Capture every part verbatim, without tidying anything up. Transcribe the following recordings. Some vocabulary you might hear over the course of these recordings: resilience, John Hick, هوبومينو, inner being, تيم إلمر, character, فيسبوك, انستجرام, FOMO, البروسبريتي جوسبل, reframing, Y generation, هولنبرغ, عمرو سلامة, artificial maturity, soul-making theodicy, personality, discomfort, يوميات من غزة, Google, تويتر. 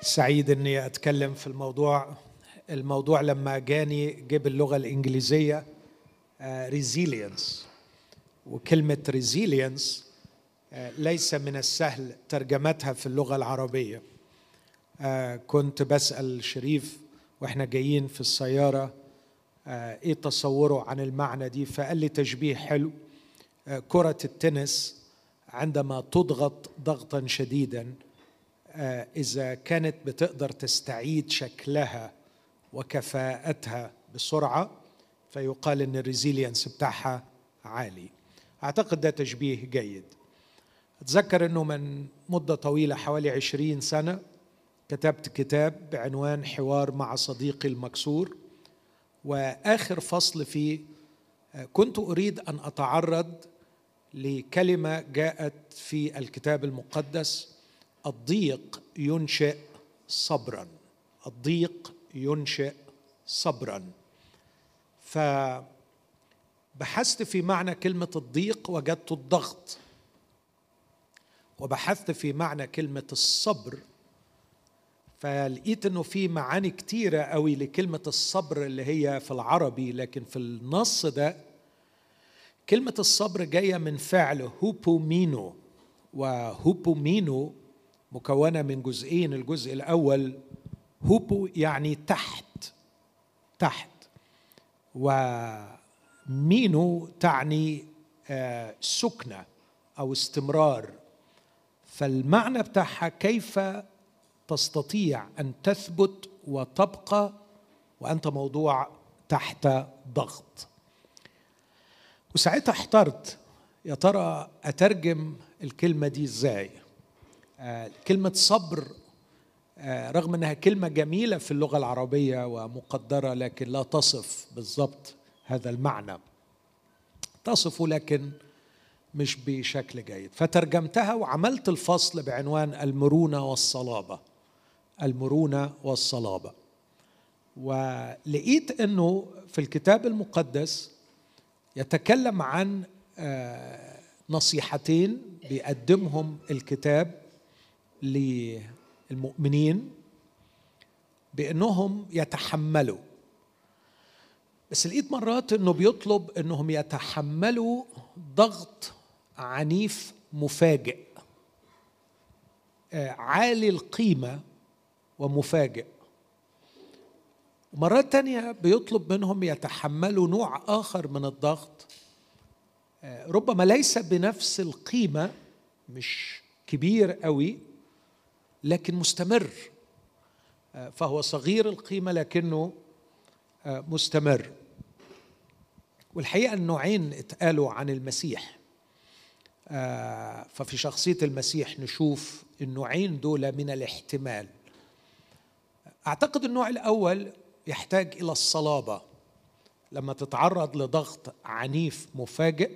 سعيد أني أتكلم في الموضوع. الموضوع لما جاني جيب اللغة الإنجليزية resilience، وكلمة resilience ليس من السهل ترجمتها في اللغة العربية. كنت بسأل شريف وإحنا جايين في السيارة إيه تصوره عن المعنى دي، فقال لي تشبيه حلو، كرة التنس عندما تضغط ضغطا شديدا إذا كانت بتقدر تستعيد شكلها وكفاءتها بسرعة فيقال إن الريزيلينس بتاعها عالي. أعتقد ده تشبيه جيد. أتذكر أنه من مدة طويلة حوالي عشرين سنة كتبت كتاب بعنوان حوار مع صديقي المكسور، وآخر فصل فيه كنت أريد أن أتعرض لكلمة جاءت في الكتاب المقدس: الضيق ينشئ صبرا. الضيق ينشئ صبرا. فبحثت في معنى كلمة الضيق وجدت الضغط، وبحثت في معنى كلمة الصبر فلقيت انه في معاني كتيرة قوي لكلمة الصبر اللي هي في العربي، لكن في النص ده كلمة الصبر جاية من فعل هوبومينو، وهوبومينو مكونة من جزئين. الجزء الأول هوبو يعني تحت تحت، ومينو تعني سكنة أو استمرار. فالمعنى بتاعها كيف تستطيع أن تثبت وتبقى وأنت موضوع تحت ضغط. وساعتها احترت يا ترى أترجم الكلمة دي إزاي. كلمة صبر رغم أنها كلمة جميلة في اللغة العربية ومقدرة لكن لا تصف بالضبط هذا المعنى، تصفه لكن مش بشكل جيد. فترجمتها وعملت الفصل بعنوان المرونة والصلابة. المرونة والصلابة. ولقيت أنه في الكتاب المقدس يتكلم عن نصيحتين بيقدمهم الكتاب للمؤمنين بأنهم يتحملوا، بس لقيت مرات أنه بيطلب أنهم يتحملوا ضغط عنيف مفاجئ، عالي القيمة ومفاجئ. مرات تانية بيطلب منهم يتحملوا نوع آخر من الضغط ربما ليس بنفس القيمة، مش كبير قوي لكن مستمر، فهو صغير القيمة لكنه مستمر. والحقيقة النوعين اتقالوا عن المسيح، ففي شخصية المسيح نشوف النوعين دول من الاحتمال. أعتقد النوع الأول يحتاج إلى الصلابة، لما تتعرض لضغط عنيف مفاجئ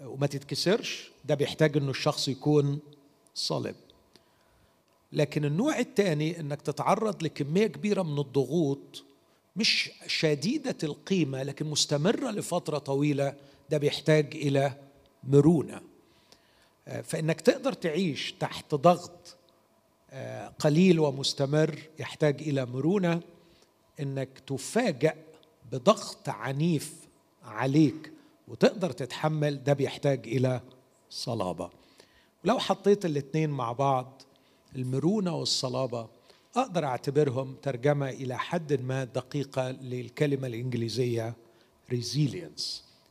وما تتكسرش ده بيحتاج إنه الشخص يكون صلب. لكن النوع الثاني إنك تتعرض لكمية كبيرة من الضغوط مش شديدة القيمة لكن مستمرة لفترة طويلة، ده بيحتاج إلى مرونة. فإنك تقدر تعيش تحت ضغط قليل ومستمر يحتاج إلى مرونة. إنك تفاجأ بضغط عنيف عليك وتقدر تتحمل ده بيحتاج إلى صلابة. ولو حطيت الاتنين مع بعض المرونة والصلابة أقدر أعتبرهم ترجمة إلى حد ما دقيقة للكلمة الإنجليزية resilience،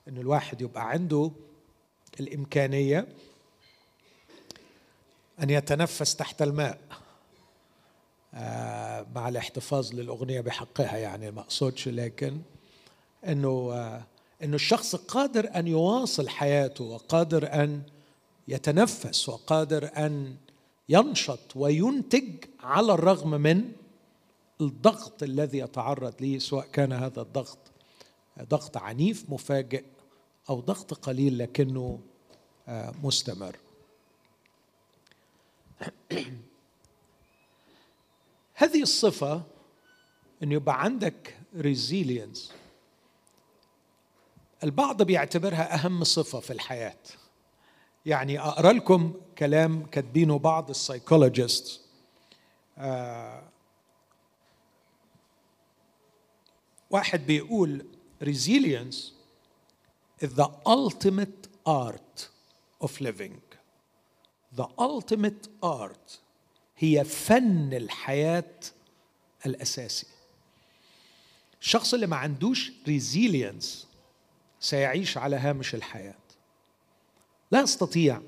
إن الواحد يبقى عنده الإمكانية أن يتنفس تحت الماء، آه مع الاحتفاظ للأغنية بحقها يعني، ما أقصدش، لكن إنه آه إنه الشخص قادر أن يواصل حياته وقادر أن يتنفس وقادر أن ينشط وينتج على الرغم من الضغط الذي يتعرض ليه، سواء كان هذا الضغط ضغط عنيف مفاجئ أو ضغط قليل لكنه مستمر. هذه الصفة أن يبقى عندك resilience البعض بيعتبرها أهم صفة في الحياة. يعني أقرأ لكم كلام كاتبينه بعض السايكولوجيست واحد بيقول resilience is the ultimate art of living. The ultimate art هي فن الحياة الأساسي. الشخص اللي ما عندوش resilience سيعيش على هامش الحياة، لا يستطيع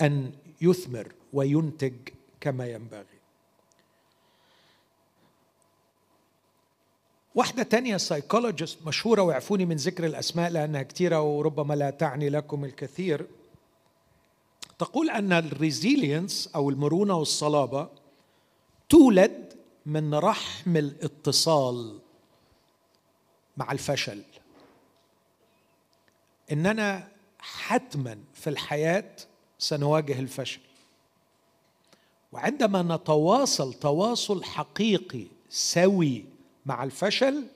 أن يثمر وينتج كما ينبغي. واحدة تانية سايكولوجيست مشهورة، ويعفوني من ذكر الأسماء لأنها كثيرة وربما لا تعني لكم الكثير، تقول أن الريزيلينس أو المرونة والصلابة تولد من رحم الاتصال مع الفشل. إننا حتما في الحياة سنواجه الفشل، وعندما نتواصل تواصل حقيقي سوي مع الفشل،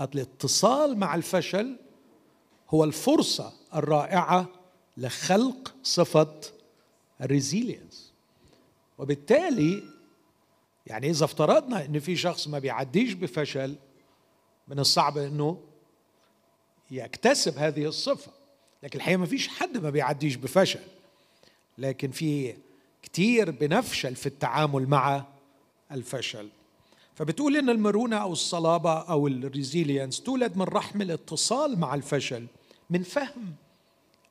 الاتصال مع الفشل هو الفرصة الرائعة لخلق صفة الريزيلينس. وبالتالي يعني إذا افترضنا إن في شخص ما بيعديش بفشل، من الصعب إنه يكتسب هذه الصفة. لكن الحقيقة ما فيش حد ما بيعديش بفشل، لكن في كتير بنفشل في التعامل مع الفشل. فبتقول إن المرونة أو الصلابة أو الريزيلينس تولد من رحم الاتصال مع الفشل، من فهم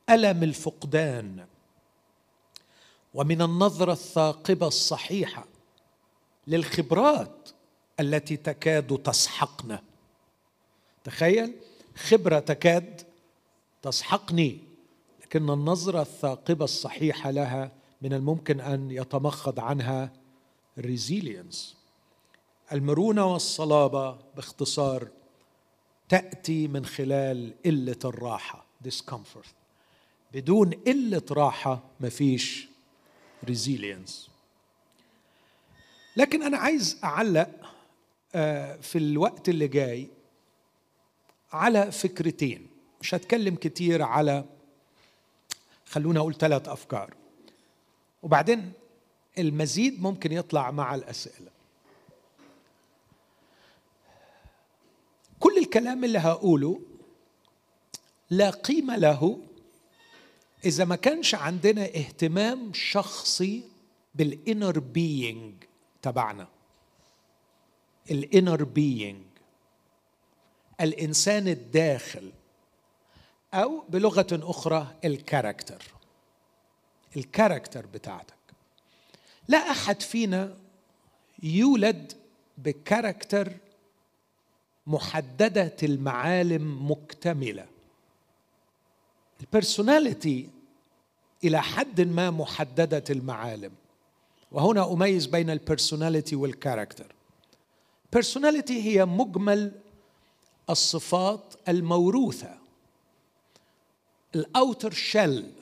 ألم الفقدان، ومن النظرة الثاقبة الصحيحة للخبرات التي تكاد تسحقنا. تخيل خبرة تكاد تسحقني، لكن النظرة الثاقبة الصحيحة لها من الممكن أن يتمخض عنها الريزيلينس. المرونة والصلابة باختصار تأتي من خلال قلة الراحة، discomfort. بدون قلة راحة مفيش resilience. لكن أنا عايز أعلق في الوقت اللي جاي على فكرتين، مش هتكلم كتير، على خلونا أقول ثلاث أفكار، وبعدين المزيد ممكن يطلع مع الأسئلة. كل الكلام اللي هقوله لا قيمة له إذا ما كانش عندنا اهتمام شخصي بالإنر بيينج تبعنا. الإنر بيينج، الإنسان الداخل، أو بلغة أخرى الكاركتر، الكاركتر بتاعتك. لا أحد فينا يولد بكاركتر محددة المعالم مكتملة. البرسوناليتي إلى حد ما محددة المعالم، وهنا أميز بين البرسوناليتي والكاركتر. البرسوناليتي هي مجمل الصفات الموروثة، الأوتر شيل،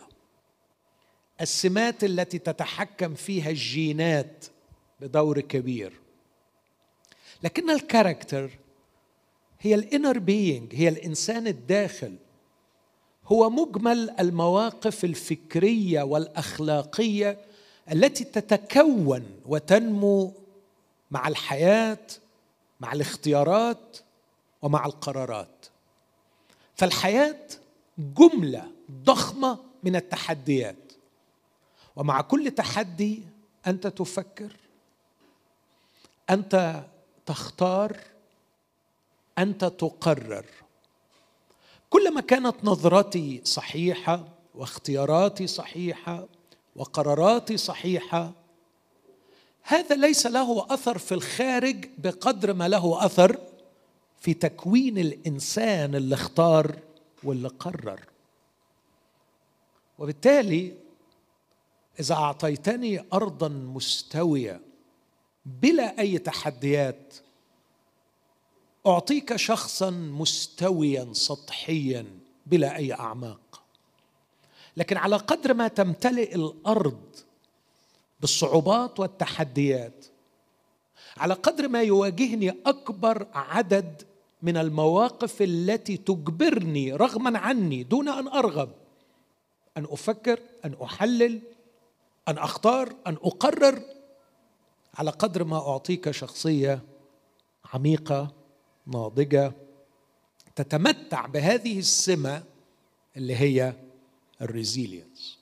السمات التي تتحكم فيها الجينات بدور كبير. لكن الكاركتر هي الانر بيينج، هي الإنسان الداخل، هو مجمل المواقف الفكرية والأخلاقية التي تتكون وتنمو مع الحياة، مع الاختيارات ومع القرارات. فالحياة جملة ضخمة من التحديات، ومع كل تحدي أنت تفكر، أنت تختار، أنت تقرر. كلما كانت نظرتي صحيحة واختياراتي صحيحة وقراراتي صحيحة، هذا ليس له أثر في الخارج بقدر ما له أثر في تكوين الإنسان اللي اختار واللي قرر. وبالتالي إذا أعطيتني أرضا مستوية بلا أي تحديات، أعطيك شخصا مستويا سطحيا بلا أي أعماق. لكن على قدر ما تمتلئ الأرض بالصعوبات والتحديات، على قدر ما يواجهني أكبر عدد من المواقف التي تجبرني رغما عني دون أن أرغب أن أفكر، أن أحلل، أن أختار، أن أقرر، على قدر ما أعطيك شخصية عميقة ناضجة تتمتع بهذه السمة اللي هي الريزيلينس.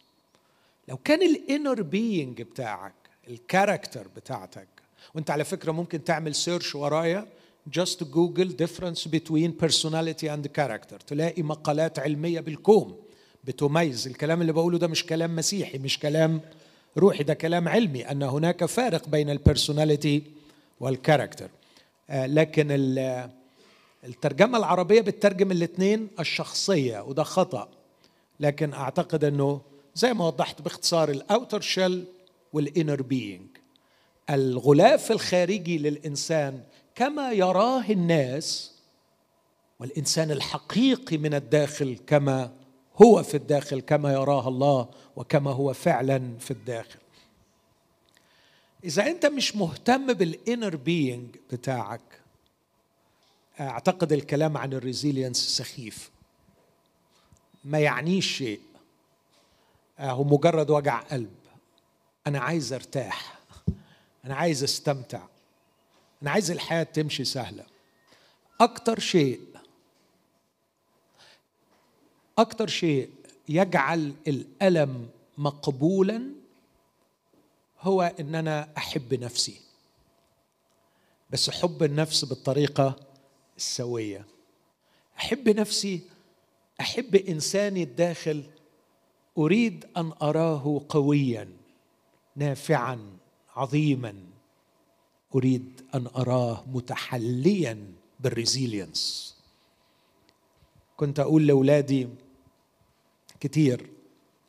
لو كان الانر بينج بتاعك، الكاركتر بتاعتك، وانت على فكرة ممكن تعمل سيرش ورايا just google difference between personality and character، تلاقي مقالات علمية بالكوم بتميز الكلام اللي بقوله ده. مش كلام مسيحي، مش كلام روحي، ده كلام علمي، أن هناك فارق بين البرسوناليتي والكاركتر. آه لكن الترجمة العربية بتترجم الاثنين الشخصية، وده خطأ. لكن أعتقد أنه زي ما وضحت باختصار، الأوتر شيل والإنر بيينج، الغلاف الخارجي للإنسان كما يراه الناس، والإنسان الحقيقي من الداخل كما هو في الداخل، كما يراه الله وكما هو فعلا في الداخل. إذا أنت مش مهتم بالإنر بيينج بتاعك، أعتقد الكلام عن الريزيلينس سخيف، ما يعنيش شيء، هو مجرد وجع قلب. أنا عايز أرتاح، أنا عايز أستمتع، أنا عايز الحياة تمشي سهلة. أكتر شيء أكتر شيء يجعل الألم مقبولا هو إن أنا أحب نفسي، بس حب النفس بالطريقة السوية. أحب نفسي، أحب إنساني الداخل، أريد أن أراه قويا نافعا عظيما، أريد أن أراه متحليا بالريزيلينس. كنت أقول لأولادي كتير،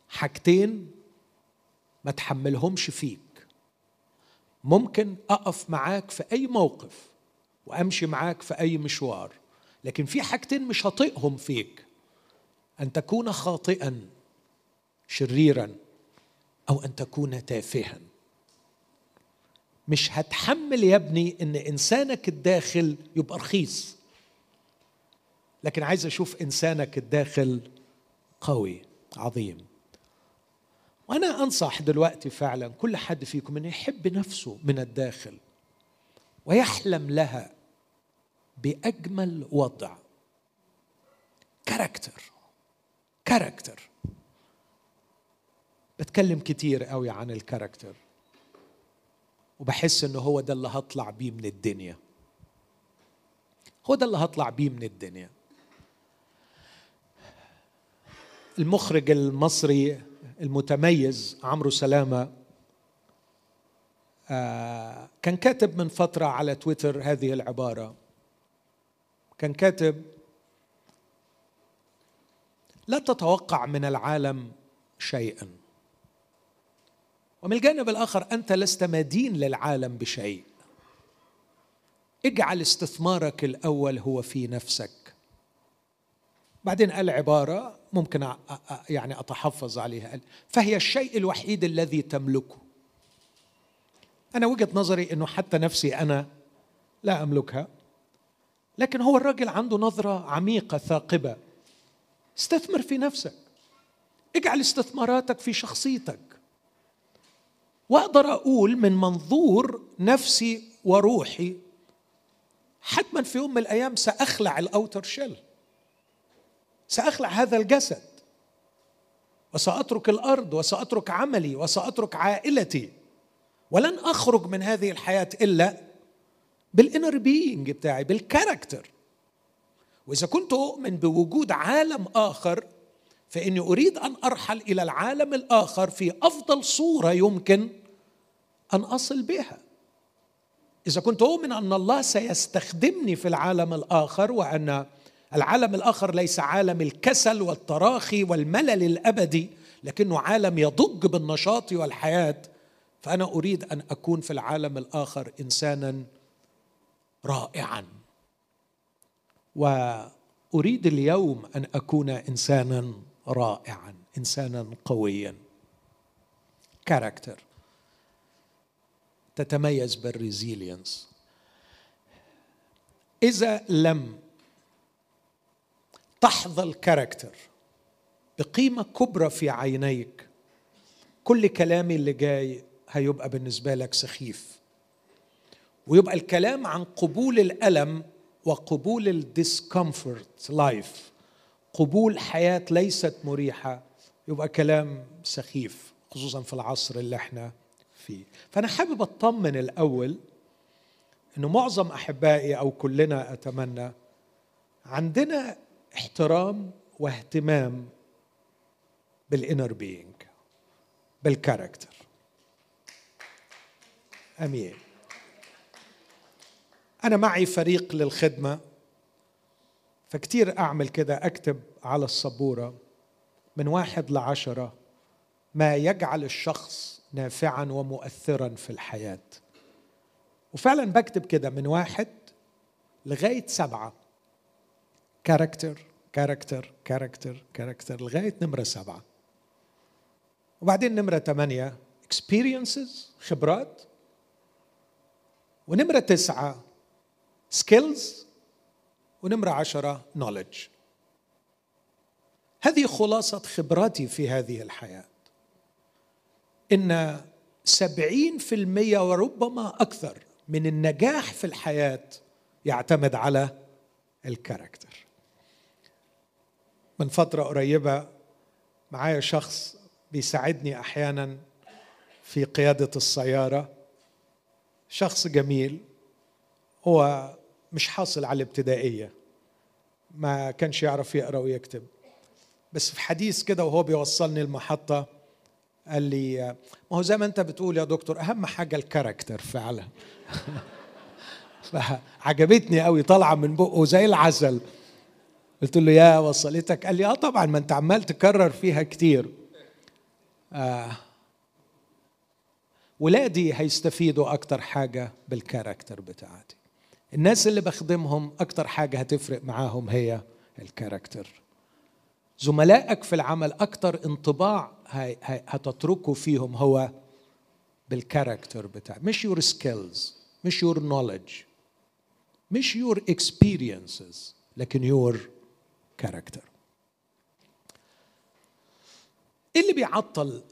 حاجتين ما تحملهمش فيك، ممكن أقف معاك في أي موقف وأمشي معاك في أي مشوار، لكن في حاجتين مش هطيقهم فيك، أن تكون خاطئا شريرا أو أن تكون تافها. مش هتحمل يا ابني إن إنسانك الداخل يبقى رخيص، لكن عايز أشوف إنسانك الداخل قوي عظيم. وأنا أنصح دلوقتي فعلا كل حد فيكم أن يحب نفسه من الداخل ويحلم لها بأجمل وضع. كاركتر كاركتر بتكلم كتير قوي عن الكاركتر، وبحس أنه هو ده اللي هطلع بيه من الدنيا، هو ده اللي هطلع بيه من الدنيا. المخرج المصري المتميز عمرو سلامة كان كاتب من فترة على تويتر هذه العبارة، كان كاتب: لا تتوقع من العالم شيئا، ومن الجانب الآخر أنت لست مدين للعالم بشيء، اجعل استثمارك الأول هو في نفسك. بعدين قال عبارة ممكن يعني أتحفظ عليها، فهي الشيء الوحيد الذي تملكه. أنا وجهة نظري أنه حتى نفسي أنا لا أملكها، لكن هو الراجل عنده نظرة عميقة ثاقبة. استثمر في نفسك، اجعل استثماراتك في شخصيتك. وأقدر أقول من منظور نفسي وروحي، حتما في يوم من الأيام سأخلع الأوتر شيل، سأخلع هذا الجسد، وسأترك الأرض، وسأترك عملي، وسأترك عائلتي، ولن أخرج من هذه الحياة إلا بالإنر بيينج بتاعي، بالكاركتر. وإذا كنت أؤمن بوجود عالم آخر، فإني أريد أن أرحل إلى العالم الآخر في أفضل صورة يمكن أن أصل بها. إذا كنت أؤمن أن الله سيستخدمني في العالم الآخر، وأن العالم الآخر ليس عالم الكسل والتراخي والملل الأبدي، لكنه عالم يضج بالنشاط والحياة، فأنا أريد أن أكون في العالم الآخر إنسانا رائعا. وأريد اليوم أن أكون إنسانا رائعا، إنسانا قويا. كاركتر تتميز بالريزيلينس. إذا لم تحظى الكاركتر بقيمة كبرى في عينيك، كل كلامي اللي جاي هيبقى بالنسبة لك سخيف، ويبقى الكلام عن قبول الألم وقبول الديسكمفورت لايف، قبول حياة ليست مريحة، يبقى كلام سخيف خصوصا في العصر اللي احنا فيه. فأنا حابب أطمن الأول إنه معظم أحبائي أو كلنا أتمنى عندنا احترام واهتمام بالإنر بينج، بالكاركتر. أمين. أنا معي فريق للخدمة، فكتير أعمل كده، أكتب على السبورة من واحد لعشرة ما يجعل الشخص نافعا ومؤثرا في الحياة، وفعلا بكتب كده من واحد لغاية سبعة، كاركتر كاركتر كاركتر كاركتر لغاية نمرة سبعة. وبعدين نمرة ثمانية experiences، خبرات، ونمرة تسعة skills، ونمرة عشرة knowledge. هذه خلاصة خبراتي في هذه الحياة، إن سبعين في المية وربما أكثر من النجاح في الحياة يعتمد على الكاركتر. من فترة قريبة معايا شخص بيساعدني أحيانا في قيادة السيارة، شخص جميل، هو مش حاصل على الابتدائية، ما كانش يعرف يقرأ ويكتب، بس في حديث كده وهو بيوصلني المحطة قال لي ما هو زي ما انت بتقول يا دكتور اهم حاجة الكاركتر. فعلا عجبتني قوي، طالعة من بقه زي العسل. قلت له يا وصلتك؟ قال لي اه طبعا، ما انت عمال تكرر فيها كتير. آه. ولادي هيستفيدوا اكتر حاجة بالكاركتر بتاعتي، الناس اللي بخدمهم اكتر حاجة هتفرق معاهم هي الكاركتر، زملائك في العمل أكتر انطباع هتتركه فيهم هو بالكاركتر بتاعك، مش يور سكيلز، مش يور نوليدج، مش يور اكسبيرينسز، لكن يور كاركتر. إيه اللي بيعطل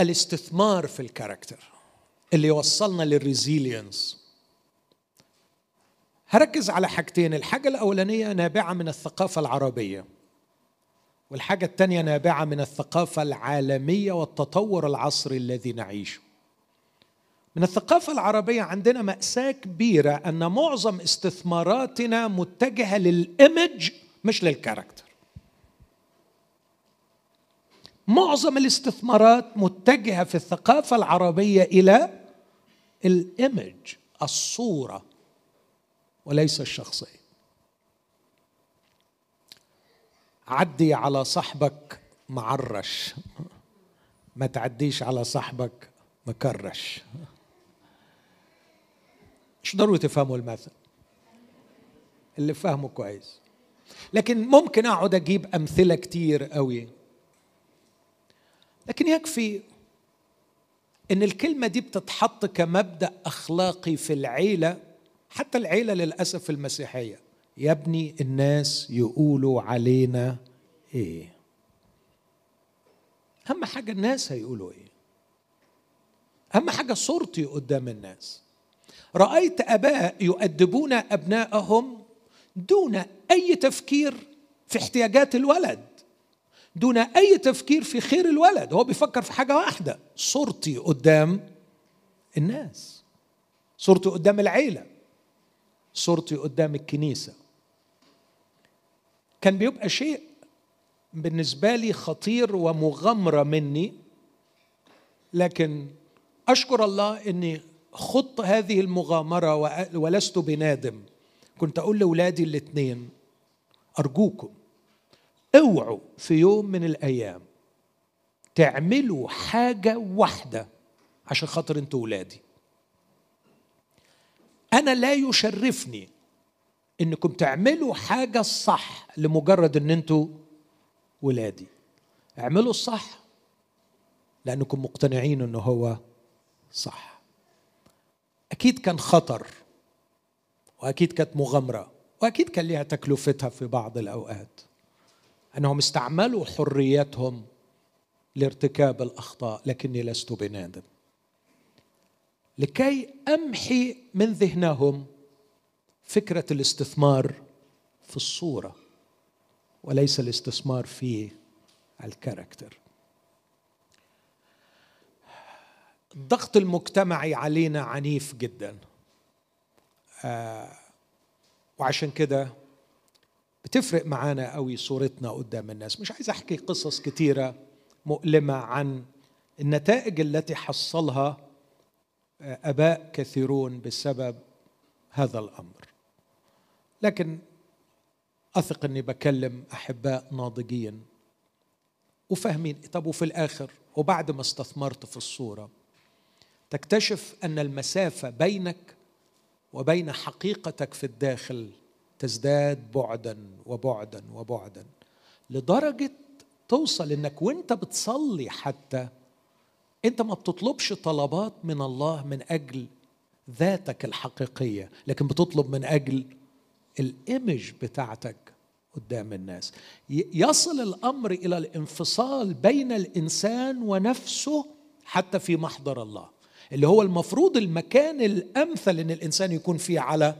الاستثمار في الكاركتر اللي يوصلنا للريزيلينس؟ هركز على حاجتين، الحاجة الأولانية نابعة من الثقافة العربية، والحاجة الثانية نابعة من الثقافة العالمية والتطور العصري الذي نعيشه. من الثقافة العربية عندنا مأساة كبيرة أن معظم استثماراتنا متجهة للإيمج مش للكاركتر. معظم الاستثمارات متجهة في الثقافة العربية إلى الإيمج، الصورة، وليس الشخصية. عدي على صاحبك معرش، ما تعديش على صاحبك مكرش. مش ضروري تفهموا المثل، اللي فاهمه كويس، لكن ممكن اقعد اجيب امثله كتير قوي، لكن يكفي ان الكلمه دي بتتحط كمبدا اخلاقي في العيله، حتى العيله للاسف المسيحيه. يا ابني الناس يقولوا علينا ايه؟ اهم حاجه الناس هيقولوا ايه، اهم حاجه صورتي قدام الناس. رايت اباء يؤدبون ابنائهم دون اي تفكير في احتياجات الولد، دون اي تفكير في خير الولد، هو بيفكر في حاجه واحده، صورتي قدام الناس، صورتي قدام العيله، صورتي قدام الكنيسة. كان بيبقى شيء بالنسبة لي خطير ومغامرة مني، لكن أشكر الله أني خضت هذه المغامرة ولست بنادم. كنت أقول لأولادي الاثنين أرجوكم اوعوا في يوم من الأيام تعملوا حاجة واحدة عشان خاطر انتوا ولادي. أنا لا يشرفني إنكم تعملوا حاجة الصح لمجرد إن أنتوا ولادي، اعملوا الصح لأنكم مقتنعين إنه هو صح. أكيد كان خطر، وأكيد كانت مغامرة، وأكيد كان ليها تكلفتها في بعض الأوقات، أنهم استعملوا حريتهم لارتكاب الأخطاء، لكني لست بنادم. لكي أمحي من ذهنهم فكرة الاستثمار في الصورة وليس الاستثمار في الكاركتر. الضغط المجتمعي علينا عنيف جدا، آه وعشان كده بتفرق معانا قوي صورتنا قدام الناس. مش عايز أحكي قصص كتيرة مؤلمة عن النتائج التي حصلها آباء كثيرون بسبب هذا الأمر، لكن أثق أني بكلم أحباء ناضجين وفاهمين. طب وفي الآخر وبعد ما استثمرت في الصورة تكتشف أن المسافة بينك وبين حقيقتك في الداخل تزداد بعدا وبعدا وبعدا، لدرجة توصل أنك وانت بتصلي حتى أنت ما بتطلبش طلبات من الله من أجل ذاتك الحقيقية، لكن بتطلب من أجل الإيمج بتاعتك قدام الناس. يصل الأمر إلى الانفصال بين الإنسان ونفسه حتى في محضر الله، اللي هو المفروض المكان الأمثل أن الإنسان يكون فيه على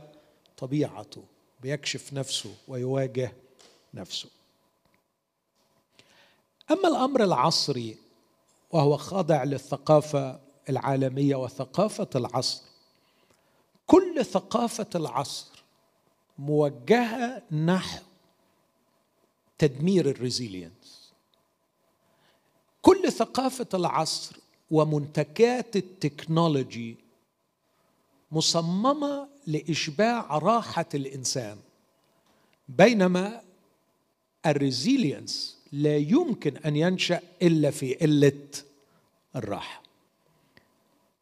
طبيعته، بيكشف نفسه ويواجه نفسه. أما الأمر العصري وهو خاضع للثقافة العالمية وثقافة العصر، كل ثقافة العصر موجهة نحو تدمير الريزيلينس. كل ثقافة العصر ومنتجات التكنولوجي مصممة لإشباع راحة الإنسان، بينما الريزيلينس لا يمكن أن ينشأ إلا في قلة الراحة.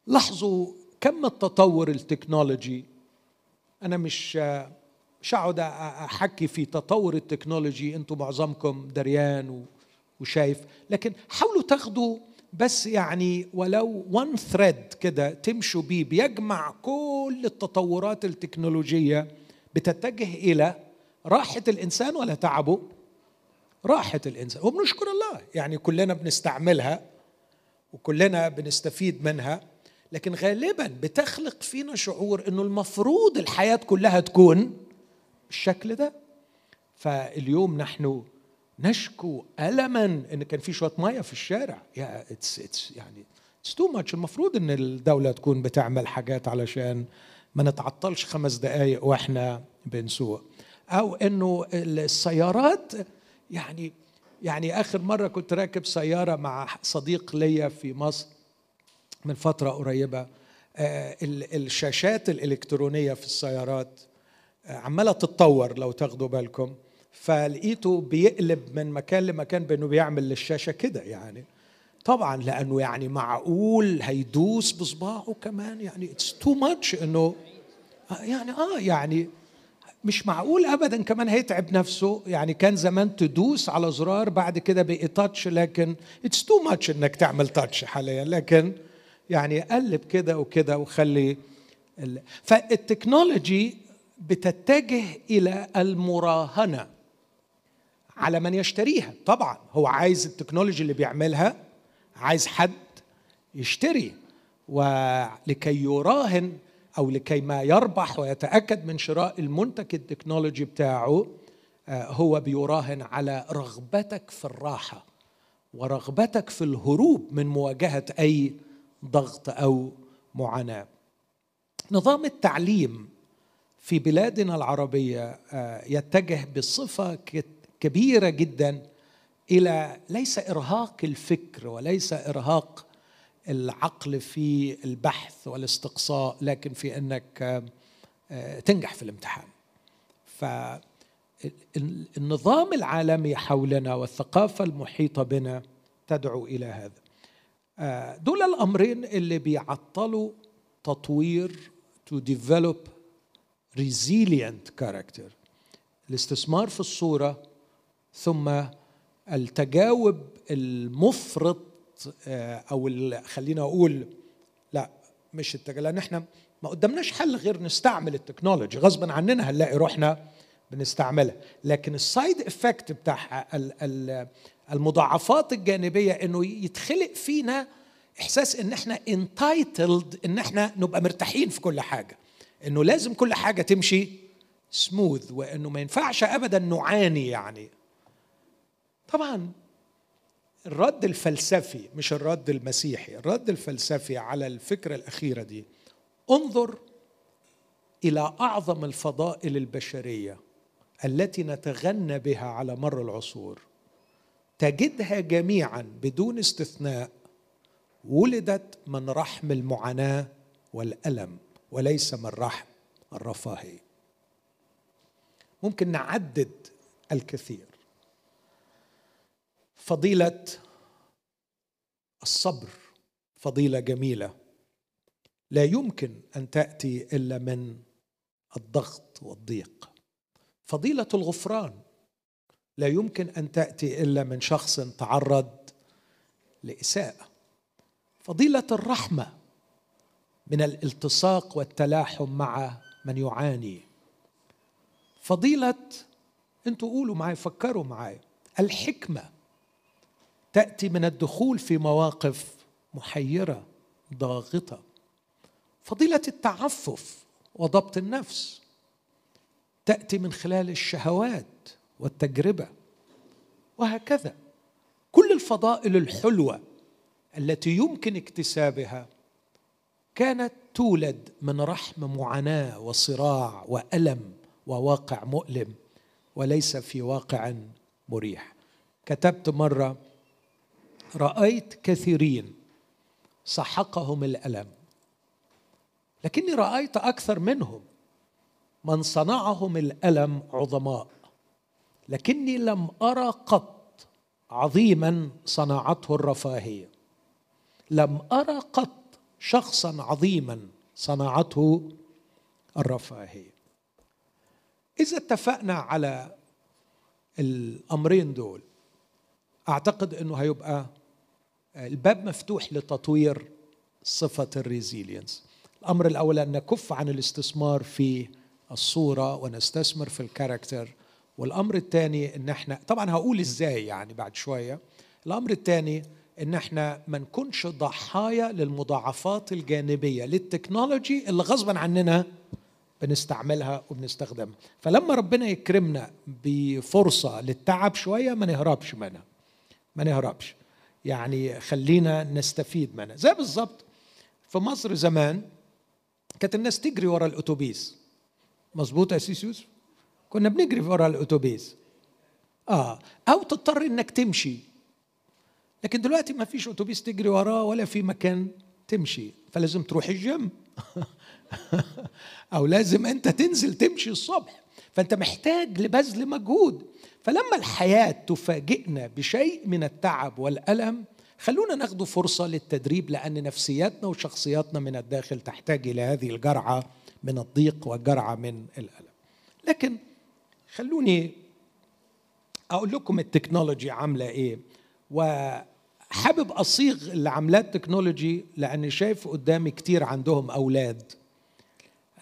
لاحظوا كم التطور التكنولوجي، أنا مش مش هقعد أحكي في تطور التكنولوجي، أنتم معظمكم دريان وشايف، لكن حاولوا تاخدوا بس يعني ولو وان ثريد كده تمشوا بيه بيجمع كل التطورات التكنولوجية، بتتجه إلى راحة الإنسان ولا تعبه؟ راحة الإنسان. وبنشكر الله يعني كلنا بنستعملها وكلنا بنستفيد منها، لكن غالبا بتخلق فينا شعور إنه المفروض الحياة كلها تكون بالشكل ده. فاليوم نحن نشكو ألما إن كان في شوية مية في الشارع، يا it's it's يعني it's too much. المفروض إن الدولة تكون بتعمل حاجات علشان ما نتعطلش خمس دقايق وإحنا بنسوق، أو إنه السيارات يعني يعني آخر مرة كنت راكب سيارة مع صديق ليا في مصر من فترة قريبة، آه الشاشات الإلكترونية في السيارات آه عمالة تتطور لو تاخدوا بالكم، فلقيته بيقلب من مكان لمكان بأنه بيعمل للشاشة كده يعني، طبعا لأنه يعني معقول هيدوس بصباعه كمان يعني it's too much، إنه يعني آه يعني مش معقول أبدا كمان هيتعب نفسه. يعني كان زمان تدوس على زرار بعد كده بقى تاتش، لكن it's too much إنك تعمل تاتش حاليا، لكن يعني قلب كده وكده وخلي ال... فالتكنولوجي بتتجه إلى المراهنة على من يشتريها. طبعا هو عايز التكنولوجي اللي بيعملها، عايز حد يشتري، ولكي يراهن أو لكي ما يربح ويتأكد من شراء المنتج التكنولوجي بتاعه، هو بيراهن على رغبتك في الراحة ورغبتك في الهروب من مواجهة أي ضغط أو معاناة. نظام التعليم في بلادنا العربية يتجه بصفة كبيرة جدا إلى ليس إرهاق الفكر وليس إرهاق العقل في البحث والاستقصاء، لكن في أنك تنجح في الامتحان. فالنظام العالمي حولنا والثقافة المحيطة بنا تدعو إلى هذا. دول الأمرين اللي بيعطلوا تطوير to develop resilient character، الاستثمار في الصورة ثم التجاوب المفرط، أو خلينا أقول لا مش التجاوب، لأن إحنا ما قدمناش حل غير نستعمل التكنولوجي غصبا عننا، هنلاقي روحنا بنستعملها، لكن السايد إفكت بتاعها المضاعفات الجانبية إنه يتخلق فينا احساس ان احنا entitled، ان احنا نبقى مرتاحين في كل حاجه، انه لازم كل حاجه تمشي سموث، وانه ما ينفعش ابدا نعاني. يعني طبعا الرد الفلسفي، مش الرد المسيحي، الرد الفلسفي على الفكره الاخيره دي، انظر الى اعظم الفضائل البشريه التي نتغنى بها على مر العصور، تجدها جميعا بدون استثناء ولدت من رحم المعاناة والألم وليس من رحم الرفاهية. ممكن نعدد الكثير: فضيلة الصبر فضيلة جميلة لا يمكن أن تأتي إلا من الضغط والضيق. فضيلة الغفران لا يمكن أن تأتي إلا من شخص تعرض لإساءة. فضيلة الرحمة من الالتصاق والتلاحم مع من يعاني. فضيلة، انتوا قولوا معايا، فكروا معايا، الحكمة تأتي من الدخول في مواقف محيرة ضاغطة. فضيلة التعفف وضبط النفس تأتي من خلال الشهوات والتجربة، وهكذا. كل الفضائل الحلوة التي يمكن اكتسابها كانت تولد من رحم معاناة وصراع وألم وواقع مؤلم وليس في واقع مريح. كتبت مرة: رأيت كثيرين سحقهم الألم، لكني رأيت أكثر منهم من صنعهم الألم عظماء، لكني لم أرى قط عظيما صنعته الرفاهية، لم أرى قط شخصا عظيما صنعته الرفاهية. إذا اتفقنا على الأمرين دول، أعتقد أنه هيبقى الباب مفتوح لتطوير صفة الريزيلينس. الأمر الأول أن نكف عن الاستثمار في الصورة ونستثمر في الكاركتر، والأمر الثاني أن احنا، طبعا هقول إزاي يعني بعد شوية، الأمر الثاني ان احنا ما نكونش ضحايا للمضاعفات الجانبيه للتكنولوجي اللي غصبا عننا بنستعملها وبنستخدمها. فلما ربنا يكرمنا بفرصه للتعب شويه ما نهربش منها، ما نهربش، يعني خلينا نستفيد منها. زي بالظبط في مصر زمان كانت الناس تجري ورا الاتوبيس، مظبوط يا سيس يوسف؟ كنا بنجري ورا الاتوبيس، اه او تضطر انك تمشي. لكن دلوقتي ما فيش أتوبيس تجري وراه ولا في مكان تمشي، فلازم تروح الجيم أو لازم أنت تنزل تمشي الصبح، فأنت محتاج لبذل مجهود. فلما الحياة تفاجئنا بشيء من التعب والألم، خلونا ناخد فرصة للتدريب، لأن نفسياتنا وشخصياتنا من الداخل تحتاج إلى هذه الجرعة من الضيق والجرعة من الألم. لكن خلوني أقول لكم التكنولوجي عاملة إيه، وحابب أصيغ اللي عاملاه التكنولوجي لأن شايف قدامي كتير عندهم أولاد.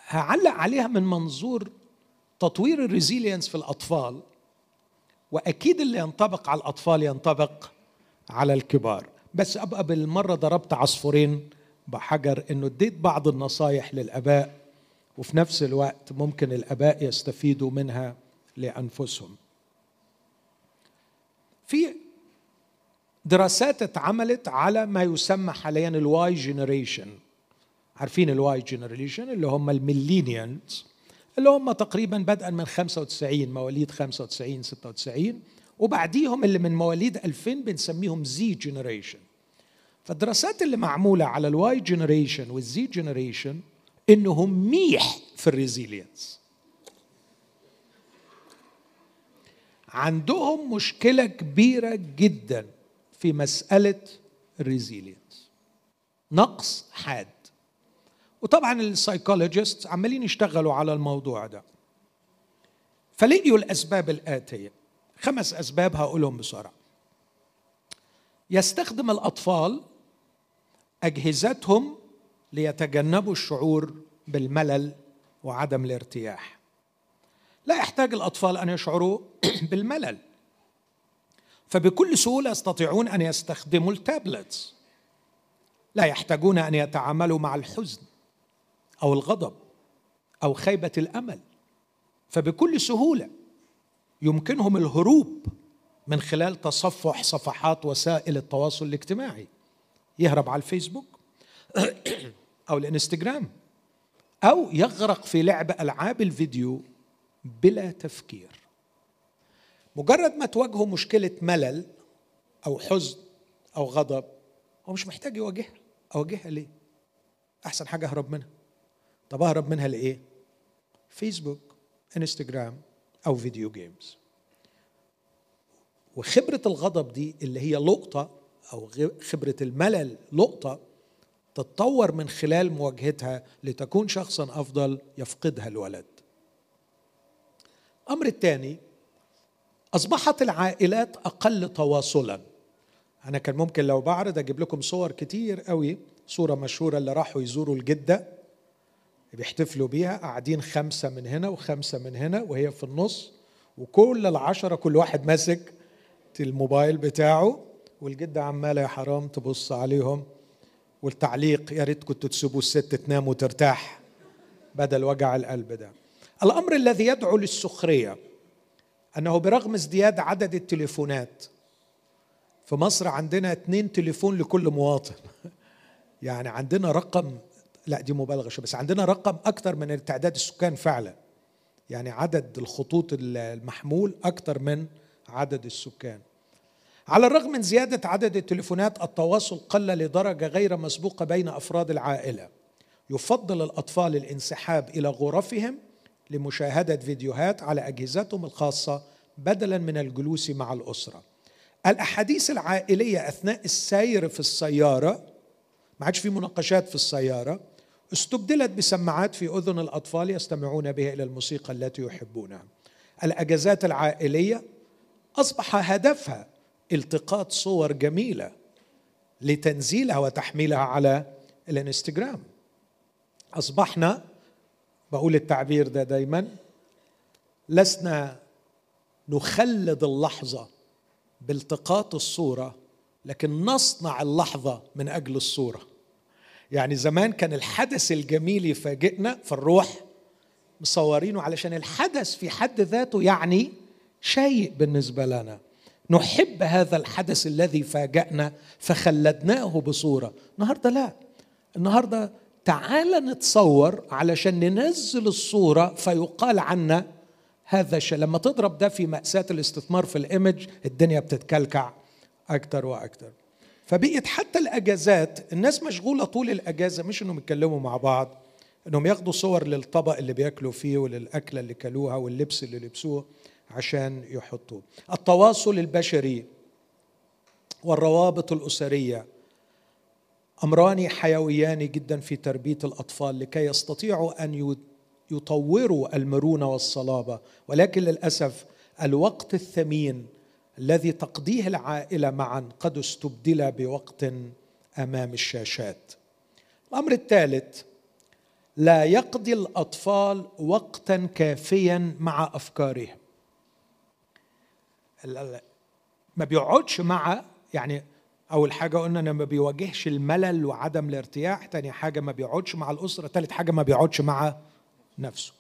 هعلق عليها من منظور تطوير الريزيلينس في الأطفال، وأكيد اللي ينطبق على الأطفال ينطبق على الكبار، بس أبقى بالمرة ضربت عصفورين بحجر، إنه اديت بعض النصايح للآباء وفي نفس الوقت ممكن الآباء يستفيدوا منها لأنفسهم. في دراسات اتعملت على ما يسمى حاليا الواي جنريشن. عارفين الواي جنريشن اللي هم الميلينيالز، اللي هم تقريبا بدءا من خمسة وتسعين، مواليد خمسة وتسعين ستة وتسعين، وبعديهم اللي من مواليد ألفين بنسميهم زي جنريشن. فالدراسات اللي معمولة على الواي جنريشن والزي جنريشن انهم ميح في الريزيلينس، عندهم مشكلة كبيرة جدا في مسألة الريزيلينس، نقص حاد. وطبعا السايكولوجيست عمالين يشتغلوا على الموضوع ده، فلقيوا الأسباب الآتية، خمس أسباب هقولهم بسرعة. يستخدم الأطفال أجهزتهم ليتجنبوا الشعور بالملل وعدم الارتياح. لا يحتاج الأطفال أن يشعروا بالملل، فبكل سهولة يستطيعون أن يستخدموا التابلتس. لا يحتاجون أن يتعاملوا مع الحزن أو الغضب أو خيبة الأمل، فبكل سهولة يمكنهم الهروب من خلال تصفح صفحات وسائل التواصل الاجتماعي. يهرب على الفيسبوك أو الانستجرام، أو يغرق في لعب ألعاب الفيديو بلا تفكير. مجرد ما تواجهه مشكلة ملل أو حزن أو غضب، هو مش محتاج يواجهها. أواجهها ليه؟ أحسن حاجة أهرب منها. طب أهرب منها لإيه؟ فيسبوك، انستجرام، أو فيديو جيمز. وخبرة الغضب دي اللي هي لقطة، أو خبرة الملل لقطة تتطور من خلال مواجهتها لتكون شخصا أفضل يفقدها الولد. الأمر الثاني، أصبحت العائلات أقل تواصلا. أنا كان ممكن لو بعرض أجيب لكم صور كتير قوي. صورة مشهورة اللي راحوا يزوروا الجدة بيحتفلوا بيها، قاعدين خمسة من هنا وخمسة من هنا وهي في النص، وكل العشرة كل واحد ماسك الموبايل بتاعه، والجدة عمالة يا حرام تبص عليهم، والتعليق يا ريت كنتوا تسيبوا الست تنام وترتاح بدل وجع القلب ده. الأمر الذي يدعو للسخرية أنه برغم ازدياد عدد التليفونات في مصر، عندنا اثنين تليفون لكل مواطن يعني عندنا رقم، لا دي مبالغة شو، بس عندنا رقم أكتر من التعداد السكان فعلا، يعني عدد الخطوط المحمول أكتر من عدد السكان. على الرغم من زيادة عدد التليفونات، التواصل قل لدرجة غير مسبوقة بين أفراد العائلة. يفضل الأطفال الانسحاب إلى غرفهم لمشاهدة فيديوهات على أجهزتهم الخاصة بدلا من الجلوس مع الأسرة. الأحاديث العائلية أثناء السير في السيارة، ما عادش في مناقشات في السيارة، استبدلت بسماعات في أذن الأطفال يستمعون بها إلى الموسيقى التي يحبونها. الأجازات العائلية أصبح هدفها التقاط صور جميلة لتنزيلها وتحميلها على الانستجرام. أصبحنا، بقول التعبير ده دايما، لسنا نخلد اللحظة بالتقاط الصورة، لكن نصنع اللحظة من أجل الصورة. يعني زمان كان الحدث الجميل يفاجئنا، فنروح مصورينه علشان الحدث في حد ذاته يعني شيء بالنسبة لنا، نحب هذا الحدث الذي فاجأنا فخلدناه بصورة. النهاردة لا، النهاردة تعال نتصور علشان ننزل الصورة فيقال عنا هذا الشيء. لما تضرب ده في مأساة الاستثمار في الإيمج، الدنيا بتتكلكع أكتر وأكتر. فبقيت حتى الأجازات الناس مشغولة طول الأجازة، مش إنهم يتكلموا مع بعض، إنهم ياخدوا صور للطبق اللي بياكلوا فيه وللأكلة اللي كلوها واللبس اللي لبسوه عشان يحطوه. التواصل البشري والروابط الأسرية أمران حيويان جدا في تربية الأطفال لكي يستطيعوا أن يطوروا المرونة والصلابة، ولكن للأسف الوقت الثمين الذي تقضيه العائلة معا قد استبدل بوقت أمام الشاشات. الأمر الثالث، لا يقضي الأطفال وقتا كافيا مع أفكارهم. ما بيقعدش مع، يعني أول حاجة قلنا أنه ما بيواجهش الملل وعدم الارتياح، تاني حاجة ما بيقعدش مع الأسرة، تالت حاجة ما بيقعدش مع نفسه.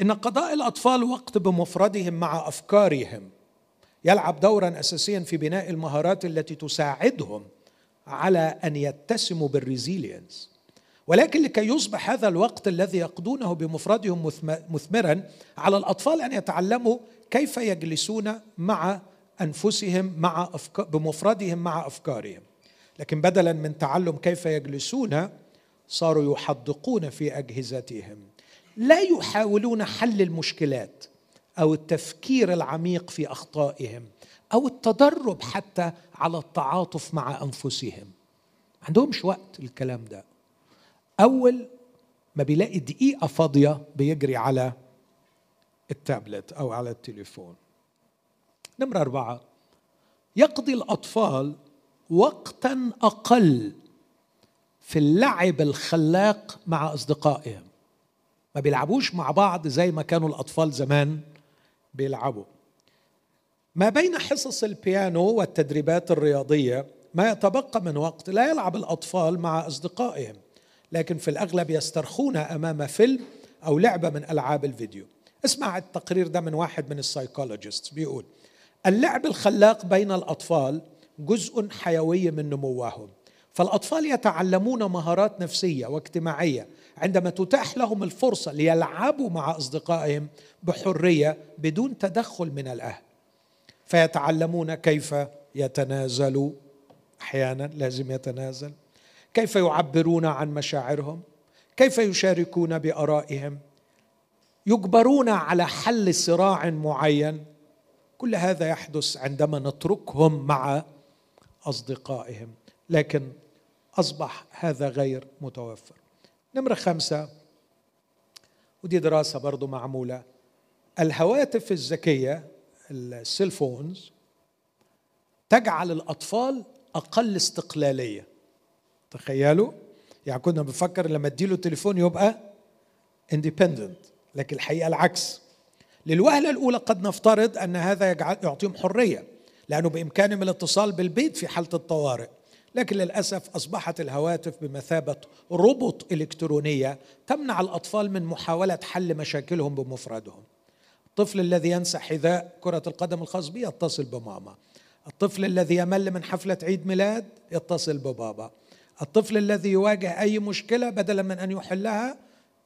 إن قضاء الأطفال وقت بمفردهم مع أفكارهم يلعب دورا أساسيا في بناء المهارات التي تساعدهم على أن يتسموا بالريزيلينس، ولكن لكي يصبح هذا الوقت الذي يقضونه بمفردهم مثمرا، على الأطفال أن يتعلموا كيف يجلسون مع أنفسهم مع أفكار بمفردهم مع أفكارهم. لكن بدلا من تعلم كيف يجلسون، صاروا يحدقون في أجهزتهم، لا يحاولون حل المشكلات أو التفكير العميق في أخطائهم أو التدرب حتى على التعاطف مع أنفسهم. ما عندهمش وقت الكلام ده. أول ما بيلاقي دقيقة فاضية بيجري على التابلت أو على التليفون. نمرة أربعة، يقضي الأطفال وقتا أقل في اللعب الخلاق مع أصدقائهم. ما بيلعبوش مع بعض زي ما كانوا الأطفال زمان بيلعبوا. ما بين حصص البيانو والتدريبات الرياضية ما يتبقى من وقت لا يلعب الأطفال مع أصدقائهم، لكن في الأغلب يسترخون أمام فيلم أو لعبة من ألعاب الفيديو. اسمع التقرير ده من واحد من السايكولوجيست بيقول: اللعب الخلاق بين الأطفال جزء حيوي من نموهم، فالأطفال يتعلمون مهارات نفسية واجتماعية عندما تتاح لهم الفرصة ليلعبوا مع أصدقائهم بحرية بدون تدخل من الأهل، فيتعلمون كيف يتنازلوا، أحيانا لازم يتنازل، كيف يعبرون عن مشاعرهم، كيف يشاركون بآرائهم، يجبرون على حل صراع معين. كل هذا يحدث عندما نتركهم مع أصدقائهم، لكن أصبح هذا غير متوفر. نمرة خمسة، ودي دراسة برضو معمولة، الهواتف الذكية السيلفونز تجعل الأطفال أقل استقلالية. تخيلوا، يعني كنا بنفكر لما اديله تليفون يبقى independent، لكن الحقيقة العكس. للوهلة الأولى قد نفترض أن هذا يعطيهم حرية لأنه بإمكانهم الاتصال بالبيت في حالة الطوارئ، لكن للأسف أصبحت الهواتف بمثابة ربط إلكترونية تمنع الأطفال من محاولة حل مشاكلهم بمفردهم. الطفل الذي ينسى حذاء كرة القدم الخاص به يتصل بماما، الطفل الذي يمل من حفلة عيد ميلاد يتصل ببابا، الطفل الذي يواجه أي مشكلة بدلا من أن يحلها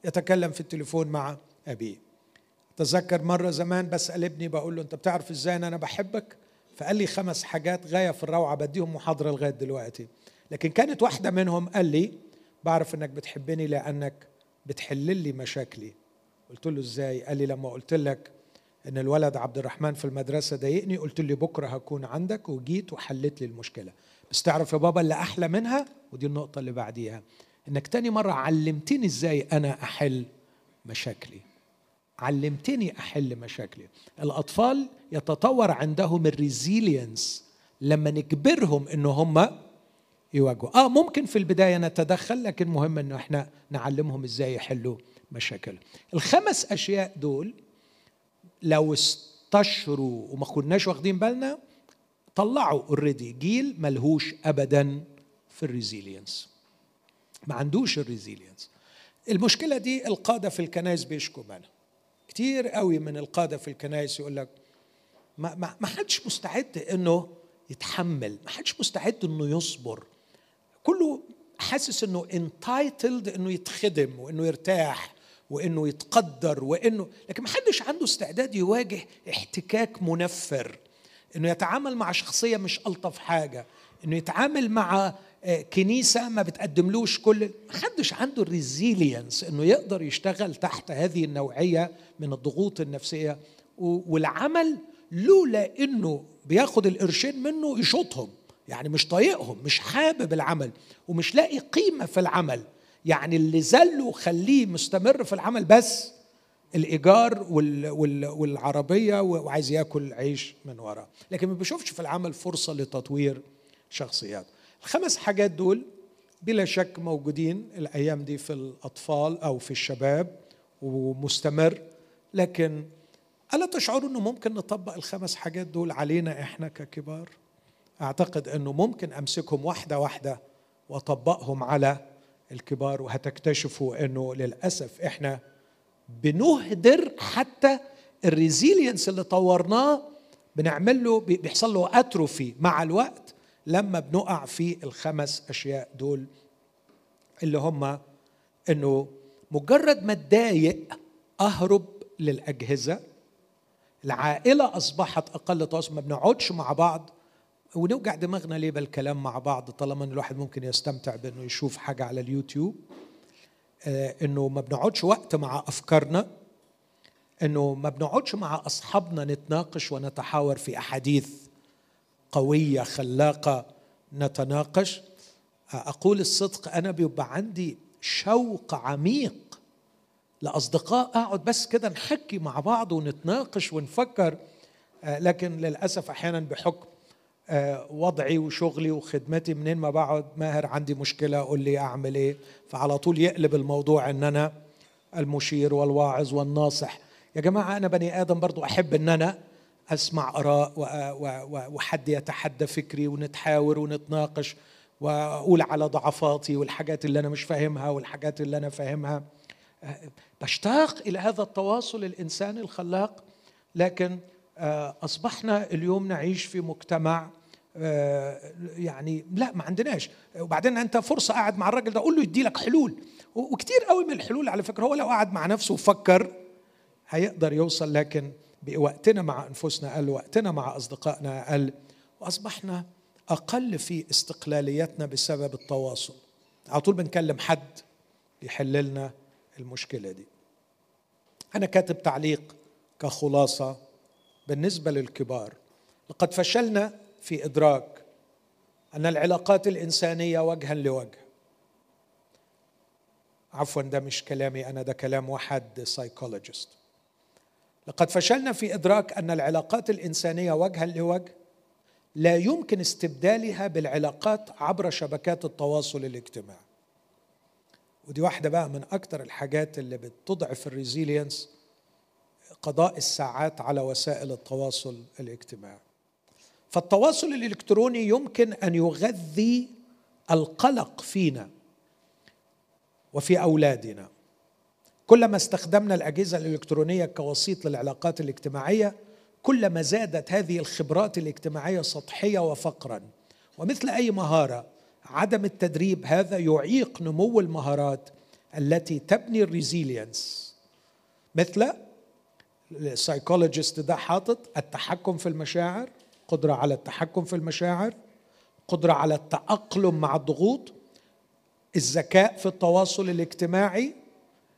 يتكلم في التليفون مع أبيه. تذكر مرة زمان بسأل ابني بقول له: أنت بتعرف إزاي أنا بحبك؟ فقال لي خمس حاجات غاية في الروعة، بديهم محاضرة لغاية دلوقتي، لكن كانت واحدة منهم قال لي: بعرف أنك بتحبني لأنك بتحل لي مشاكلي. قلت له: إزاي؟ قال لي: لما قلت لك إن الولد عبد الرحمن في المدرسة ضايقني، قلت لي بكرة هكون عندك، وجيت وحلت لي المشكلة. بس تعرف يا بابا اللي أحلى منها، ودي النقطة اللي بعديها، إنك تاني مرة علمتني إزاي أنا أحل مشاكلي، علمتني أحل مشاكلي. الأطفال يتطور عندهم الريزيلينس لما نجبرهم إن هم يواجهوا. آه ممكن في البداية نتدخل، لكن مهم إنه إحنا نعلمهم إزاي يحلوا مشاكلهم. الخمس أشياء دول لو استشروا وما كناش واخدين بالنا طلعوا اوريدي جيل ملهوش أبدا في الريزيلينس، ما عندوش الريزيلينس. المشكلة دي القادة في الكنائس بيشكوا منها كتير قوي. من القادة في الكنائس يقول لك ما, ما, ما حدش مستعد انه يتحمل، ما حدش مستعد انه يصبر، كله حاسس انه انتايتلد انه يتخدم وانه يرتاح وانه يتقدر وانه، لكن ما حدش عنده استعداد يواجه احتكاك منفر، انه يتعامل مع شخصية مش ألطف حاجة، انه يتعامل مع كنيسة ما بتقدملوش كل، ما حدش عنده الريزيلينس انه يقدر يشتغل تحت هذه النوعية من الضغوط النفسية والعمل، لولا انه بياخد القرشين منه يشوطهم، يعني مش طايقهم، مش حابب العمل ومش لاقي قيمة في العمل. يعني اللي زله خليه مستمر في العمل بس الإيجار والعربية وعايز ياكل عيش من وراه، لكن ما بيشوفش في العمل فرصة لتطوير شخصياته. الخمس حاجات دول بلا شك موجودين الأيام دي في الأطفال أو في الشباب ومستمر، لكن ألا تشعروا أنه ممكن نطبق الخمس حاجات دول علينا إحنا ككبار؟ أعتقد أنه ممكن أمسكهم واحدة واحدة وأطبقهم على الكبار، وهتكتشفوا أنه للأسف إحنا بنهدر حتى الريزيلينس اللي طورناه، بنعمل له بيحصل له أتروفي مع الوقت لما بنقع في الخمس أشياء دول، اللي هم أنه مجرد ما اتضايق أهرب للأجهزة، العائلة أصبحت أقل تواصل، ما بنقعدش مع بعض ونوجع دماغنا ليه بالكلام مع بعض طالما ان الواحد ممكن يستمتع بانه يشوف حاجه على اليوتيوب، آه انه ما بنقعدش وقت مع افكارنا، انه ما بنقعدش مع اصحابنا نتناقش ونتحاور في احاديث قويه خلاقه نتناقش. آه اقول الصدق، انا بيبقى عندي شوق عميق لاصدقاء اقعد بس كده نحكي مع بعض ونتناقش ونفكر، آه لكن للاسف احيانا بحكم وضعي وشغلي وخدمتي منين ما بقعد ماهر عندي مشكلة أقول لي أعمل إيه، فعلى طول يقلب الموضوع أن أنا المشير والواعظ والناصح. يا جماعة أنا بني آدم برضو أحب أن أنا أسمع آراء وحد يتحدى فكري ونتحاور ونتناقش وأقول على ضعفاتي والحاجات اللي أنا مش فاهمها والحاجات اللي أنا فاهمها. بشتاق إلى هذا التواصل الإنساني الخلاق، لكن أصبحنا اليوم نعيش في مجتمع يعني لا ما عندناش. وبعدين أنت فرصة قاعد مع الراجل ده قول له يدي لك حلول، وكتير قوي من الحلول على فكرة هو لو قاعد مع نفسه وفكر هيقدر يوصل، لكن بوقتنا مع أنفسنا قل، وقتنا مع أصدقائنا قل، وأصبحنا أقل في استقلاليتنا بسبب التواصل. على طول بنكلم حد يحللنا المشكلة دي. أنا كاتب تعليق كخلاصة بالنسبة للكبار: لقد فشلنا في إدراك أن العلاقات الإنسانية وجها لوجه. عفوا ده مش كلامي أنا، ده كلام واحد سايكولوجيست. لقد فشلنا في إدراك أن العلاقات الإنسانية وجها لوجه لا يمكن استبدالها بالعلاقات عبر شبكات التواصل الاجتماعي. ودي واحدة بقى من أكتر الحاجات اللي بتضعف الريزيلينس، قضاء الساعات على وسائل التواصل الاجتماعي. فالتواصل الإلكتروني يمكن أن يغذي القلق فينا وفي أولادنا. كلما استخدمنا الأجهزة الإلكترونية كوسيط للعلاقات الاجتماعية، كلما زادت هذه الخبرات الاجتماعية سطحية وفقرا. ومثل أي مهارة، عدم التدريب هذا يعيق نمو المهارات التي تبني الريزيلينس، مثل السايكولوجيست ده حاطط التحكم في المشاعر، قدرة على التحكم في المشاعر، قدرة على التأقلم مع الضغوط، الذكاء في التواصل الاجتماعي.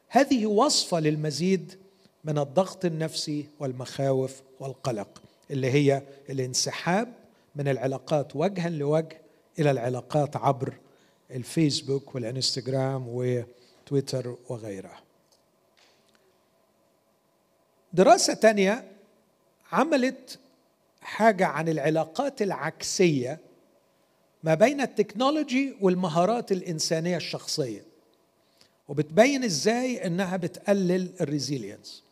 هذه وصفة للمزيد من الضغط النفسي والمخاوف والقلق، اللي هي الانسحاب من العلاقات وجها لوجه إلى العلاقات عبر الفيسبوك والإنستجرام وتويتر وغيرها. دراسة تانية عملت حاجة عن العلاقات العكسية ما بين التكنولوجي والمهارات الإنسانية الشخصية، وبتبين إزاي إنها بتقلل الريزيلينس.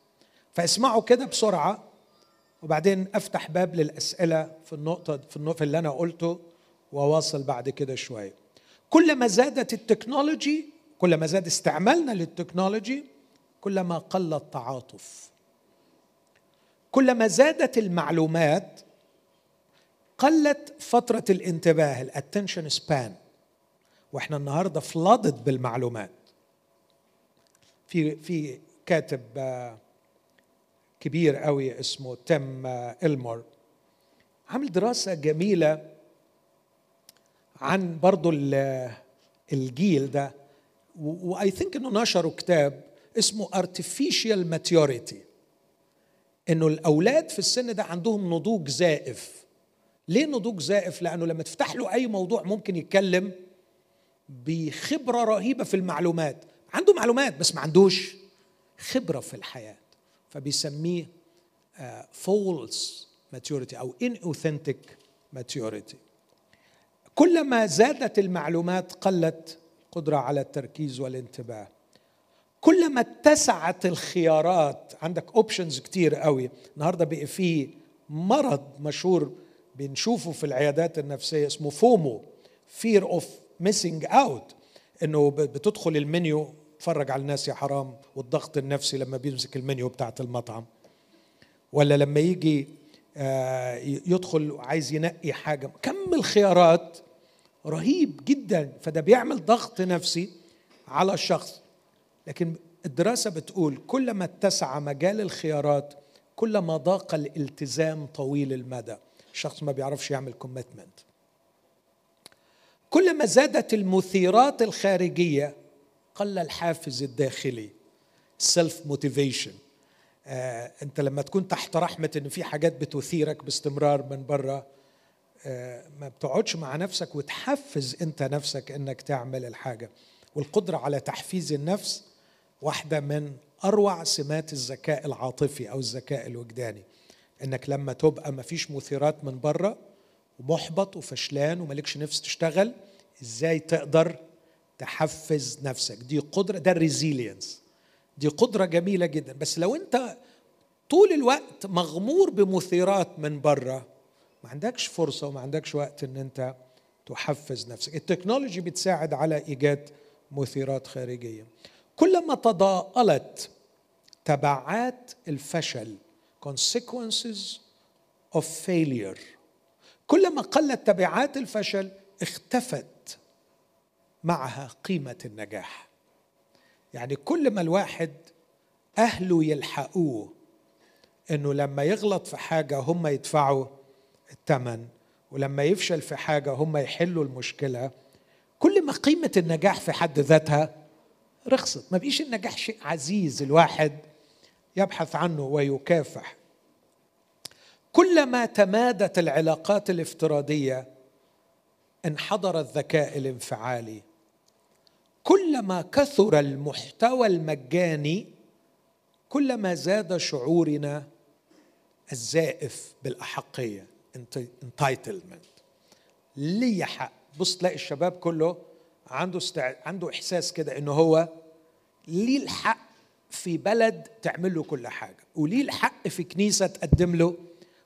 فاسمعوا كده بسرعة، وبعدين أفتح باب للأسئلة في النقطة في اللي أنا قلته، وواصل بعد كده شوية. كلما زادت التكنولوجي، كلما زاد استعمالنا للتكنولوجي، كلما قل التعاطف. كلما زادت المعلومات، قلت فترة الانتباه، الاتنشن سبان. واحنا النهارده فلادت بالمعلومات. في في كاتب كبير قوي اسمه تيم إلمر، عمل دراسة جميلة عن برضو الجيل ده، واي ثينك انه نشروا كتاب اسمه artificial maturity، انه الاولاد في السن ده عندهم نضوج زائف. ليه نضوج زائف؟ لانه لما تفتح له اي موضوع ممكن يتكلم بخبرة رهيبة في المعلومات. عنده معلومات بس ما عندوش خبرة في الحياة، فبيسميه فولس ماتيوريتي أو إن أوثنتيك ماتيوريتي. كلما زادت المعلومات قلت القدرة على التركيز والانتباه. كلما اتسعت الخيارات، عندك أوبشنز كتير قوي. النهاردة بقى فيه مرض مشهور بنشوفه في العيادات النفسية اسمه فومو، fear of missing out، إنه بتدخل المنيو، تفرج على الناس يا حرام، والضغط النفسي لما بيمسك المنيو بتاعت المطعم، ولا لما يجي يدخل عايز ينقي حاجة. كم الخيارات رهيب جدا، فده بيعمل ضغط نفسي على الشخص. لكن الدراسة بتقول كلما اتسع مجال الخيارات، كلما ضاق الالتزام طويل المدى، الشخص ما بيعرفش يعمل كوميتمنت. كلما زادت المثيرات الخارجية، قل الحافز الداخلي، سيلف موتيفيشن. آه، انت لما تكون تحت رحمة ان في حاجات بتثيرك باستمرار من بره، آه، ما بتقعدش مع نفسك وتحفز انت نفسك انك تعمل الحاجة. والقدرة على تحفيز النفس واحدة من اروع سمات الذكاء العاطفي او الذكاء الوجداني، انك لما تبقى ما فيش مثيرات من بره ومحبط وفشلان ومالكش نفس تشتغل، ازاي تقدر تحفز نفسك. دي قدرة، ده الريزيلينس، دي قدرة جميلة جدا. بس لو انت طول الوقت مغمور بمثيرات من بره، ما عندكش فرصة وما عندكش وقت ان انت تحفز نفسك. التكنولوجي بتساعد على ايجاد مثيرات خارجية. كلما تضاءلت تبعات الفشل consequences of failure، كلما قلت تبعات الفشل اختفت معها قيمة النجاح. يعني كل ما الواحد أهله يلحقوه إنه لما يغلط في حاجة هم يدفعوا الثمن، ولما يفشل في حاجة هم يحلوا المشكلة، كل ما قيمة النجاح في حد ذاتها رخصت. ما بقيش النجاح شيء عزيز الواحد يبحث عنه ويكافح. كلما تمادت العلاقات الافتراضية انحدر الذكاء الانفعالي. كلما كثر المحتوى المجاني كلما زاد شعورنا الزائف بالأحقية entitlement، ليه حق. بص تلاقي الشباب كله عنده استع... عنده إحساس كده إنه هو ليه الحق في بلد تعمل له كل حاجة، وليه الحق في كنيسة تقدم له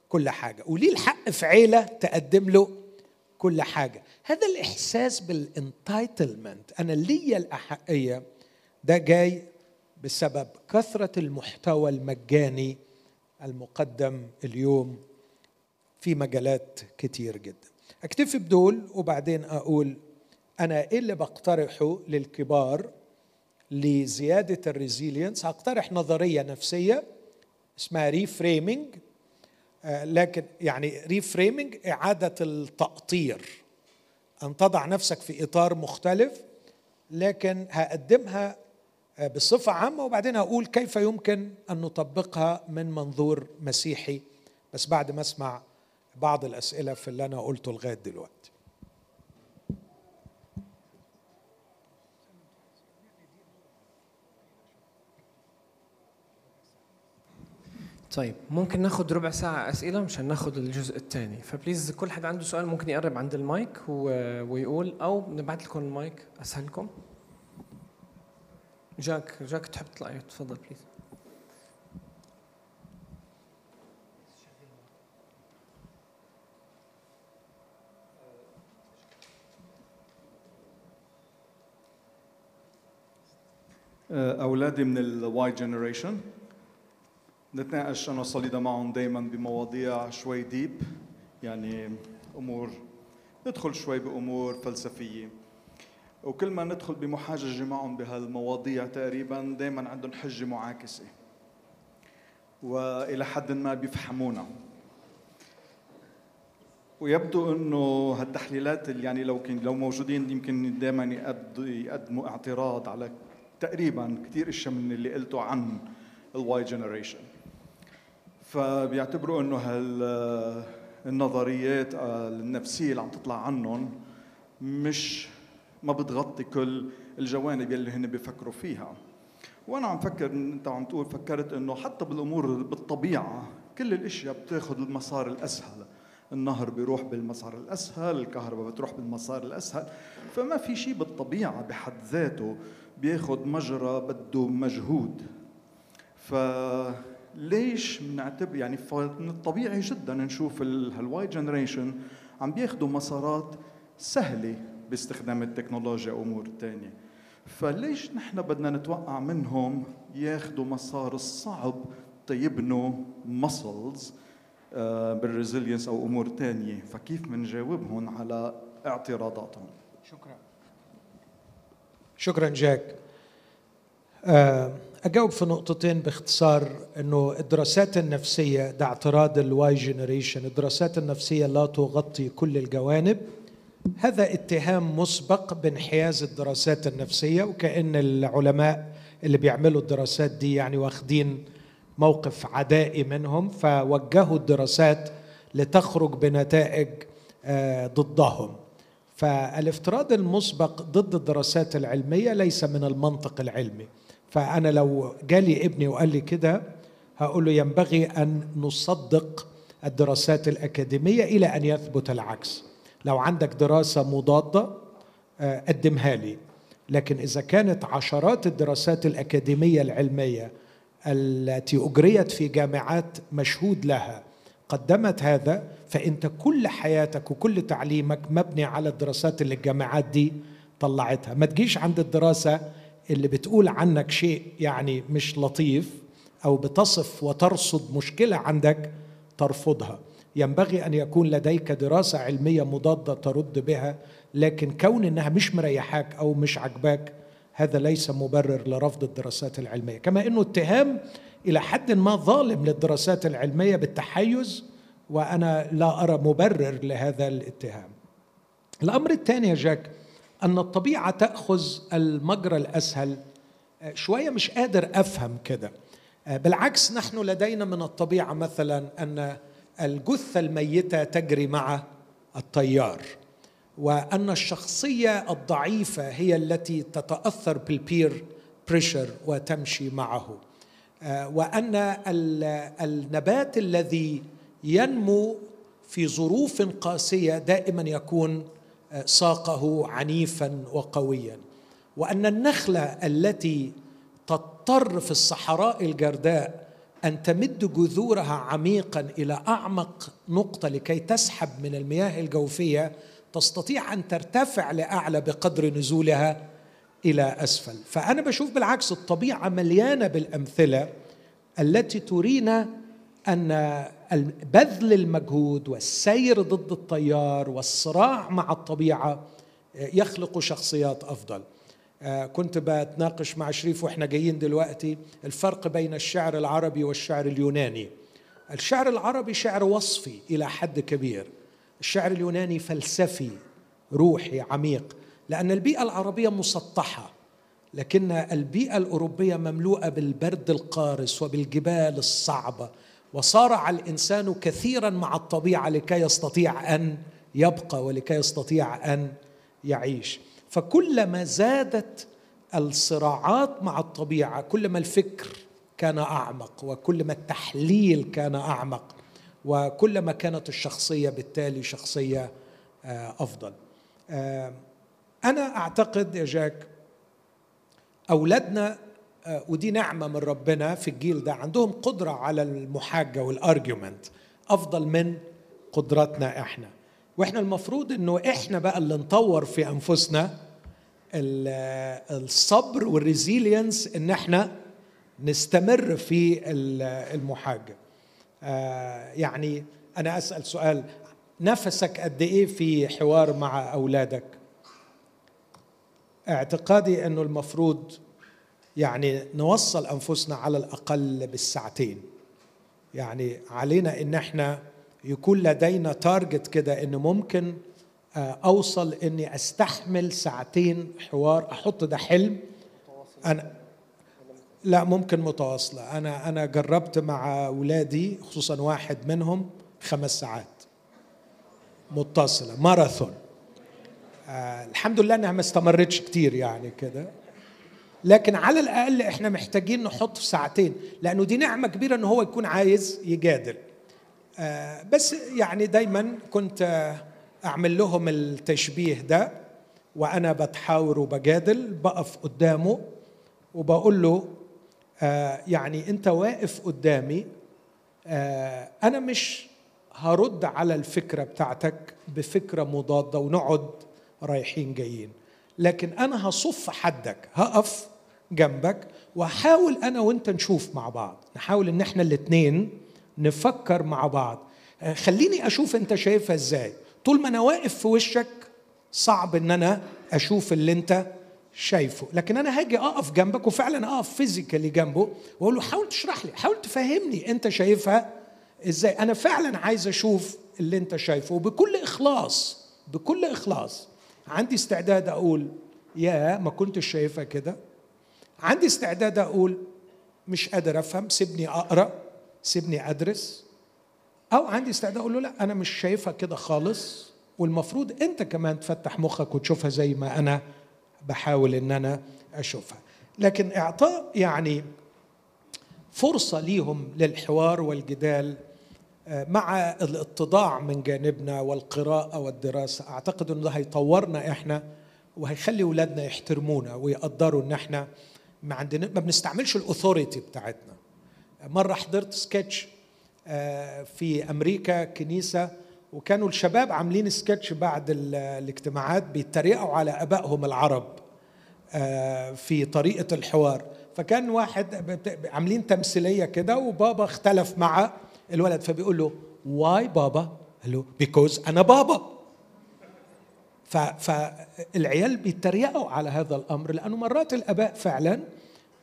كل حاجة، وليه الحق في عيلة تقدم له كل حاجة. هذا الإحساس بالانتايتلمنت، أنا ليا الأحقية، ده جاي بسبب كثرة المحتوى المجاني المقدم اليوم في مجالات كتير جدا. أكتفي بدول وبعدين أقول أنا إيه اللي بقترحه للكبار لزيادة الريزيلينس. هقترح نظرية نفسية اسمها ريفريمينج، لكن يعني ريفريمينج إعادة التأطير، أن تضع نفسك في إطار مختلف، لكن هقدمها بصفة عامة وبعدين هقول كيف يمكن أن نطبقها من منظور مسيحي، بس بعد ما أسمع بعض الأسئلة في اللي أنا قلته لغاية دلوقتي. طيب ممكن ناخد ربع ساعة أسئلة مشان ناخد الجزء الثاني، فبليز كل حد عنده سؤال ممكن يقرب عند المايك ويقول، أو نبعت لكم المايك أسهل لكم. جاك جاك تحب تطلعي؟ تفضل بليز. أولادي من الواي جنريشن، نتناقش أنا وصليدة معهم دايماً بمواضيع شوي ديب، يعني أمور ندخل شوي بأمور فلسفية، وكل ما ندخل بمحاججة معهم بهالمواضيع تقريباً دايماً عندهم حجة معاكسة، وإلى حد ما بيفهمونا. ويبدو أنه هالتحليلات اللي يعني لو كان لو موجودين يمكن دايماً يقدموا اعتراض على تقريباً كثير أشياء من اللي قلته عن الواي جنريشن، فبيعتبروا انه هالنظريات النفسيه اللي عم تطلع عنهم مش ما بتغطي كل الجوانب اللي هن بيفكروا فيها. وانا عم فكر، انت عم تقول، فكرت انه حتى بالامور بالطبيعه كل الاشياء بتاخذ المسار الاسهل، النهر بيروح بالمسار الاسهل، الكهرباء بتروح بالمسار الاسهل، فما في شيء بالطبيعه بحد ذاته بياخذ مجرى بده مجهود. فليش بنعتبر يعني من الطبيعي جدا نشوف هالواي جنريشن عم بياخذوا مسارات سهله باستخدام التكنولوجيا وامور ثانيه، فليش نحن بدنا نتوقع منهم ياخذوا مسار الصعب تيبنوا مسلز بالريزيلينس او امور ثانيه؟ فكيف بنجاوبهم على اعتراضاتهم؟ شكرا. شكرا جاك. آه أجاوب في نقطتين باختصار. أنه الدراسات النفسية، ده اعتراض الواي جنريشن، الدراسات النفسية لا تغطي كل الجوانب، هذا اتهام مسبق بانحياز الدراسات النفسية، وكأن العلماء اللي بيعملوا الدراسات دي يعني واخدين موقف عدائي منهم، فوجهوا الدراسات لتخرج بنتائج ضدهم. فالافتراض المسبق ضد الدراسات العلمية ليس من المنطق العلمي. فأنا لو جالي ابني وقال لي كده هقول له ينبغي أن نصدق الدراسات الأكاديمية إلى أن يثبت العكس. لو عندك دراسة مضادة قدمها لي، لكن إذا كانت عشرات الدراسات الأكاديمية العلمية التي أجريت في جامعات مشهود لها قدمت هذا، فأنت كل حياتك وكل تعليمك مبني على الدراسات اللي الجامعات دي طلعتها. ما تجيش عند الدراسة اللي بتقول عنك شيء يعني مش لطيف أو بتصف وترصد مشكلة عندك ترفضها. ينبغي أن يكون لديك دراسة علمية مضادة ترد بها، لكن كون أنها مش مريحاك أو مش عجباك هذا ليس مبرر لرفض الدراسات العلمية. كما أنه اتهام إلى حد ما ظالم للدراسات العلمية بالتحيز، وأنا لا أرى مبرر لهذا الاتهام. الأمر الثاني يا جاك أن الطبيعة تأخذ المجرى الأسهل شوية. مش قادر أفهم كده. بالعكس، نحن لدينا من الطبيعة مثلا أن الجثة الميتة تجري مع التيار، وأن الشخصية الضعيفة هي التي تتأثر بالبير بريشر وتمشي معه، وأن النبات الذي ينمو في ظروف قاسية دائما يكون ساقه عنيفا وقويا، وأن النخلة التي تضطر في الصحراء الجرداء أن تمد جذورها عميقا إلى أعمق نقطة لكي تسحب من المياه الجوفية تستطيع أن ترتفع لأعلى بقدر نزولها إلى أسفل. فأنا بشوف بالعكس الطبيعة مليانة بالأمثلة التي ترينا أن بذل المجهود والسير ضد التيار والصراع مع الطبيعة يخلق شخصيات أفضل. كنت بتناقش مع شريف وإحنا جايين دلوقتي الفرق بين الشعر العربي والشعر اليوناني. الشعر العربي شعر وصفي إلى حد كبير، الشعر اليوناني فلسفي روحي عميق، لأن البيئة العربية مسطحة، لكن البيئة الأوروبية مملوءة بالبرد القارس وبالجبال الصعبة، وصارع الإنسان كثيرا مع الطبيعة لكي يستطيع أن يبقى ولكي يستطيع أن يعيش. فكلما زادت الصراعات مع الطبيعة كلما الفكر كان أعمق، وكلما التحليل كان أعمق، وكلما كانت الشخصية بالتالي شخصية أفضل. أنا أعتقد يا جاك أولادنا، ودي نعمة من ربنا في الجيل ده، عندهم قدرة على المحاجة والأرجيومنت أفضل من قدرتنا إحنا، وإحنا المفروض إنه إحنا بقى اللي نطور في أنفسنا الصبر والريزيلينس إن إحنا نستمر في المحاجة. يعني أنا أسأل سؤال، نفسك قد إيه في حوار مع أولادك؟ اعتقادي أنه المفروض يعني نوصل أنفسنا على الأقل بالساعتين. يعني علينا أن احنا يكون لدينا تارجت كده، أنه ممكن أوصل أني أستحمل ساعتين حوار. أحط ده حلم أنا، لا ممكن متواصلة. أنا أنا جربت مع أولادي خصوصا واحد منهم خمس ساعات متصلة ماراثون. آه الحمد لله أنها ما استمرتش كتير يعني كده، لكن على الأقل إحنا محتاجين نحط في ساعتين، لأنه دي نعمة كبيرة إن هو يكون عايز يجادل. آه بس يعني دايما كنت أعمل لهم التشبيه ده، وأنا بتحاور وبجادل بقف قدامه وبقول له آه يعني أنت واقف قدامي، آه أنا مش هرد على الفكرة بتاعتك بفكرة مضادة ونقعد رايحين جايين، لكن أنا هصف حدك، هقف جنبك وحاول أنا وأنت نشوف مع بعض، نحاول إن إحنا الاتنين نفكر مع بعض. آه خليني أشوف أنت شايفها إزاي. طول ما أنا واقف في وشك صعب إن أنا أشوف اللي أنت شايفه، لكن أنا هاجي أقف جنبك وفعلا أقف فيزيكالي جنبه وأقول له حاول تشرح لي، حاول تفهمني أنت شايفها إزاي، أنا فعلا عايز أشوف اللي أنت شايفه. وبكل إخلاص، بكل إخلاص عندي استعداد أقول يا ما كنتش شايفها كده، عندي استعداد أقول مش قادر أفهم سيبني أقرأ سيبني أدرس، أو عندي استعداد أقول له لا أنا مش شايفها كده خالص، والمفروض أنت كمان تفتح مخك وتشوفها زي ما أنا بحاول إن أنا أشوفها. لكن إعطاء يعني فرصة ليهم للحوار والجدال مع الاتضاع من جانبنا والقراءة والدراسة، أعتقد إنه ده هيطورنا إحنا وهيخلي أولادنا يحترمونا ويقدروا إن إحنا ما عندنا، ما بنستعملش الأوثوريتي بتاعتنا. مرة حضرت سكتش في أمريكا كنيسة، وكانوا الشباب عاملين سكتش بعد الاجتماعات بيتريقوا على أبائهم العرب في طريقة الحوار. فكان واحد عاملين تمثيلية كده، وبابا اختلف مع الولد فبيقول له واي بابا؟ قال له بيكوز أنا بابا. فالعيال بيتريقوا على هذا الأمر، لأنه مرات الآباء فعلا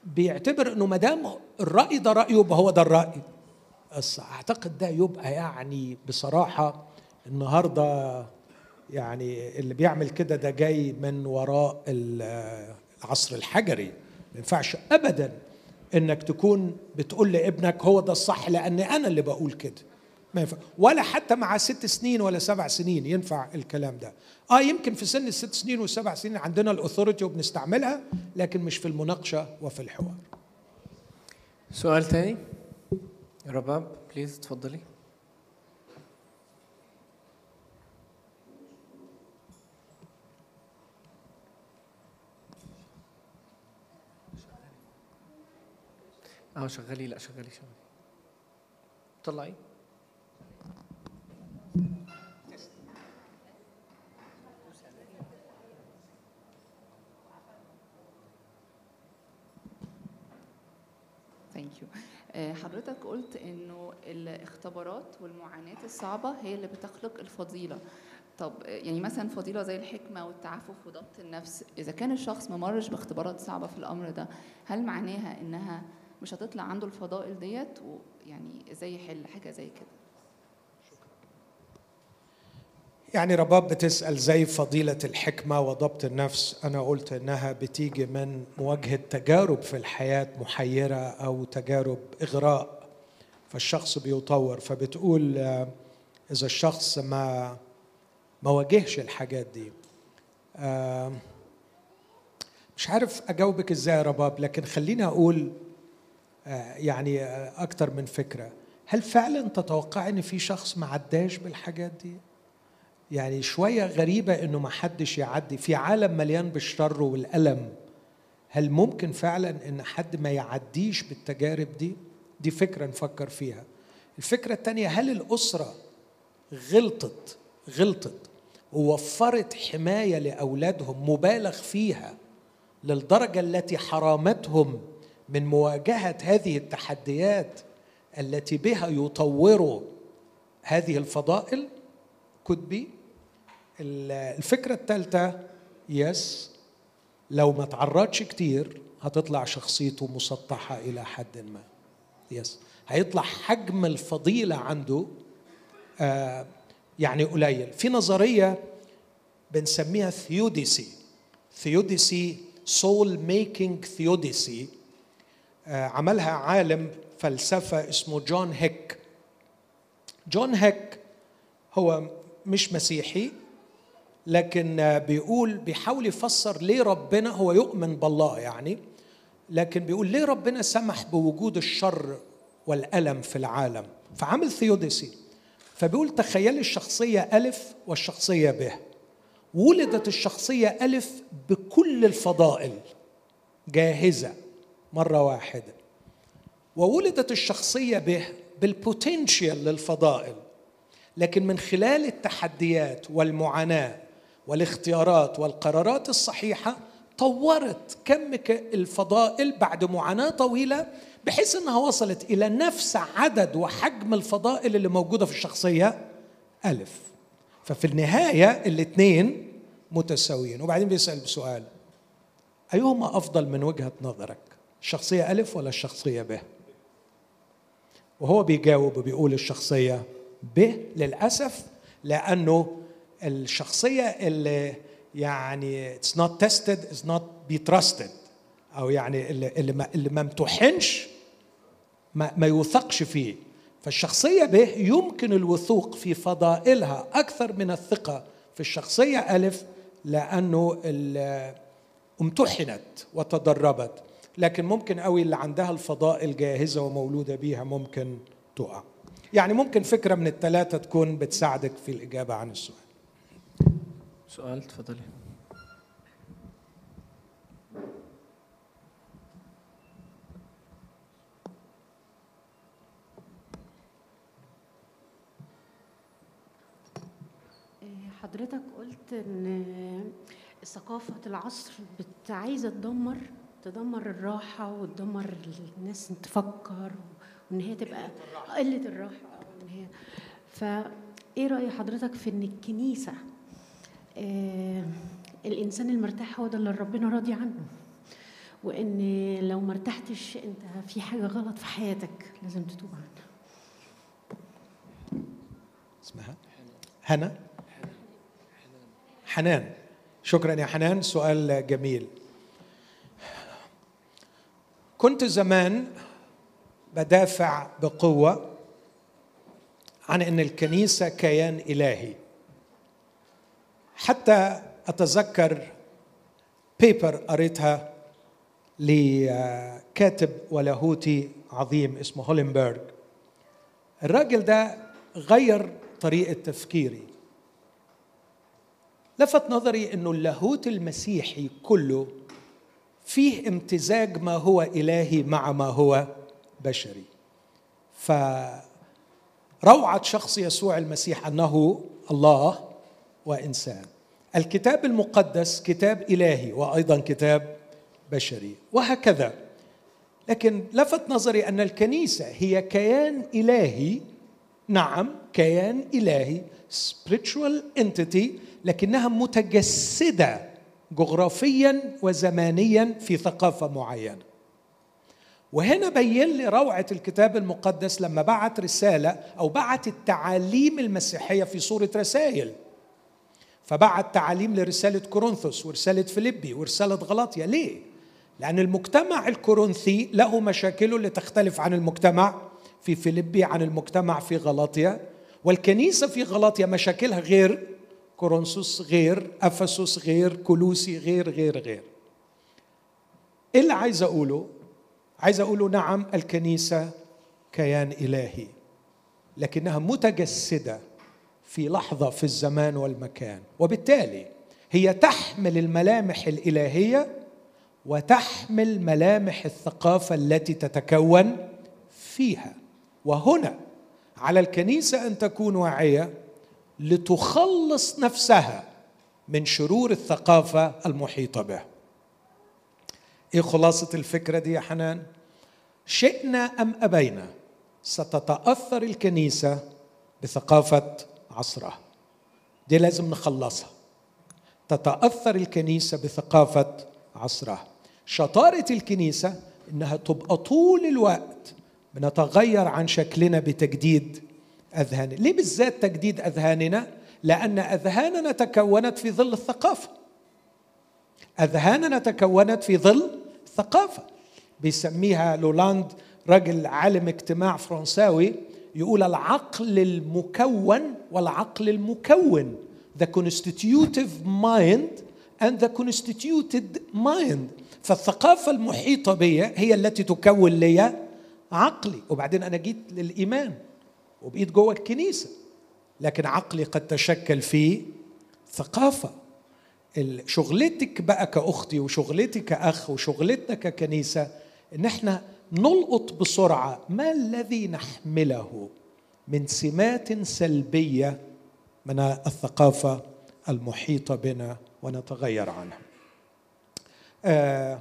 بيعتبر أنه مدام الرأي ده رأيه يبقى هو ده الرأي. أعتقد ده يبقى يعني بصراحة النهاردة يعني اللي بيعمل كده ده جاي من وراء العصر الحجري. ما ينفعش أبدا أنك تكون بتقول لابنك هو ده الصح لأن أنا اللي بقول كده، ما ينفع. ولا حتى مع ست سنين ولا سبع سنين ينفع الكلام ده. اه يمكن في سن الست سنين والسبع سنين عندنا الأوثوريتي وبنستعملها، لكن مش في المناقشة وفي الحوار. سؤال تاني رباب بليز تفضلي. اه شغلي لا شغلي شغلي طلعي. ثانك يو. حضرتك قلت انه الاختبارات والمعاناة الصعبة هي اللي بتخلق الفضيلة. طب يعني مثلا فضيلة زي الحكمة والتعفف وضبط النفس، اذا كان الشخص ما مرش باختبارات صعبة في الامر ده، هل معناها انها مش هتطلع عنده الفضائل ديت؟ ويعني ازاي يحل حاجة زي كده؟ يعني رباب بتسأل زي فضيلة الحكمة وضبط النفس، أنا قلت إنها بتيجي من مواجهة تجارب في الحياة محيرة أو تجارب إغراء، فالشخص بيطور. فبتقول إذا الشخص ما ما واجهش الحاجات دي، مش عارف أجاوبك إزاي يا رباب، لكن خليني أقول يعني أكتر من فكرة. هل فعلا تتوقع إن في شخص ما عداش بالحاجات دي؟ يعني شوية غريبة إنه ما حدش يعدي في عالم مليان بالشر والألم. هل ممكن فعلاً إن حد ما يعديش بالتجارب دي؟ دي فكرة نفكر فيها. الفكرة التانية، هل الأسرة غلطت غلطت ووفرت حماية لأولادهم مبالغ فيها للدرجة التي حرمتهم من مواجهة هذه التحديات التي بها يطوروا هذه الفضائل؟ could be. الفكرة الثالثة يس، لو ما تعرضش كتير هتطلع شخصيته مسطحة إلى حد ما. يس هيطلع حجم الفضيلة عنده آه يعني قليل. في نظرية بنسميها ثيوديسي ثيوديسي soul-making theodicy، آه عملها عالم فلسفة اسمه جون هيك. جون هيك هو مش مسيحي، لكن بيقول بيحاول يفسر ليه ربنا، هو يؤمن بالله يعني، لكن بيقول ليه ربنا سمح بوجود الشر والألم في العالم. فعمل ثيوديسي، فبيقول تخيل الشخصية ألف والشخصية ب، ولدت الشخصية ألف بكل الفضائل جاهزة مرة واحدة، وولدت الشخصية ب بالبوتنشيال للفضائل، لكن من خلال التحديات والمعاناة والاختيارات والقرارات الصحيحة طورت كم الفضائل بعد معاناة طويلة، بحيث أنها وصلت إلى نفس عدد وحجم الفضائل اللي موجودة في الشخصية ألف. ففي النهاية الاثنين متساويين. وبعدين بيسأل بسؤال، أيهما أفضل من وجهة نظرك، الشخصية ألف ولا الشخصية ب؟ وهو بيجاوب وبيقول الشخصية ب للأسف، لأنه الشخصية اللي يعني it's not tested is not be trusted، أو يعني اللي اللي ما امتحنش ما, ما يوثقش فيه. فالشخصية ب يمكن الوثوق في فضائلها أكثر من الثقة في الشخصية ألف، لأنه امتحنت وتدربت. لكن ممكن قوي اللي عندها الفضائل جاهزة ومولودة بيها ممكن تقع. يعني ممكن فكرة من الثلاثة تكون بتساعدك في الإجابة عن السؤال. سؤال تفضلي. حضرتك قلت ان ثقافه العصر عايزه تدمر تدمر الراحه وتدمر الناس تفكر، وان هي تبقى قله الراحه. ان هي فايه راي حضرتك في ان الكنيسه آه الانسان المرتاح هو ده اللي ربنا راضي عنه، وان لو ما ارتحتش انت في حاجه غلط في حياتك لازم تتوب عنها؟ اسمها هنا حنان. شكرا يا حنان، سؤال جميل. كنت زمان بدافع بقوة عن أن الكنيسة كيان إلهي، حتى أتذكر بيبر قريتها لكاتب ولاهوتي عظيم اسمه هولنبرغ. الراجل ده غير طريقة تفكيري. لفت نظري أنه اللاهوت المسيحي كله فيه امتزاج ما هو إلهي مع ما هو بشري. فروعة شخص يسوع المسيح أنه الله وإنسان. الكتاب المقدس كتاب إلهي وأيضا كتاب بشري وهكذا. لكن لفت نظري أن الكنيسة هي كيان إلهي، نعم كيان إلهي spiritual entity، لكنها متجسدة جغرافيا وزمانيا في ثقافة معينة. وهنا بين لي روعة الكتاب المقدس لما بعت رسالة أو بعت التعاليم المسيحية في صورة رسائل. فبعت تعاليم لرسالة كورنثوس ورسالة فيليبي ورسالة غلاطيا. ليه؟ لأن المجتمع الكورنثي له مشاكله اللي تختلف عن المجتمع في فيليبي، عن المجتمع في غلاطيا. والكنيسة في غلاطيا مشاكلها غير كورنثوس، غير أفسس، غير كولوسي، غير غير غير. إيه اللي عايز أقوله؟ عايز أقوله نعم الكنيسة كيان إلهي، لكنها متجسدة في لحظة في الزمان والمكان، وبالتالي هي تحمل الملامح الإلهية وتحمل ملامح الثقافة التي تتكون فيها. وهنا على الكنيسة أن تكون واعية لتخلص نفسها من شرور الثقافة المحيطة بها. إيه خلاصة الفكرة دي يا حنان؟ شئنا أم أبينا ستتأثر الكنيسة بثقافة عصرها. دي لازم نخلصها. تتأثر الكنيسة بثقافة عصرها. شطارة الكنيسة إنها تبقى طول الوقت بنتغير عن شكلنا بتجديد أذهاننا. ليه بالذات تجديد أذهاننا؟ لأن أذهاننا تكونت في ظل الثقافة. أذهاننا تكونت في ظل الثقافة. بيسميها لولاند، رجل عالم اجتماع فرنساوي، يقول العقل المكون والعقل المكون، the constitutive mind and the constituted mind. فالثقافة المحيطة بي هي التي تكون لي عقلي. وبعدين أنا جيت للإيمان وبقيت جوه الكنيسة، لكن عقلي قد تشكل في ثقافة. شغلتك بقى كأختي وشغلتك كأخ وشغلتنا ككنيسة إن احنا نلقط بسرعة ما الذي نحمله من سمات سلبية من الثقافة المحيطة بنا ونتغير عنها. آه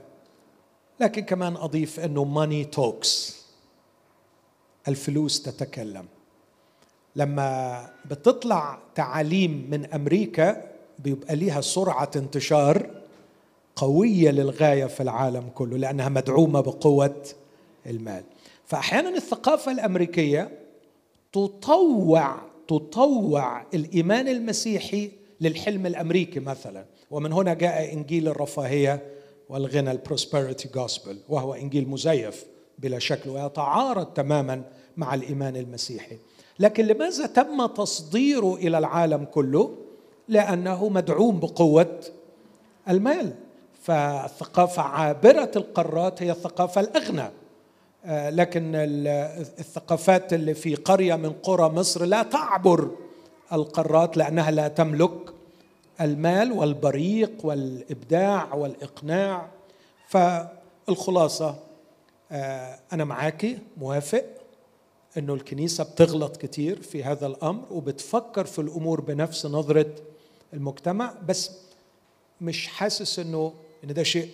لكن كمان أضيف أنه money talks، الفلوس تتكلم. لما بتطلع تعاليم من أمريكا بيبقى ليها سرعة انتشار قوية للغاية في العالم كله، لأنها مدعومة بقوة المال. فأحيانا الثقافة الأمريكية تطوع تطوع الإيمان المسيحي للحلم الأمريكي مثلا. ومن هنا جاء إنجيل الرفاهية والغنى، البروسبريتي جوسبل، وهو إنجيل مزيف بلا شكل ويتعارض تماما مع الإيمان المسيحي. لكن لماذا تم تصديره إلى العالم كله؟ لأنه مدعوم بقوة المال. فالثقافة عابرة القارات هي الثقافة الأغنى. لكن الثقافات اللي في قرية من قرى مصر لا تعبر القارات لأنها لا تملك المال والبريق والإبداع والإقناع. فالخلاصة أنا معاكي، موافق أنه الكنيسة بتغلط كتير في هذا الأمر وبتفكر في الأمور بنفس نظرة المجتمع، بس مش حاسس انه ان ده شيء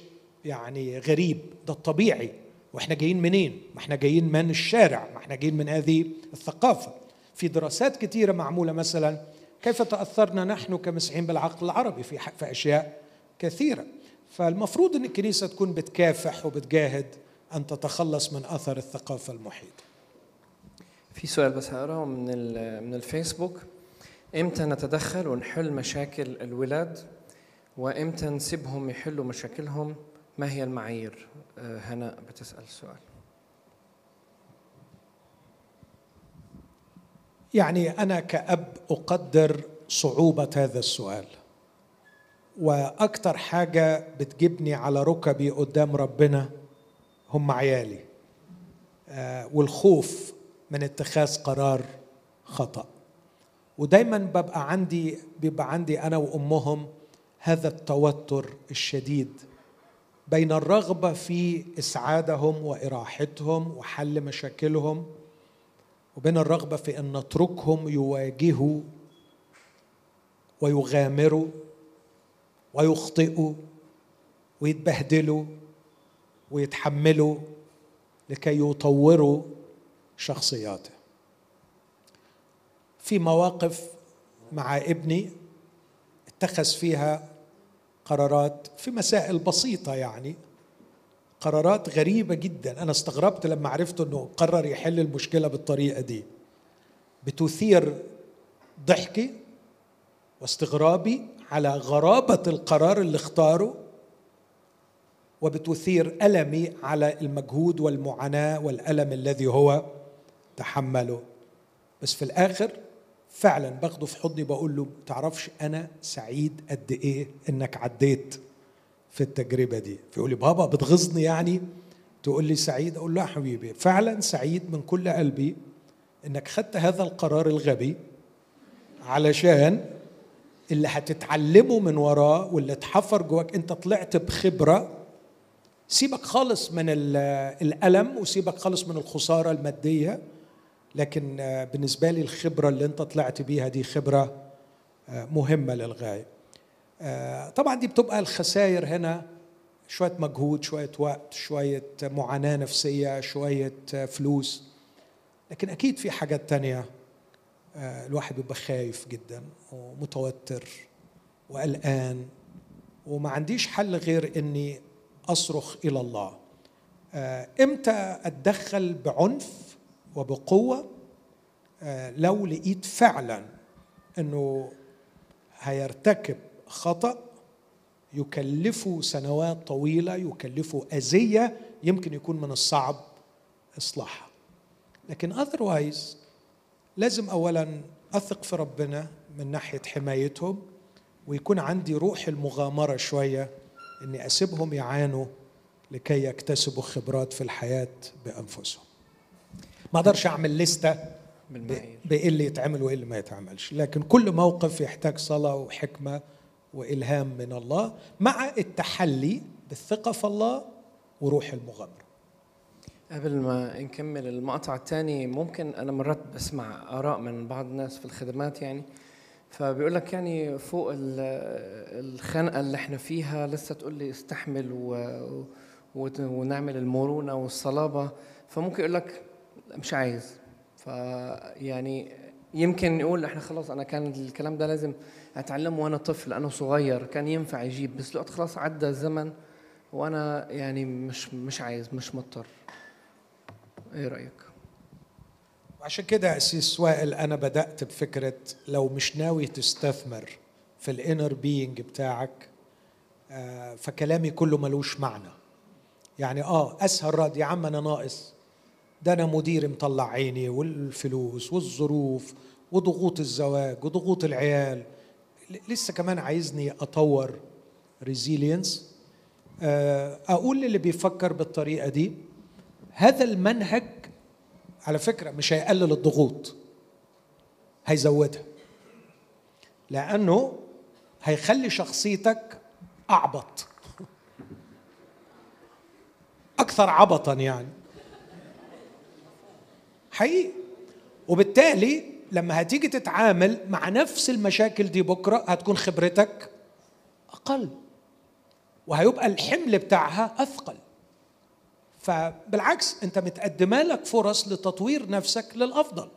يعني غريب، ده الطبيعي. واحنا جايين منين؟ ما احنا جايين من الشارع، ما احنا جايين من هذه الثقافة. في دراسات كتيرة معمولة مثلا كيف تأثرنا نحن كمسيحيين بالعقل العربي في في أشياء كثيرة. فالمفروض ان الكنيسة تكون بتكافح وبتجاهد أن تتخلص من أثر الثقافة المحيطة. في سؤال بس هقراه من من الفيسبوك: إمتى نتدخل ونحل مشاكل الولاد وإمتى نسيبهم يحلوا مشاكلهم؟ ما هي المعايير؟ هناء بتسأل السؤال. يعني أنا كأب أقدر صعوبة هذا السؤال، وأكتر حاجة بتجبني على ركبي قدام ربنا هم عيالي، آه والخوف من اتخاذ قرار خطأ. ودايما ببقى عندي بيبقى عندي أنا وأمهم هذا التوتر الشديد بين الرغبة في إسعادهم وإراحتهم وحل مشاكلهم، وبين الرغبة في أن نتركهم يواجهوا ويغامروا ويخطئوا ويتبهدلوا ويتحملوا لكي يطوروا شخصياته. في مواقف مع ابني اتخذ فيها قرارات في مسائل بسيطة، يعني قرارات غريبة جدا. أنا استغربت لما عرفت أنه قرر يحل المشكلة بالطريقة دي. بتثير ضحكي واستغرابي على غرابة القرار اللي اختاره، وبتثير ألمي على المجهود والمعاناة والألم الذي هو تحمله. بس في الآخر فعلا باخده في حضني بقول له: تعرفش أنا سعيد قد إيه إنك عديت في التجربة دي. فيقول لي: بابا بتغيظني يعني تقول لي سعيد؟ أقول له: يا حبيبي فعلا سعيد من كل قلبي إنك خدت هذا القرار الغبي، علشان اللي هتتعلمه من وراه واللي اتحفر جواك أنت طلعت بخبرة. سيبك خالص من الألم وسيبك خالص من الخسارة المادية، لكن بالنسبة لي الخبرة اللي انت طلعت بيها دي خبرة مهمة للغاية. طبعا دي بتبقى الخسائر هنا شوية مجهود، شوية وقت، شوية معاناة نفسية، شوية فلوس، لكن أكيد في حاجات تانية الواحد بيبقى خايف جدا ومتوتر وقلقان، وما عنديش حل غير إني أصرخ إلى الله. إمتى أتدخل بعنف وبقوة؟ لو لقيت فعلا أنه هيرتكب خطأ يكلفه سنوات طويلة، يكلفه أذية يمكن يكون من الصعب إصلاحها. لكن otherwise لازم أولا أثق في ربنا من ناحية حمايتهم، ويكون عندي روح المغامرة شوية إني أسيبهم يعانوا لكي يكتسبوا خبرات في الحياة بأنفسهم. ما أقدرش أعمل لستة بإيه اللي يتعمل وإيه اللي ما يتعملش، لكن كل موقف يحتاج صلاة وحكمة وإلهام من الله، مع التحلي بالثقة في الله وروح المغامرة. قبل ما نكمل المقطع الثاني، ممكن أنا مرات بسمع آراء من بعض الناس في الخدمات، يعني فبيقول لك يعني فوق الخنقه اللي احنا فيها لسه تقول لي استحمل و... ونعمل المرونه والصلابه، فممكن يقول لك مش عايز. فيعني يمكن يقول احنا خلاص، انا كان الكلام ده لازم اتعلمه وانا طفل، انا صغير كان ينفع اجيب، بس دلوقتي خلاص عدى الزمن وانا يعني مش مش عايز، مش مضطر. ايه رايك؟ عشان كده يا سيس وائل أنا بدأت بفكرة لو مش ناوي تستثمر في الانر بينج بتاعك فكلامي كله ملوش معنى. يعني آه أسهل رد يا عم أنا ناقص، ده أنا مديري مطلع عيني والفلوس والظروف وضغوط الزواج وضغوط العيال، لسه كمان عايزني أطور ريزيلينس. أقول للي بيفكر بالطريقة دي هذا المنهج على فكرة مش هيقلل الضغوط، هيزودها، لأنه هيخلي شخصيتك أعبط أكثر عبطا يعني حقيقي، وبالتالي لما هتيجي تتعامل مع نفس المشاكل دي بكرة هتكون خبرتك أقل، وهيبقى الحمل بتاعها أثقل. فبالعكس أنت متقدمة لك فرص لتطوير نفسك للأفضل.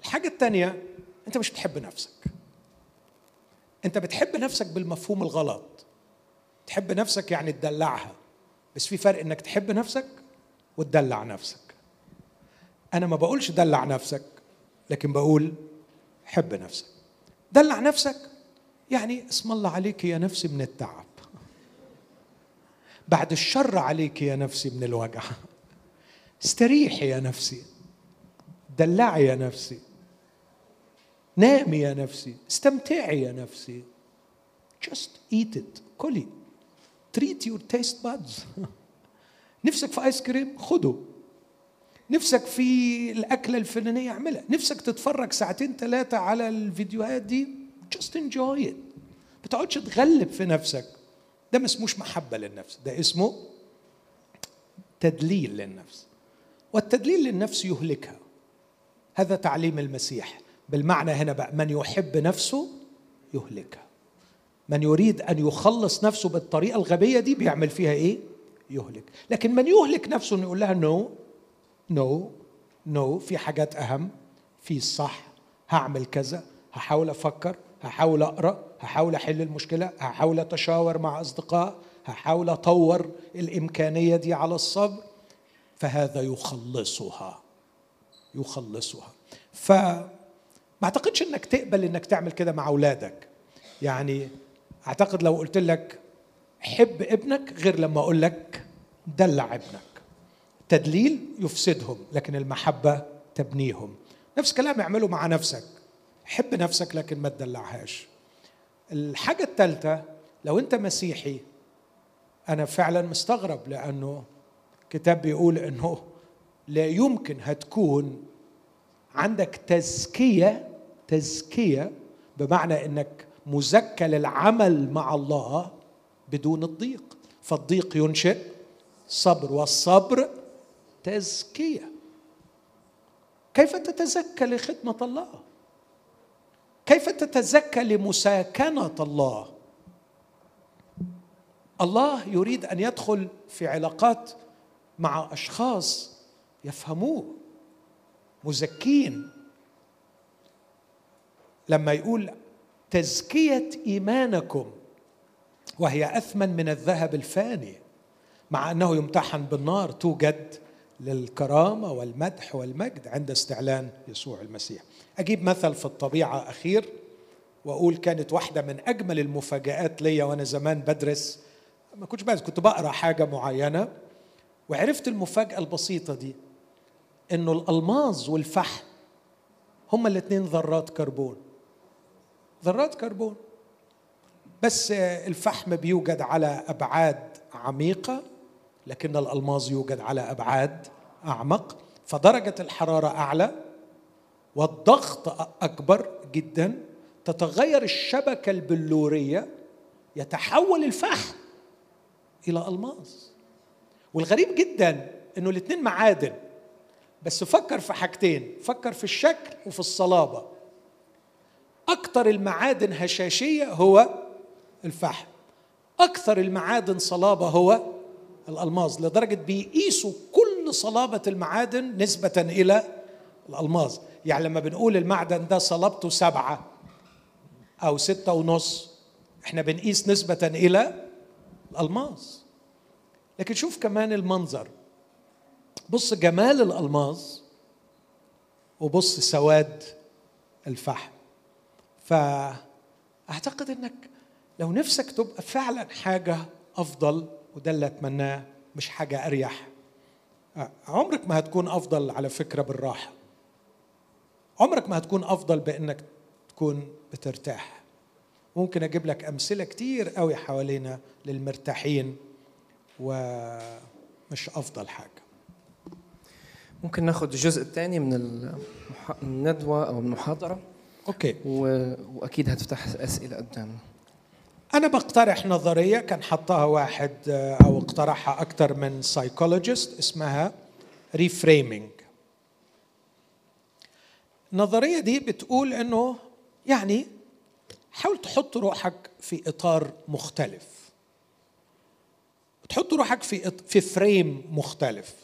الحاجة التانية، أنت مش بتحب نفسك. أنت بتحب نفسك بالمفهوم الغلط. تحب نفسك يعني تدلعها، بس في فرق إنك تحب نفسك وتدلع نفسك. أنا ما بقولش دلع نفسك، لكن بقول حب نفسك. دلع نفسك يعني اسم الله عليك يا نفسي من التعب، بعد الشر عليك يا نفسي من الوجع، استريحي يا نفسي، دلعي يا نفسي، نامي يا نفسي، استمتعي يا نفسي. just eat it، كلي، treat your taste buds. نفسك في آيس كريم خده، نفسك في الأكلة الفلانية اعملها، نفسك تتفرج ساعتين ثلاثة على الفيديوهات دي just enjoy it. بتقعدش تغلب في نفسك، ده ما اسموش محبة للنفس، ده اسمه تدليل للنفس، والتدليل للنفس يهلكها. هذا تعليم المسيح، بالمعنى هنا بقى من يحب نفسه يهلكها. من يريد أن يخلص نفسه بالطريقة الغبية دي بيعمل فيها إيه؟ يهلك. لكن من يهلك نفسه أن يقول لها نو نو نو، في حاجات أهم، في الصح، هعمل كذا، هحاول أفكر، هحاول أقرأ، هحاول أحل المشكلة، هحاول أتشاور مع أصدقاء، هحاول أطور الإمكانية دي على الصبر، فهذا يخلصها يخلصها. فما أعتقدش أنك تقبل أنك تعمل كده مع أولادك. يعني أعتقد لو قلت لك حب ابنك غير لما أقول لك دلع ابنك. التدليل يفسدهم، لكن المحبة تبنيهم. نفس كلام اعمله مع نفسك، حب نفسك لكن ما تدلعهاش. الحاجة الثالثة، لو أنت مسيحي، أنا فعلا مستغرب، لأنه الكتاب بيقول أنه لا يمكن هتكون عندك تزكية، تزكية بمعنى أنك مزكى للعمل مع الله بدون الضيق. فالضيق ينشئ صبر، والصبر تزكية. كيف تتزكى لخدمة الله؟ كيف تتزكى لمساكنة الله؟ الله يريد أن يدخل في علاقات مع أشخاص يفهموه، مزكين. لما يقول تزكية إيمانكم وهي أثمن من الذهب الفاني، مع أنه يمتحن بالنار توجد للكرامة والمدح والمجد عند استعلان يسوع المسيح. أجيب مثل في الطبيعة أخير وأقول كانت واحدة من أجمل المفاجآت ليا وأنا زمان بدرس. ما كنتش بدرس، كنت بقرأ حاجة معينة وعرفت المفاجأة البسيطة دي، إنه الألماس والفحم هما الاتنين ذرات كربون، ذرات كربون، بس الفحم بيوجد على أبعاد عميقة، لكن الألماس يوجد على أبعاد أعمق، فدرجة الحرارة أعلى والضغط أكبر جدا، تتغير الشبكة البلورية، يتحول الفحم إلى ألماس. والغريب جدا إنه الاثنين معادن، بس فكر في حاجتين، فكر في الشكل وفي الصلابة. أكتر المعادن هشاشية هو الفحم، أكثر المعادن صلابة هو الألماس، لدرجة بيقيسوا كل صلابة المعادن نسبة إلى الألماس. يعني لما بنقول المعدن ده صلابته سبعة أو ستة ونص، إحنا بنقيس نسبة إلى الألماس. لكن شوف كمان المنظر، بص جمال الألماس وبص سواد الفحم. فأعتقد إنك لو نفسك تبقى فعلا حاجة أفضل، وده اللي أتمناه، مش حاجة أريح. عمرك ما هتكون أفضل على فكرة بالراحة، عمرك ما هتكون أفضل بأنك تكون بترتاح. ممكن أجيب لك أمثلة كتير قوي حوالينا للمرتاحين ومش أفضل حاجة. ممكن ناخد الجزء الثاني من الندوة أو المحاضرة. أوكي. وأكيد هتفتح أسئلة قدامنا. أنا بقترح نظرية كان حطها واحد أو اقترحها أكتر من سايكولوجيست، اسمها reframing. النظرية دي بتقول أنه يعني حاول تحط روحك في إطار مختلف، تحط روحك في في فريم مختلف،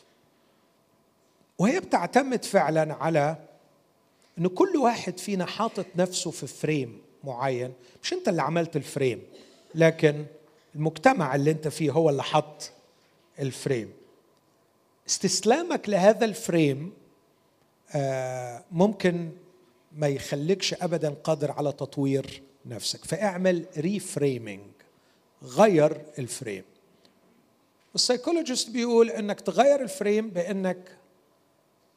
وهي بتعتمد فعلا على أن كل واحد فينا حاطط نفسه في فريم معين. مش أنت اللي عملت الفريم، لكن المجتمع اللي أنت فيه هو اللي حط الفريم. استسلامك لهذا الفريم ممكن ما يخليكش أبدا قادر على تطوير نفسك، فاعمل ريفريمينج، غير الفريم. السايكولوجيست بيقول أنك تغير الفريم بأنك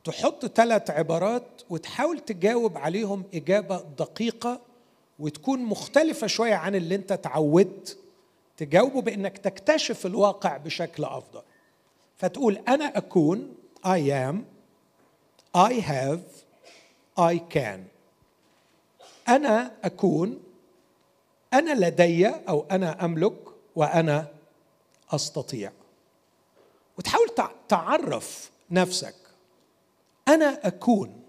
تحط ثلاث عبارات وتحاول تجاوب عليهم إجابة دقيقة وتكون مختلفة شوية عن اللي أنت تعودت تجاوبه، بأنك تكتشف الواقع بشكل أفضل. فتقول أنا أكون I am، I have، I can. أنا أكون، أنا لدي أو أنا أملك، وأنا أستطيع. وتحاول تعرف نفسك أنا أكون،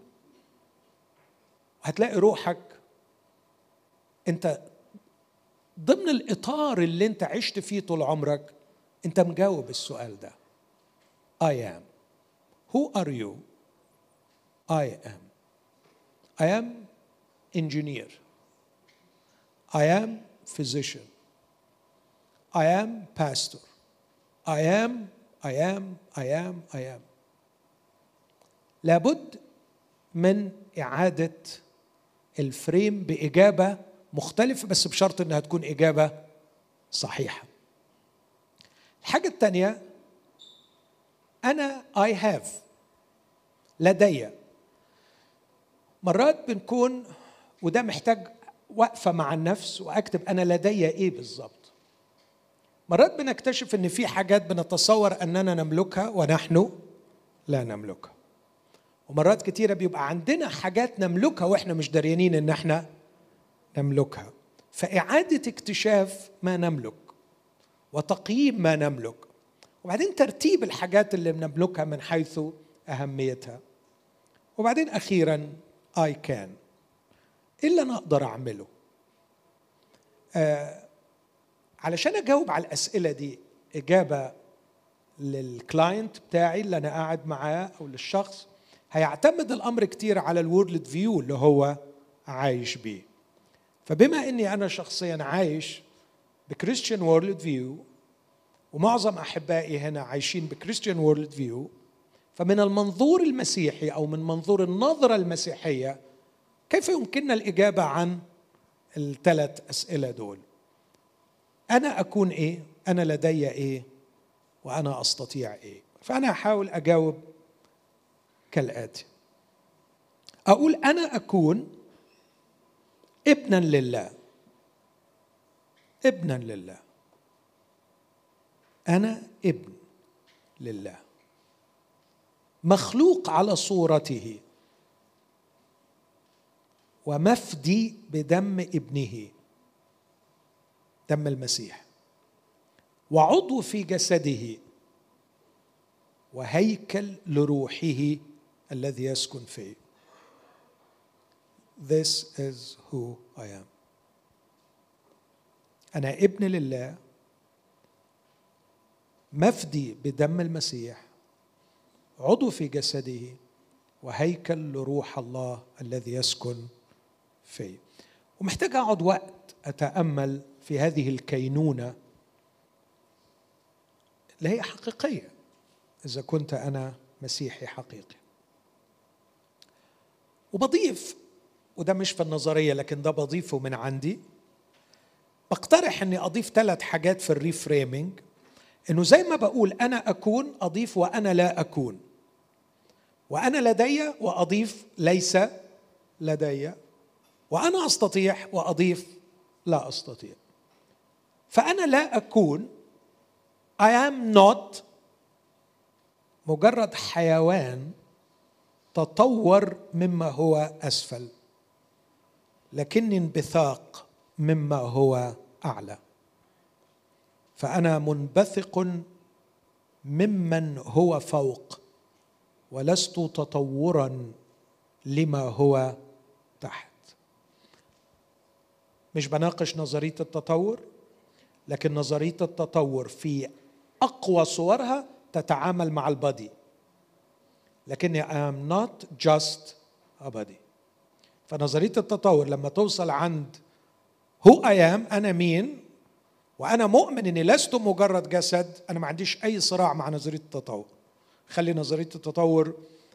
هتلاقي روحك أنت ضمن الإطار اللي أنت عشت فيه طول عمرك أنت مجاوب السؤال ده. I am. Who are you? I am. I am engineer. I am physician. I am pastor. I am, I am, I am, I am. لابد من إعادة الفريم بإجابة مختلفة، بس بشرط أنها تكون إجابة صحيحة. الحاجة الثانية أنا I have، لدي. مرات بنكون، وده محتاج وقفة مع النفس وأكتب أنا لدي إيه بالظبط. مرات بنكتشف أن في حاجات بنتصور أننا نملكها ونحن لا نملكها، ومرات كتيرة بيبقى عندنا حاجات نملكها وإحنا مش داريانين أن إحنا نملكها. فإعادة اكتشاف ما نملك وتقييم ما نملك، وبعدين ترتيب الحاجات اللي بنملكها من حيث أهميتها، وبعدين أخيراً I can، إلا أنا أقدر أعمله. آه علشان أجاوب على الأسئلة دي إجابة للكلاينت بتاعي اللي أنا قاعد معاه أو للشخص، هيعتمد الأمر كتير على الورلد فيو اللي هو عايش بيه. فبما أني أنا شخصياً عايش بكريستيان وورلد فيو، ومعظم أحبائي هنا عايشين بكريستيان وورلد فيو، فمن المنظور المسيحي أو من منظور النظرة المسيحية كيف يمكننا الإجابة عن الثلاث أسئلة دول؟ أنا أكون إيه؟ أنا لدي إيه؟ وأنا أستطيع إيه؟ فأنا أحاول أجاوب كالآتي. أقول أنا أكون ابنا لله. ابنا لله، أنا ابن لله، مخلوق على صورته ومفدي بدم ابنه، دم المسيح، وعضو في جسده، وهيكل لروحه الذي يسكن فيه. This is who I am. أنا ابن لله، مفدي بدم المسيح، عضو في جسده، وهيكل لروح الله الذي يسكن فيه. ومحتاج أقعد وقت أتأمل في هذه الكينونة اللي هي حقيقية إذا كنت أنا مسيحي حقيقي. وبضيف، وده مش في النظرية لكن ده بضيفه من عندي، بقترح أني أضيف ثلاث حاجات في الريفريمينج. إنه زي ما بقول أنا أكون، أضيف وأنا لا أكون، وأنا لدي وأضيف ليس لدي، وأنا أستطيع وأضيف لا أستطيع. فأنا لا أكون I am not مجرد حيوان تطور مما هو أسفل، لكني انبثاق مما هو أعلى. فأنا منبثق ممن هو فوق، ولست تطوراً لما هو تحت. مش بناقش نظرية التطور، لكن نظرية التطور في أقوى صورها تتعامل مع البادي، لكني I am not just a body. فنظرية التطور لما توصل عند who I am، أنا مين، وأنا مؤمن أني لست مجرد جسد، أنا ما عنديش أي صراع مع نظرية التطور. خلي نظرية التطور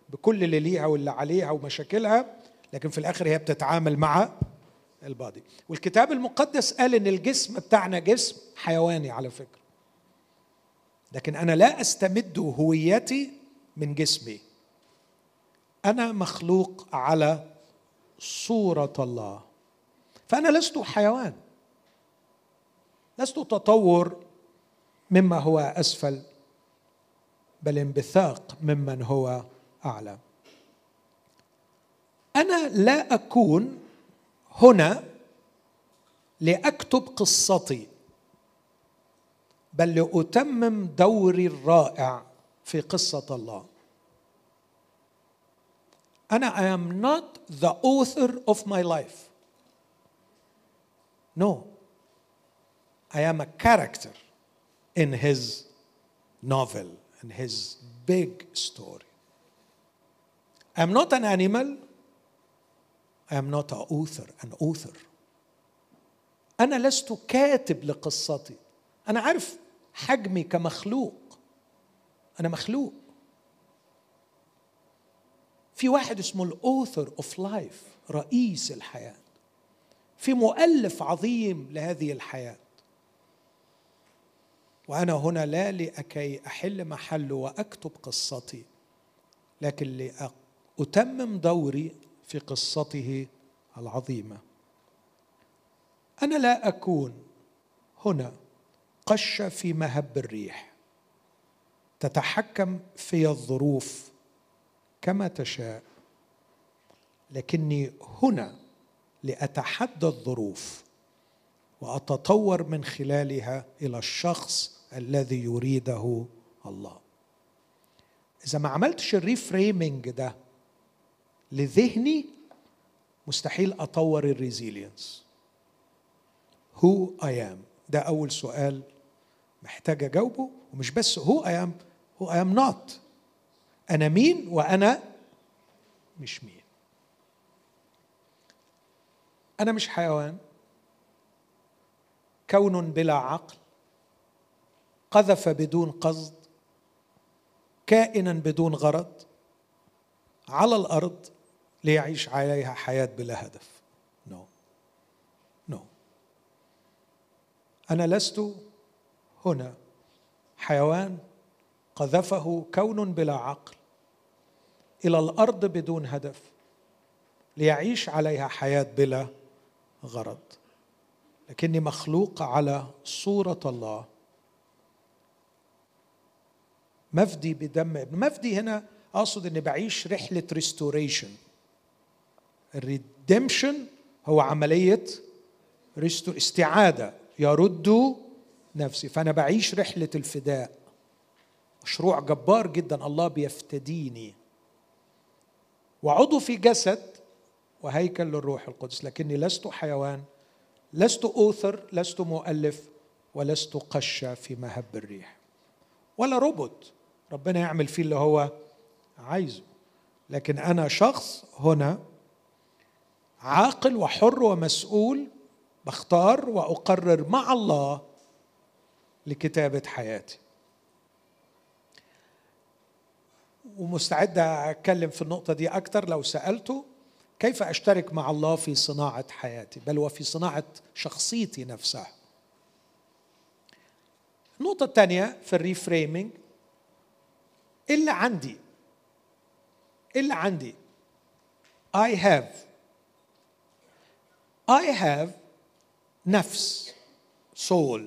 بكل اللي ليها واللي عليها ومشاكلها، لكن في الآخر هي بتتعامل مع البادي. والكتاب المقدس قال أن الجسم بتاعنا جسم حيواني على فكرة، لكن أنا لا أستمد هويتي من جسمي. أنا مخلوق على صورة الله، فأنا لست حيوان، لست تطور مما هو أسفل، بل انبثاق ممن هو أعلى. أنا لا أكون هنا لأكتب قصتي، بل لأتمم دوري الرائع في قصة الله. أنا I am not the author of my life. No. I am a character in his novel, in his big story. I am not an animal. I am not an author, an author. أنا لست كاتب لقصتي. أنا عارف حجمي كمخلوق، أنا مخلوق. في واحد اسمه الأوثر أوف لايف، رئيس الحياة. في مؤلف عظيم لهذه الحياة. وأنا هنا لا لكي أحل محله وأكتب قصتي، لكن لأتمم دوري في قصته العظيمة. أنا لا أكون هنا قشة في مهب الريح تتحكم في الظروف كما تشاء، لكني هنا لأتحدى الظروف وأتطور من خلالها إلى الشخص الذي يريده الله. إذا ما عملتش الريفريمينج ده لذهني، مستحيل أطور الريزيلينس. Who I am، ده أول سؤال محتاج أجاوبه. ومش بس who I am، who I am not، أنا مين وأنا مش مين. أنا مش حيوان، كون بلا عقل، قذف بدون قصد، كائنا بدون غرض على الأرض ليعيش عليها حياة بلا هدف. نو نو أنا لست هنا حيوان قذفه كون بلا عقل إلى الأرض بدون هدف ليعيش عليها حياة بلا غرض، لكني مخلوق على صورة الله. مفدي بدم ابن، مفدي هنا أقصد أني بعيش رحلة ريستوريشن. الريدمشن هو عملية استعادة، يرد نفسي. فأنا بعيش رحلة الفداء، مشروع جبار جدا. الله بيفتديني، وعضو في جسد وهيكل للروح القدس، لكني لست حيوان، لست أوثر، لست مؤلف، ولست قشة في مهب الريح، ولا روبوت ربنا يعمل فيه اللي هو عايزه. لكن أنا شخص هنا عاقل وحر ومسؤول، بختار وأقرر مع الله لكتابة حياتي. ومستعد أتكلم في النقطة دي أكتر لو سألته، كيف أشترك مع الله في صناعة حياتي، بل وفي صناعة شخصيتي نفسها. النقطة الثانية في الريفريمينج، إلا عندي إلا عندي I have I have نفس soul،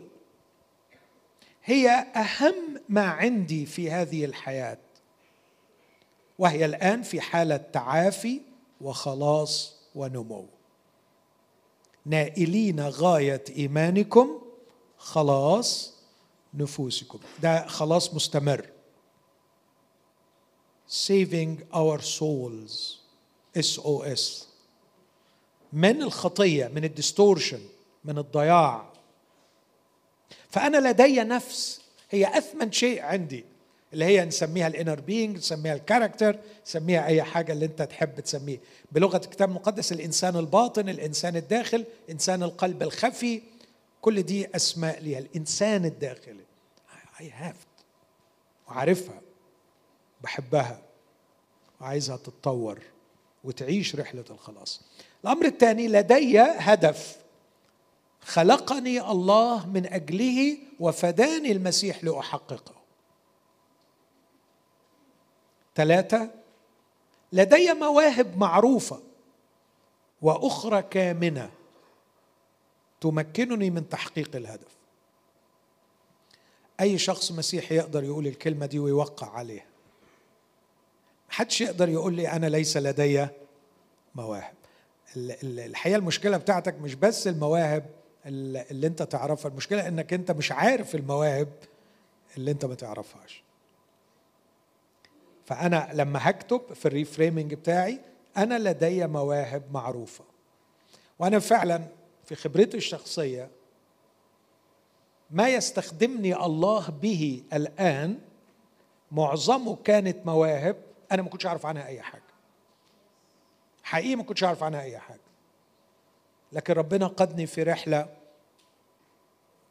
هي أهم ما عندي في هذه الحياة، وهي الآن في حالة تعافي وخلاص ونمو. نائلين غاية إيمانكم خلاص نفوسكم، ده خلاص مستمر. Saving our souls اس او اس، من الخطية، من الديستورشن، من الضياع. فأنا لدي نفس هي أثمن شيء عندي، اللي هي نسميها الانر بينج، نسميها الكاركتر، نسميها أي حاجة اللي أنت تحب تسميه. بلغة الكتاب المقدس الإنسان الباطن، الإنسان الداخل، إنسان القلب الخفي، كل دي أسماء ليها. الإنسان الداخلي I have it، وعارفها، بحبها، وعايزها تتطور وتعيش رحلة الخلاص. الأمر الثاني، لدي هدف خلقني الله من أجله وفداني المسيح لأحققه. ثلاثة، لدي مواهب معروفة وأخرى كامنة تمكنني من تحقيق الهدف. أي شخص مسيحي يقدر يقول الكلمة دي ويوقع عليها. محدش يقدر يقول لي أنا ليس لدي مواهب. الحقيقة المشكلة بتاعتك مش بس المواهب اللي انت تعرفها، المشكلة انك انت مش عارف المواهب اللي انت ما تعرفهاش. فأنا لما هكتب في الريفريمينج بتاعي أنا لدي مواهب معروفة، وأنا فعلا في خبرتي الشخصية ما يستخدمني الله به الآن معظمه كانت مواهب أنا ما كنتش أعرف عنها أي حاجة، حقيقي ما كنتش أعرف عنها أي حاجة، لكن ربنا قادني في رحلة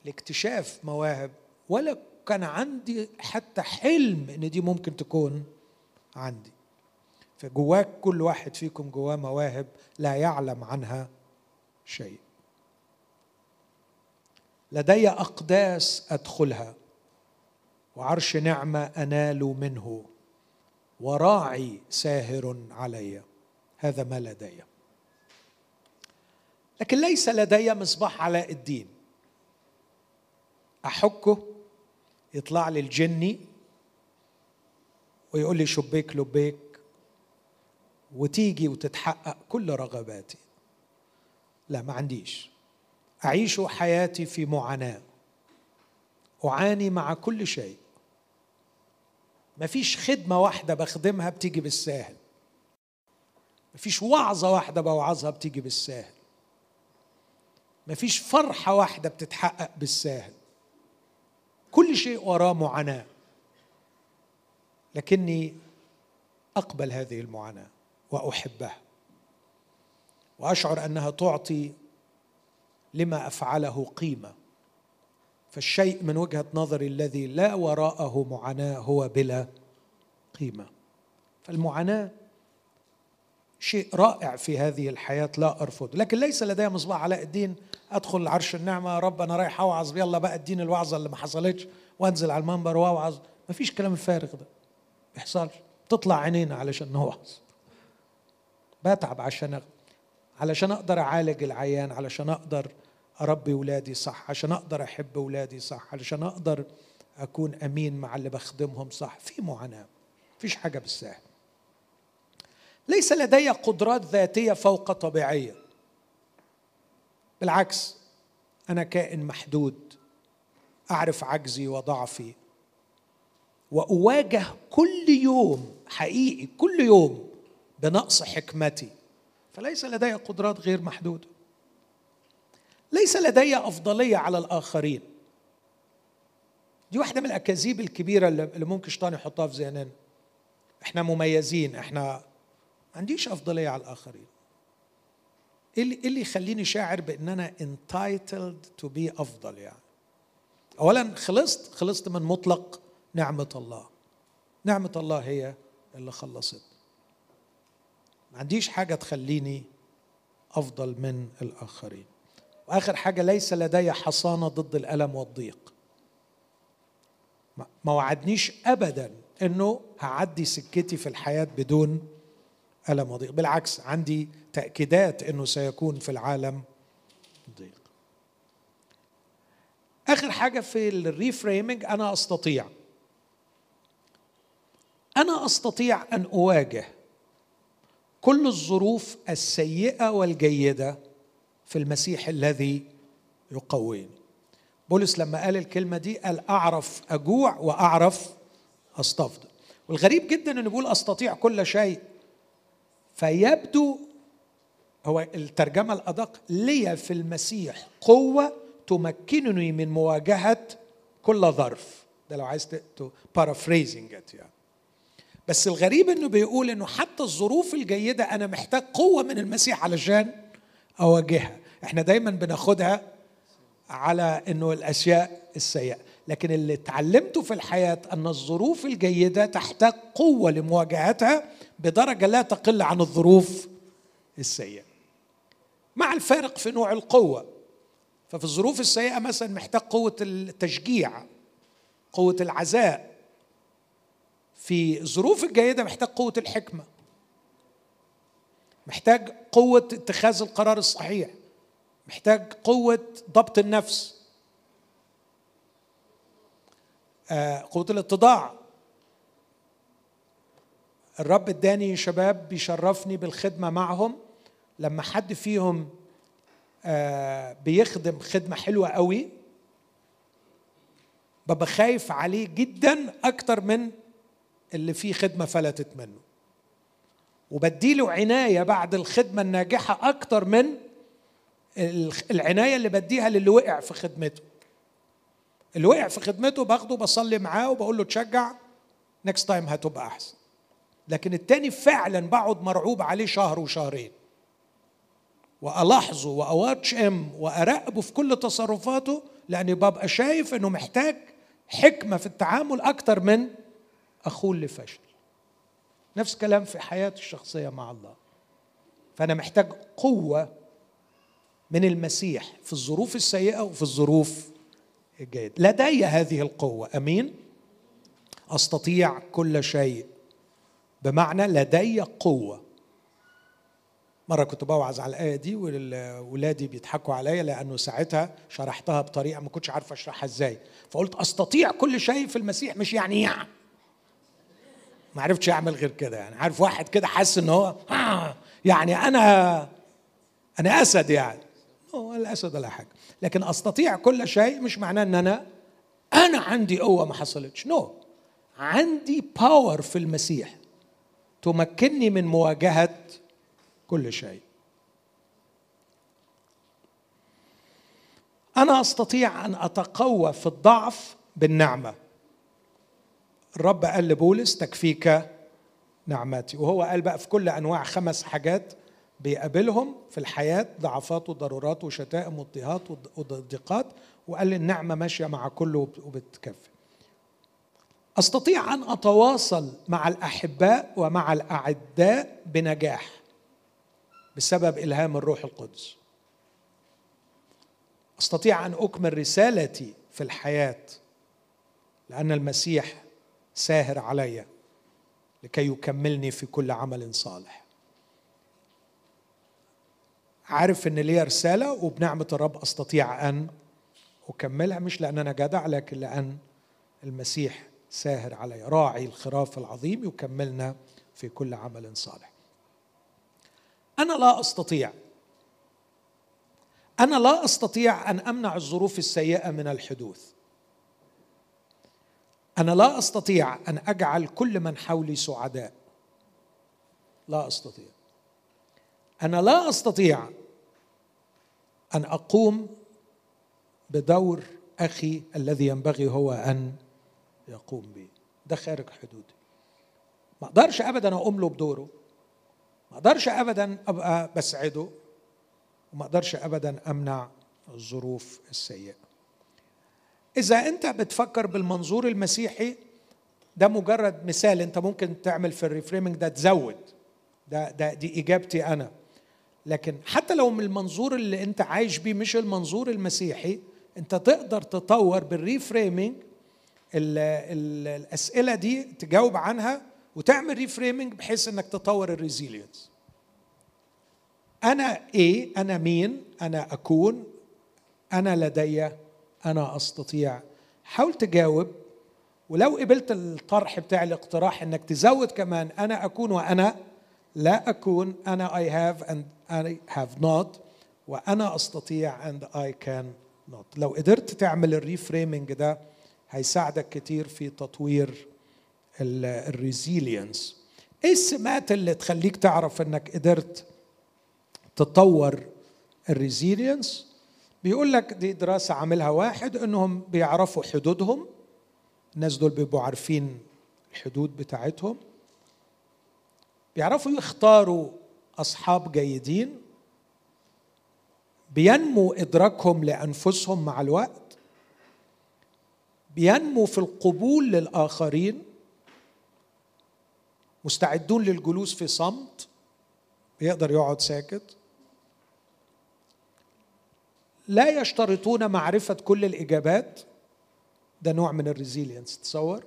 لاكتشاف مواهب ولا كان عندي حتى حلم إن دي ممكن تكون عندي. فجواك كل واحد فيكم جواه مواهب لا يعلم عنها شيء. لدي أقداس أدخلها وعرش نعمة أنال منه وراعي ساهر علي، هذا ما لدي. لكن ليس لدي مصباح علاء الدين أحكه يطلع لي الجني ويقول لي شبيك لبيك وتيجي وتتحقق كل رغباتي. لا، ما عنديش. أعيش حياتي في معاناة، أعاني مع كل شيء، مفيش خدمة واحدة بخدمها بتيجي بالساهل، مفيش وعظة واحدة بوعظها بتيجي بالساهل، مفيش فرحة واحدة بتتحقق بالساهل، كل شيء وراه معاناة، لكني أقبل هذه المعاناة وأحبها وأشعر أنها تعطي لما أفعله قيمة. فالشيء من وجهة نظري الذي لا وراءه معاناة هو بلا قيمة. فالمعاناة شيء رائع في هذه الحياة لا أرفض، لكن ليس لدي مصباح علاء الدين أدخل عرش النعمة يا رب أنا رايح أوعظ، يلا بقى اديني الوعظة اللي ما حصلتش وأنزل على المنبر وأوعظ. مفيش كلام الفارغ ده، بيحصلش. تطلع عينينا علشان نوعظ، بتعب عشان علشان أقدر أعالج العيان، علشان أقدر أربي ولادي صح، عشان أقدر أحب ولادي صح، علشان أقدر أكون أمين مع اللي بخدمهم صح. في معاناة، مفيش حاجة بالسهل. ليس لدي قدرات ذاتية فوق طبيعية، بالعكس أنا كائن محدود، أعرف عجزي وضعفي وأواجه كل يوم، حقيقي كل يوم، بنقص حكمتي، فليس لدي قدرات غير محدودة. ليس لدي أفضلية على الآخرين. دي واحدة من الأكاذيب الكبيرة اللي ممكن شيطان يحطها في ذهننا، إحنا مميزين، إحنا ما عنديش أفضلية على الآخرين. إيه اللي يخليني شاعر بأن أنا entitled to be أفضل؟ يعني أولا خلصت خلصت من مطلق نعمة الله، نعمة الله هي اللي خلصت، ما عنديش حاجة تخليني أفضل من الآخرين. وآخر حاجة، ليس لدي حصانة ضد الألم والضيق. ما وعدنيش أبدا أنه هعدي سكتي في الحياة بدون ألم وضيق، بالعكس عندي تأكيدات أنه سيكون في العالم ضيق. آخر حاجة في الريفريمينج، أنا أستطيع أنا أستطيع أن أواجه كل الظروف السيئة والجيدة في المسيح الذي يقويني. بولس لما قال الكلمة دي قال أعرف أجوع وأعرف أستفضل. والغريب جدا أنه يقول أستطيع كل شيء، فيبدو هو الترجمة الأدق، لي في المسيح قوة تمكنني من مواجهة كل ظرف. ده لو عايز بارافريزنج يعني. بس الغريب انه بيقول انه حتى الظروف الجيدة انا محتاج قوة من المسيح علشان اواجهها. احنا دايما بناخدها على انه الاشياء السيئة، لكن اللي اتعلمته في الحياة ان الظروف الجيدة تحتاج قوة لمواجهتها بدرجة لا تقل عن الظروف السيئة، مع الفارق في نوع القوة. ففي الظروف السيئة مثلا محتاج قوة التشجيع، قوة العزاء. في الظروف الجيدة محتاج قوة الحكمة، محتاج قوة اتخاذ القرار الصحيح، محتاج قوة ضبط النفس، قوة الاتضاع. الرب اداني شباب بيشرفني بالخدمة معهم، لما حد فيهم بيخدم خدمة حلوة قوي ببقى خايف عليه جدا أكتر من اللي فيه خدمة فلتت منه، وبديله عناية بعد الخدمة الناجحة أكتر من العناية اللي بديها للي وقع في خدمته. اللي وقع في خدمته باخده بصلي معاه وبقول له تشجع، next time هتبقى أحسن. لكن التاني فعلا بقعد مرعوب عليه شهر وشهرين، وألاحظه وأواتش أم وأراقبه في كل تصرفاته، لأني ببقى شايف أنه محتاج حكمة في التعامل أكتر من أخوه اللي فشل. نفس كلام في حياتي الشخصية مع الله. فأنا محتاج قوة من المسيح في الظروف السيئة وفي الظروف الجيدة. لدي هذه القوة، أمين؟ أستطيع كل شيء، بمعنى لدي قوة. مرة كنت بوعظ على الآية دي وولادي بيضحكوا عليا لأنه ساعتها شرحتها بطريقة ما كنتش عارفة أشرحها إزاي. فقلت أستطيع كل شيء في المسيح مش يعني يعني ما عرفتش أعمل غير كده يعني. عارف واحد كده حس إن هو آه يعني أنا أنا أسد يعني، هو الأسد ولا حاجة. لكن أستطيع كل شيء مش معناه إن أنا أنا عندي قوة ما حصلتش، نو no. عندي باور في المسيح تمكنني من مواجهة كل شيء. أنا أستطيع أن أتقوى في الضعف بالنعمة. الرب قال لبولس تكفيك نعمتي، وهو قال بقى في كل أنواع خمس حاجات بيقابلهم في الحياة، ضعفات وضرورات وشتائم واضطهاد وضيقات، وقال النعمة ماشية مع كله وبتكفي. أستطيع أن أتواصل مع الأحباء ومع الأعداء بنجاح بسبب إلهام الروح القدس. أستطيع أن أكمل رسالتي في الحياة لأن المسيح ساهر علي لكي يكملني في كل عمل صالح. عارف إن لي رسالة وبنعمة الرب أستطيع أن أكملها، مش لأن أنا جدع لكن لأن المسيح ساهر علي، راعي الخراف العظيم يكملنا في كل عمل صالح. أنا لا أستطيع أنا لا أستطيع أن أمنع الظروف السيئة من الحدوث. أنا لا أستطيع أن أجعل كل من حولي سعداء، لا أستطيع. أنا لا أستطيع أن أقوم بدور أخي الذي ينبغي هو أن يقوم به، ده خارج حدودي. ما أقدرش أبدا أقوم له بدوره، ما أقدرش أبدا أبقى بسعده، وما أقدرش أبدا أمنع الظروف السيئة. إذا أنت بتفكر بالمنظور المسيحي ده مجرد مثال، أنت ممكن تعمل في الريفريمينج ده تزود، ده, ده دي إجابتي أنا. لكن حتى لو من المنظور اللي أنت عايش بيه مش المنظور المسيحي، أنت تقدر تطور بالريفريمينج الأسئلة دي، تجاوب عنها وتعمل ريفريمينج بحيث أنك تطور الريزيلينس. أنا إيه؟ أنا مين؟ أنا أكون؟ أنا لدي؟ أنا أستطيع؟ حاول تجاوب، ولو قبلت الطرح بتاع الاقتراح إنك تزود كمان أنا أكون وأنا لا أكون، أنا I have and I have not، وأنا أستطيع and I can not. لو قدرت تعمل الريفريمينج ده هيساعدك كتير في تطوير الريزيلينس. ايه السمات اللي تخليك تعرف انك قدرت تطور الريزيلينس؟ بيقول لك دي دراسه عاملها واحد، انهم بيعرفوا حدودهم. الناس دول بيبقوا عارفين الحدود بتاعتهم، بيعرفوا يختاروا اصحاب جيدين، بينمو ادراكهم لانفسهم مع الوقت، بينمو في القبول للاخرين، مستعدون للجلوس في صمت، بيقدر يقعد ساكت، لا يشترطون معرفة كل الإجابات. ده نوع من الريزيلينس. تصور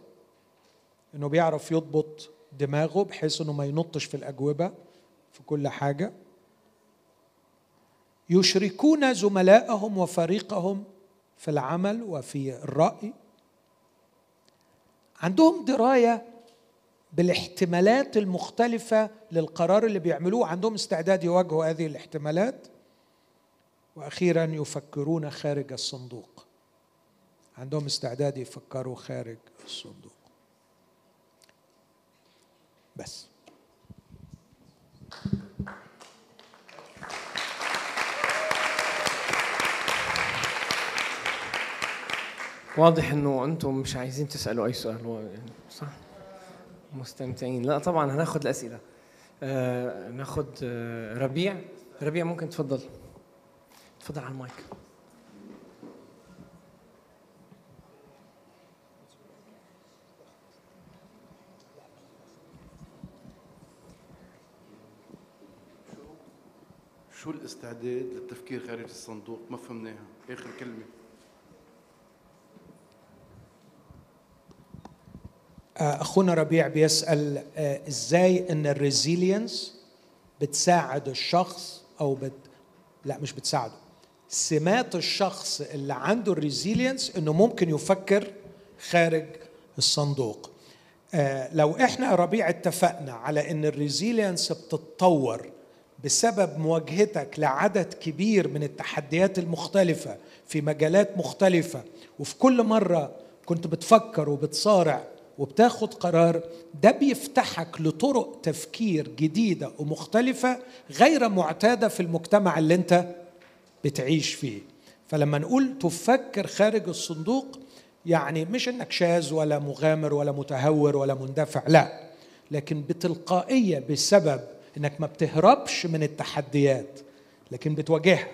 إنه بيعرف يضبط دماغه بحيث إنه ما ينطش في الأجوبة في كل حاجة. يشركون زملائهم وفريقهم في العمل وفي الرأي. عندهم دراية بالاحتمالات المختلفة للقرار اللي بيعملوه، عندهم استعداد يواجهوا هذه الاحتمالات. وأخيراً يفكرون خارج الصندوق، عندهم استعداد يفكروا خارج الصندوق. بس واضح إنه أنتم مش عايزين تسألوا أي سؤال، صح؟ مستمتعين؟ لا طبعاً هناخد الأسئلة. آه ناخد آه ربيع. ربيع ممكن تفضل تفضل على المايك. شو الاستعداد للتفكير خارج الصندوق؟ ما فهمناها آخر كلمة. أخونا ربيع بيسأل إزاي إن الريزيلينس بتساعد الشخص أو بت... لا مش بتساعده. سمات الشخص اللي عنده الريزيلينس إنه ممكن يفكر خارج الصندوق. لو إحنا يا ربيع اتفقنا على إن الريزيلينس بتتطور بسبب مواجهتك لعدد كبير من التحديات المختلفة في مجالات مختلفة، وفي كل مرة كنت بتفكر وبتصارع وبتاخد قرار، ده بيفتحك لطرق تفكير جديدة ومختلفة غير معتادة في المجتمع اللي انت بتعيش فيه. فلما نقول تفكر خارج الصندوق، يعني مش انك شاذ ولا مغامر ولا متهور ولا مندفع، لا، لكن بتلقائية بسبب انك ما بتهربش من التحديات، لكن بتواجهها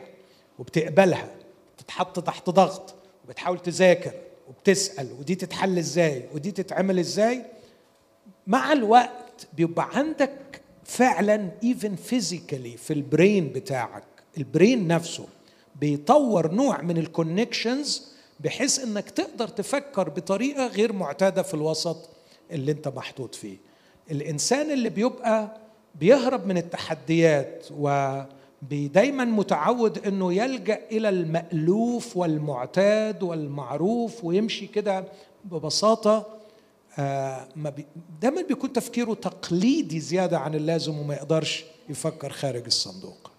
وبتقبلها، بتتحط تحت ضغط وبتحاول تذاكر وبتسأل، ودي تتحل ازاي ودي تتعمل ازاي. مع الوقت بيبقى عندك فعلا ايفن فيزيكالي في البرين بتاعك، البرين نفسه بيطور نوع من الكونكشنز بحيث انك تقدر تفكر بطريقة غير معتادة في الوسط اللي انت محطوط فيه. الانسان اللي بيبقى بيهرب من التحديات ودايما متعود انه يلجأ الى المألوف والمعتاد والمعروف ويمشي كده ببساطة، دايما بيكون تفكيره تقليدي زيادة عن اللازم وما يقدرش يفكر خارج الصندوق.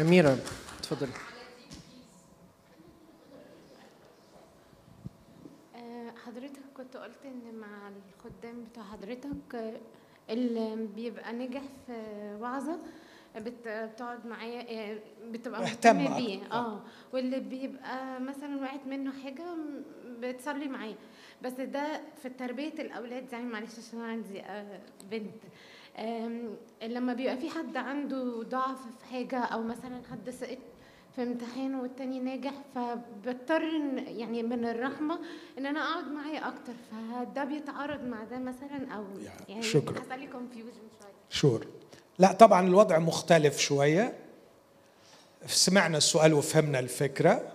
أميرة تفضل. حضرتك كنت قلت ان مع الخدام بتاع حضرتك اللي بيبقى نجح في وعظه بتقعد معايا بتبقى مهتمه بيه، اه واللي بيبقى مثلا وقعت منه حاجه بتصلي معايا. بس ده في تربيه الاولاد، يعني معلش عشان انا عندي بنت، لما بيبقى في حد عنده ضعف في حاجه او مثلا حد سقط في امتحان والتاني ناجح، فبضطر يعني من الرحمه ان انا اقعد معاه اكتر، فده بيتعارض مع ده مثلا او يعني حصل لي كونفيوجن شويه. شور. لا طبعا الوضع مختلف شويه، سمعنا السؤال وفهمنا الفكره.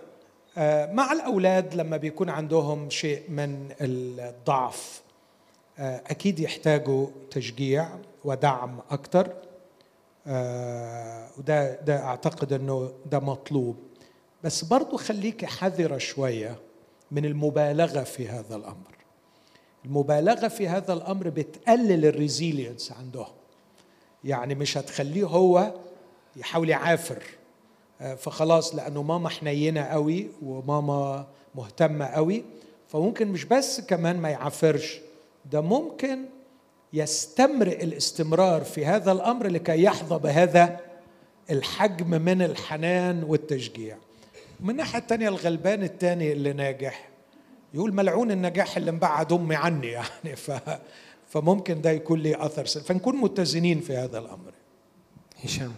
مع الاولاد لما بيكون عندهم شيء من الضعف اكيد يحتاجوا تشجيع ودعم اكتر، آه وده ده أعتقد أنه ده مطلوب. بس برضو خليك حذرة شوية من المبالغة في هذا الأمر. المبالغة في هذا الأمر بتقلل الريزيلينس عندهم، يعني مش هتخليه هو يحاول يعافر آه فخلاص، لأنه ماما حنينة قوي وماما مهتمة قوي، فممكن مش بس كمان ما يعافرش، ده ممكن يستمرئ الاستمرار في هذا الأمر لكي يحظى بهذا الحجم من الحنان والتشجيع. من ناحية تانية الغلبان التاني اللي ناجح يقول ملعون النجاح اللي مبعد أمي عني يعني ف... فممكن ده يكون ليه أثر سلبي، فنكون متزنين في هذا الأمر. هشام.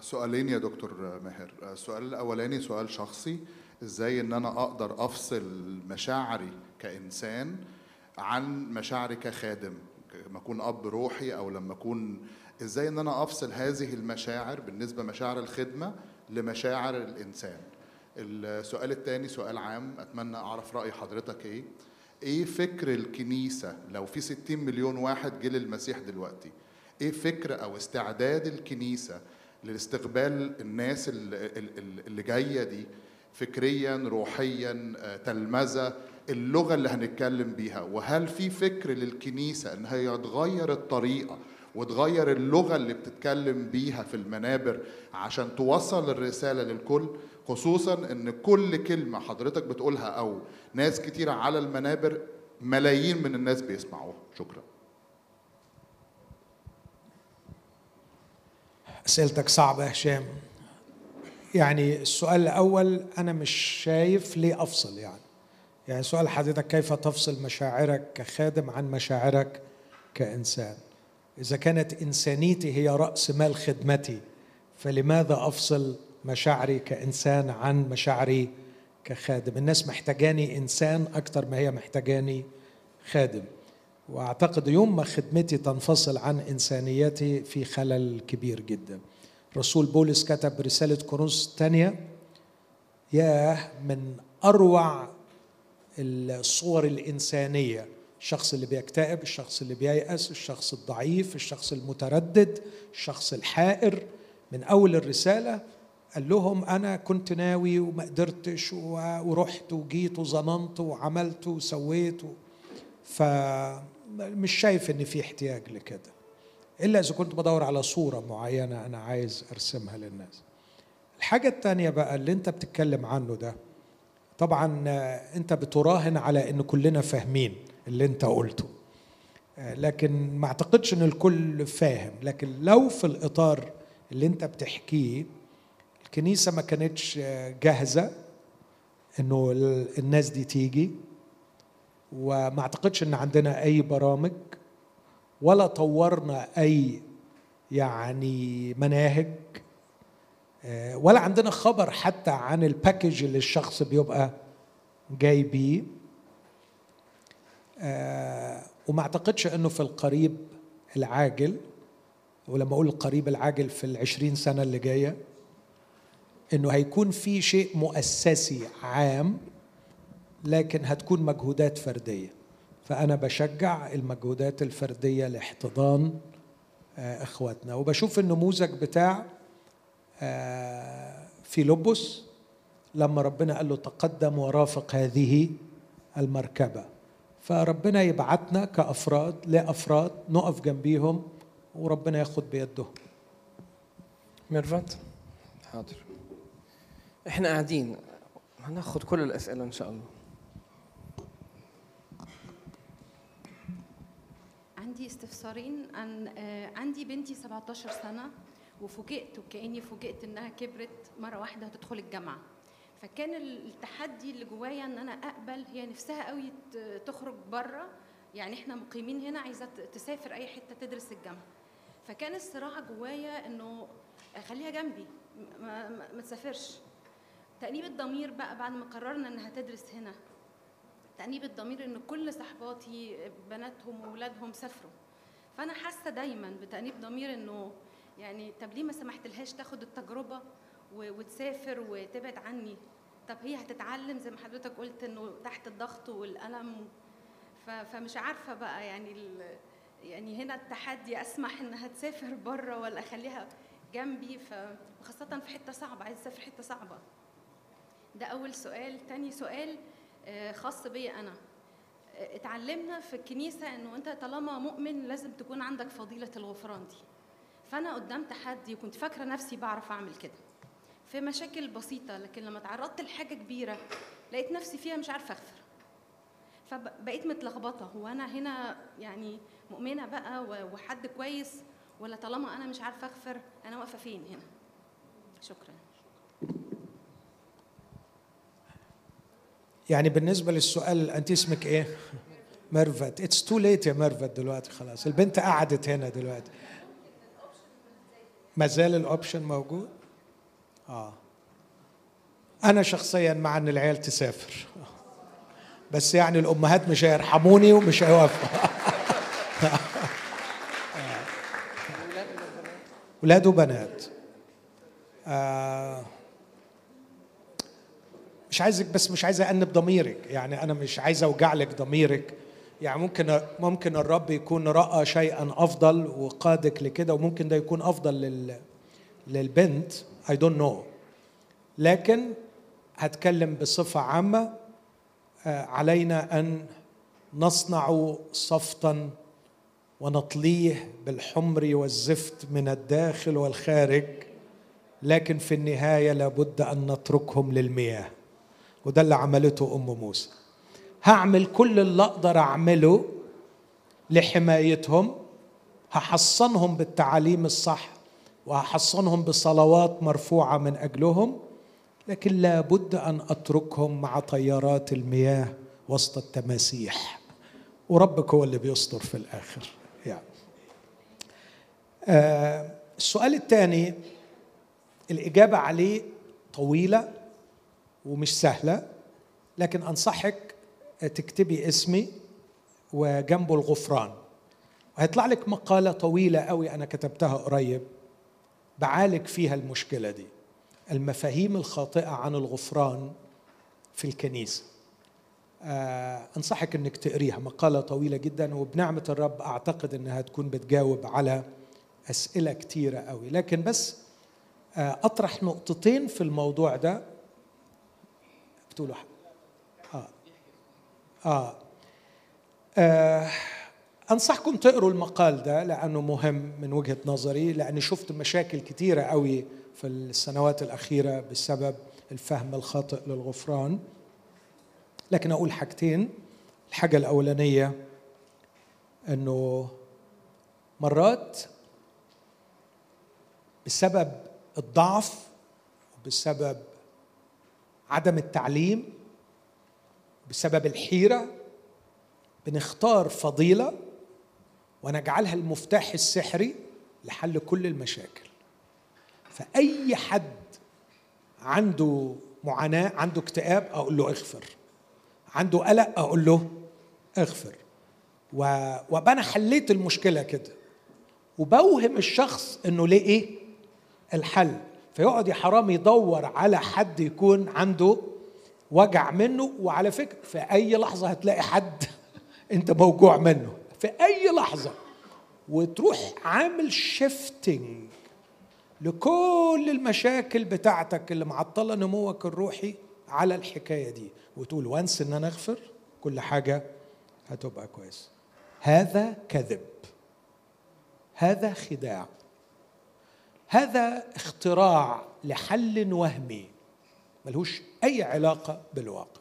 سؤالين يا دكتور ماهر. السؤال الأولاني سؤال شخصي، إزاي إن أنا أقدر أفصل مشاعري كإنسان عن مشاعري كخادم، لما أكون أب روحي أو لما أكون، إزاي إن أنا أفصل هذه المشاعر بالنسبة مشاعر الخدمة لمشاعر الإنسان. السؤال الثاني سؤال عام، أتمنى أعرف رأي حضرتك إيه. إيه فكر الكنيسة لو في ستين مليون واحد جه للمسيح دلوقتي؟ إيه فكر أو استعداد الكنيسة لاستقبال الناس اللي جاية دي فكرياً، روحياً، تلمذة، اللغة اللي هنتكلم بيها؟ وهل في فكر للكنيسة إن هي تغير الطريقة وتغير اللغة اللي بتتكلم بيها في المنابر عشان توصل الرسالة للكل؟ خصوصاً إن كل كلمة حضرتك بتقولها أو ناس كتيرة على المنابر ملايين من الناس بيسمعوها. شكراً. أسئلتك صعبة يا هشام. يعني السؤال الأول أنا مش شايف ليه أفصل، يعني يعني سؤال حضرتك كيف تفصل مشاعرك كخادم عن مشاعرك كإنسان؟ إذا كانت إنسانيتي هي رأس مال خدمتي فلماذا أفصل مشاعري كإنسان عن مشاعري كخادم؟ الناس محتاجاني إنسان أكتر ما هي محتاجاني خادم، وأعتقد يوم ما خدمتي تنفصل عن إنسانيتي في خلل كبير جدا. رسول بولس كتب رسالة كورنثوس الثانية، ياه من أروع الصور الإنسانية، الشخص اللي بيكتئب، الشخص اللي بييأس، الشخص الضعيف، الشخص المتردد، الشخص الحائر. من أول الرسالة قال لهم أنا كنت ناوي وما قدرتش ورحت وجيت وظننت وعملت وسويت، فمش شايف إن في احتياج لكده إلا إذا كنت بدور على صورة معينة أنا عايز أرسمها للناس. الحاجة التانية بقى اللي أنت بتتكلم عنه ده، طبعا أنت بتراهن على إن كلنا فاهمين اللي أنت قلته، لكن ما أعتقدش إن الكل فاهم. لكن لو في الإطار اللي أنت بتحكيه، الكنيسة ما كانتش جاهزة إنه الناس دي تيجي، وما أعتقدش إن عندنا أي برامج ولا طورنا أي يعني مناهج، ولا عندنا خبر حتى عن الباكيج اللي الشخص بيبقى جاي بيه، وما أعتقدش إنه في القريب العاجل، ولما أقول القريب العاجل في العشرين سنة اللي جاية، إنه هيكون في شيء مؤسسي عام، لكن هتكون مجهودات فردية. فأنا بشجع المجهودات الفردية لاحتضان إخواتنا، وبشوف النموذج بتاع فيلبس لما ربنا قال له تقدم ورافق هذه المركبة، فربنا يبعتنا كأفراد لأفراد نقف جنبيهم وربنا ياخد بيده. ميرفت. حاضر، احنا قاعدين هناخد كل الأسئلة إن شاء الله. عندي استفسارين. عن عندي بنتي سبعتاشر سنة، وفوجئت وكأني فوجئت إنها كبرت مرة واحدة هتدخل الجامعة، فكان التحدي اللي جوايا إن أنا أقبل. هي نفسها قوي تخرج بره، يعني إحنا مقيمين هنا، عايزة تسافر أي حتة تدرس الجامعة، فكان الصراع جوايا إنه خليها جنبي ما, ما, ما تسافرش. تأنيب الضمير بقى بعد ما قررنا إنها تدرس هنا، تأنيب الضمير إن كل صحباتي بناتهم وولادهم سافروا، فأنا حاسة دايماً بتأنيب ضمير إنه يعني طب ليه ما سمحتلهاش تاخد التجربة وتسافر وتبعد عني؟ طب هي هتتعلم زي ما حضرتك قلت إنه تحت الضغط والألم، فمش عارفة بقى يعني يعني هنا التحدي أسمح إنها تسافر بره ولا أخليها جنبي، وخاصة في حتة صعبة، عايزة تسافر حتة صعبة. ده أول سؤال. تاني سؤال خاص بي أنا، اتعلمنا في الكنيسة إنه أنت طالما مؤمن لازم تكون عندك فضيلة الغفران دي، فأنا قدام تحدي وكنت فاكرة نفسي بعرف أعمل كده في مشاكل بسيطة، لكن لما تعرضت لحاجة كبيرة لقيت نفسي فيها مش عارفه اغفر. فبقيت متلخبطه، هو انا هنا يعني مؤمنه بقى وحد كويس، ولا طالما انا مش عارفه اغفر انا واقفه فين هنا؟ شكرا. يعني بالنسبه للسؤال، انت اسمك ايه؟ ميرفت. اتس تو ليت يا ميرفت، دلوقتي خلاص البنت قعدت هنا دلوقتي. ما زال الاوبشن موجود؟ اه انا شخصيا مع ان العيال تسافر، بس يعني الامهات مش هيرحموني ومش هيوافقوا. ولاد وبنات. آه مش عايزك، بس مش عايز أأنب ضميرك، يعني أنا مش عايز أوجع لك ضميرك. يعني ممكن ممكن الرب يكون رأى شيئا أفضل وقادك لكده، وممكن ده يكون أفضل لل للبنت. I don't know. لكن هتكلم بصفة عامة. آه علينا أن نصنع صفتا ونطليه بالحمر والزفت من الداخل والخارج، لكن في النهاية لابد أن نتركهم للمياه. وده اللي عملته أم موسى. هعمل كل اللي أقدر أعمله لحمايتهم، هحصنهم بالتعاليم الصح، وهحصنهم بصلوات مرفوعة من أجلهم، لكن لابد أن أتركهم مع طيارات المياه وسط التماسيح، وربك هو اللي بيستر في الآخر. يعني آه السؤال الثاني الإجابة عليه طويلة ومش سهلة، لكن أنصحك تكتبي اسمي وجنبه الغفران، وهيطلع لك مقالة طويلة قوي أنا كتبتها قريب بعالج فيها المشكلة دي، المفاهيم الخاطئة عن الغفران في الكنيسة. آه أنصحك أنك تقريها، مقالة طويلة جدا، وبنعمة الرب أعتقد أنها تكون بتجاوب على أسئلة كتيرة قوي. لكن بس آه أطرح نقطتين في الموضوع ده. بتقولوا آه. آه. آه. أنصحكم تقروا المقال ده لأنه مهم من وجهة نظري، لأني شفت مشاكل كتيرة قوي في السنوات الأخيرة بسبب الفهم الخاطئ للغفران. لكن أقول حاجتين. الحاجة الأولانية أنه مرات بسبب الضعف وبسبب عدم التعليم بسبب الحيرة بنختار فضيلة ونجعلها المفتاح السحري لحل كل المشاكل. فأي حد عنده معاناة، عنده اكتئاب، أقول له اغفر، عنده قلق أقول له اغفر، وابقى أنا حليت المشكلة كده، وبوهم الشخص إنه ليه إيه الحل، فيقعد يا حرام يدور على حد يكون عنده وجع منه. وعلى فكرة في أي لحظة هتلاقي حد أنت موجوع منه في أي لحظة، وتروح عامل شيفتنج لكل المشاكل بتاعتك اللي معطلة نموك الروحي على الحكاية دي، وتقول وانس ان انا اغفر كل حاجة هتبقى كويس. هذا كذب، هذا خداع، هذا اختراع لحل وهمي ملهوش اي علاقة بالواقع.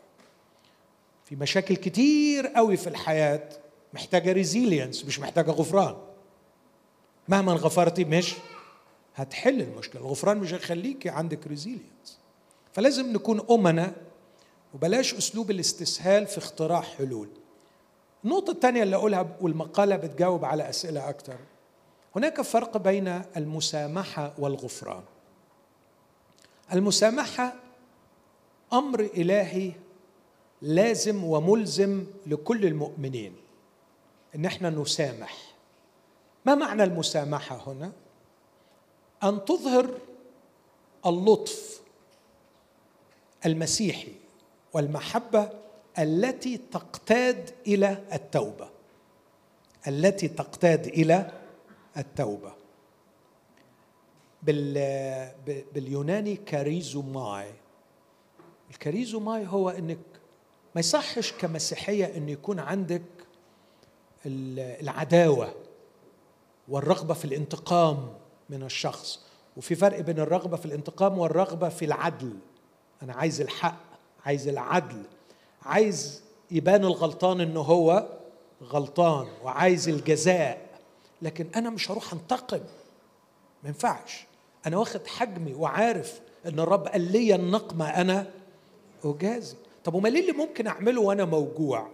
في مشاكل كتير قوي في الحياة محتاجة ريزيلينس، مش محتاجة غفران. مهما غفرتي مش هتحل المشكلة، الغفران مش هيخليكي عندك ريزيلينس. فلازم نكون أمنا وبلاش أسلوب الاستسهال في اختراع حلول. النقطة الثانية اللي أقولها والمقالة بتجاوب على أسئلة أكتر، هناك فرق بين المسامحة والغفران. المسامحة أمر إلهي لازم وملزم لكل المؤمنين إن احنا نسامح. ما معنى المسامحة هنا؟ أن تظهر اللطف المسيحي والمحبة التي تقتاد إلى التوبة، التي تقتاد إلى التوبة. باليوناني كاريزوماي. الكاريزوماي هو أنك ما يصحش كمسيحية أن يكون عندك العداوة والرغبة في الانتقام من الشخص. وفي فرق بين الرغبة في الانتقام والرغبة في العدل، أنا عايز الحق عايز العدل، عايز يبان الغلطان إنه هو غلطان وعايز الجزاء، لكن أنا مش هروح أنتقم، ما ينفعش. أنا واخد حجمي وعارف إن الرب قال لي النقمة أنا أجازي. طب وما ليه اللي ممكن أعمله وأنا موجوع؟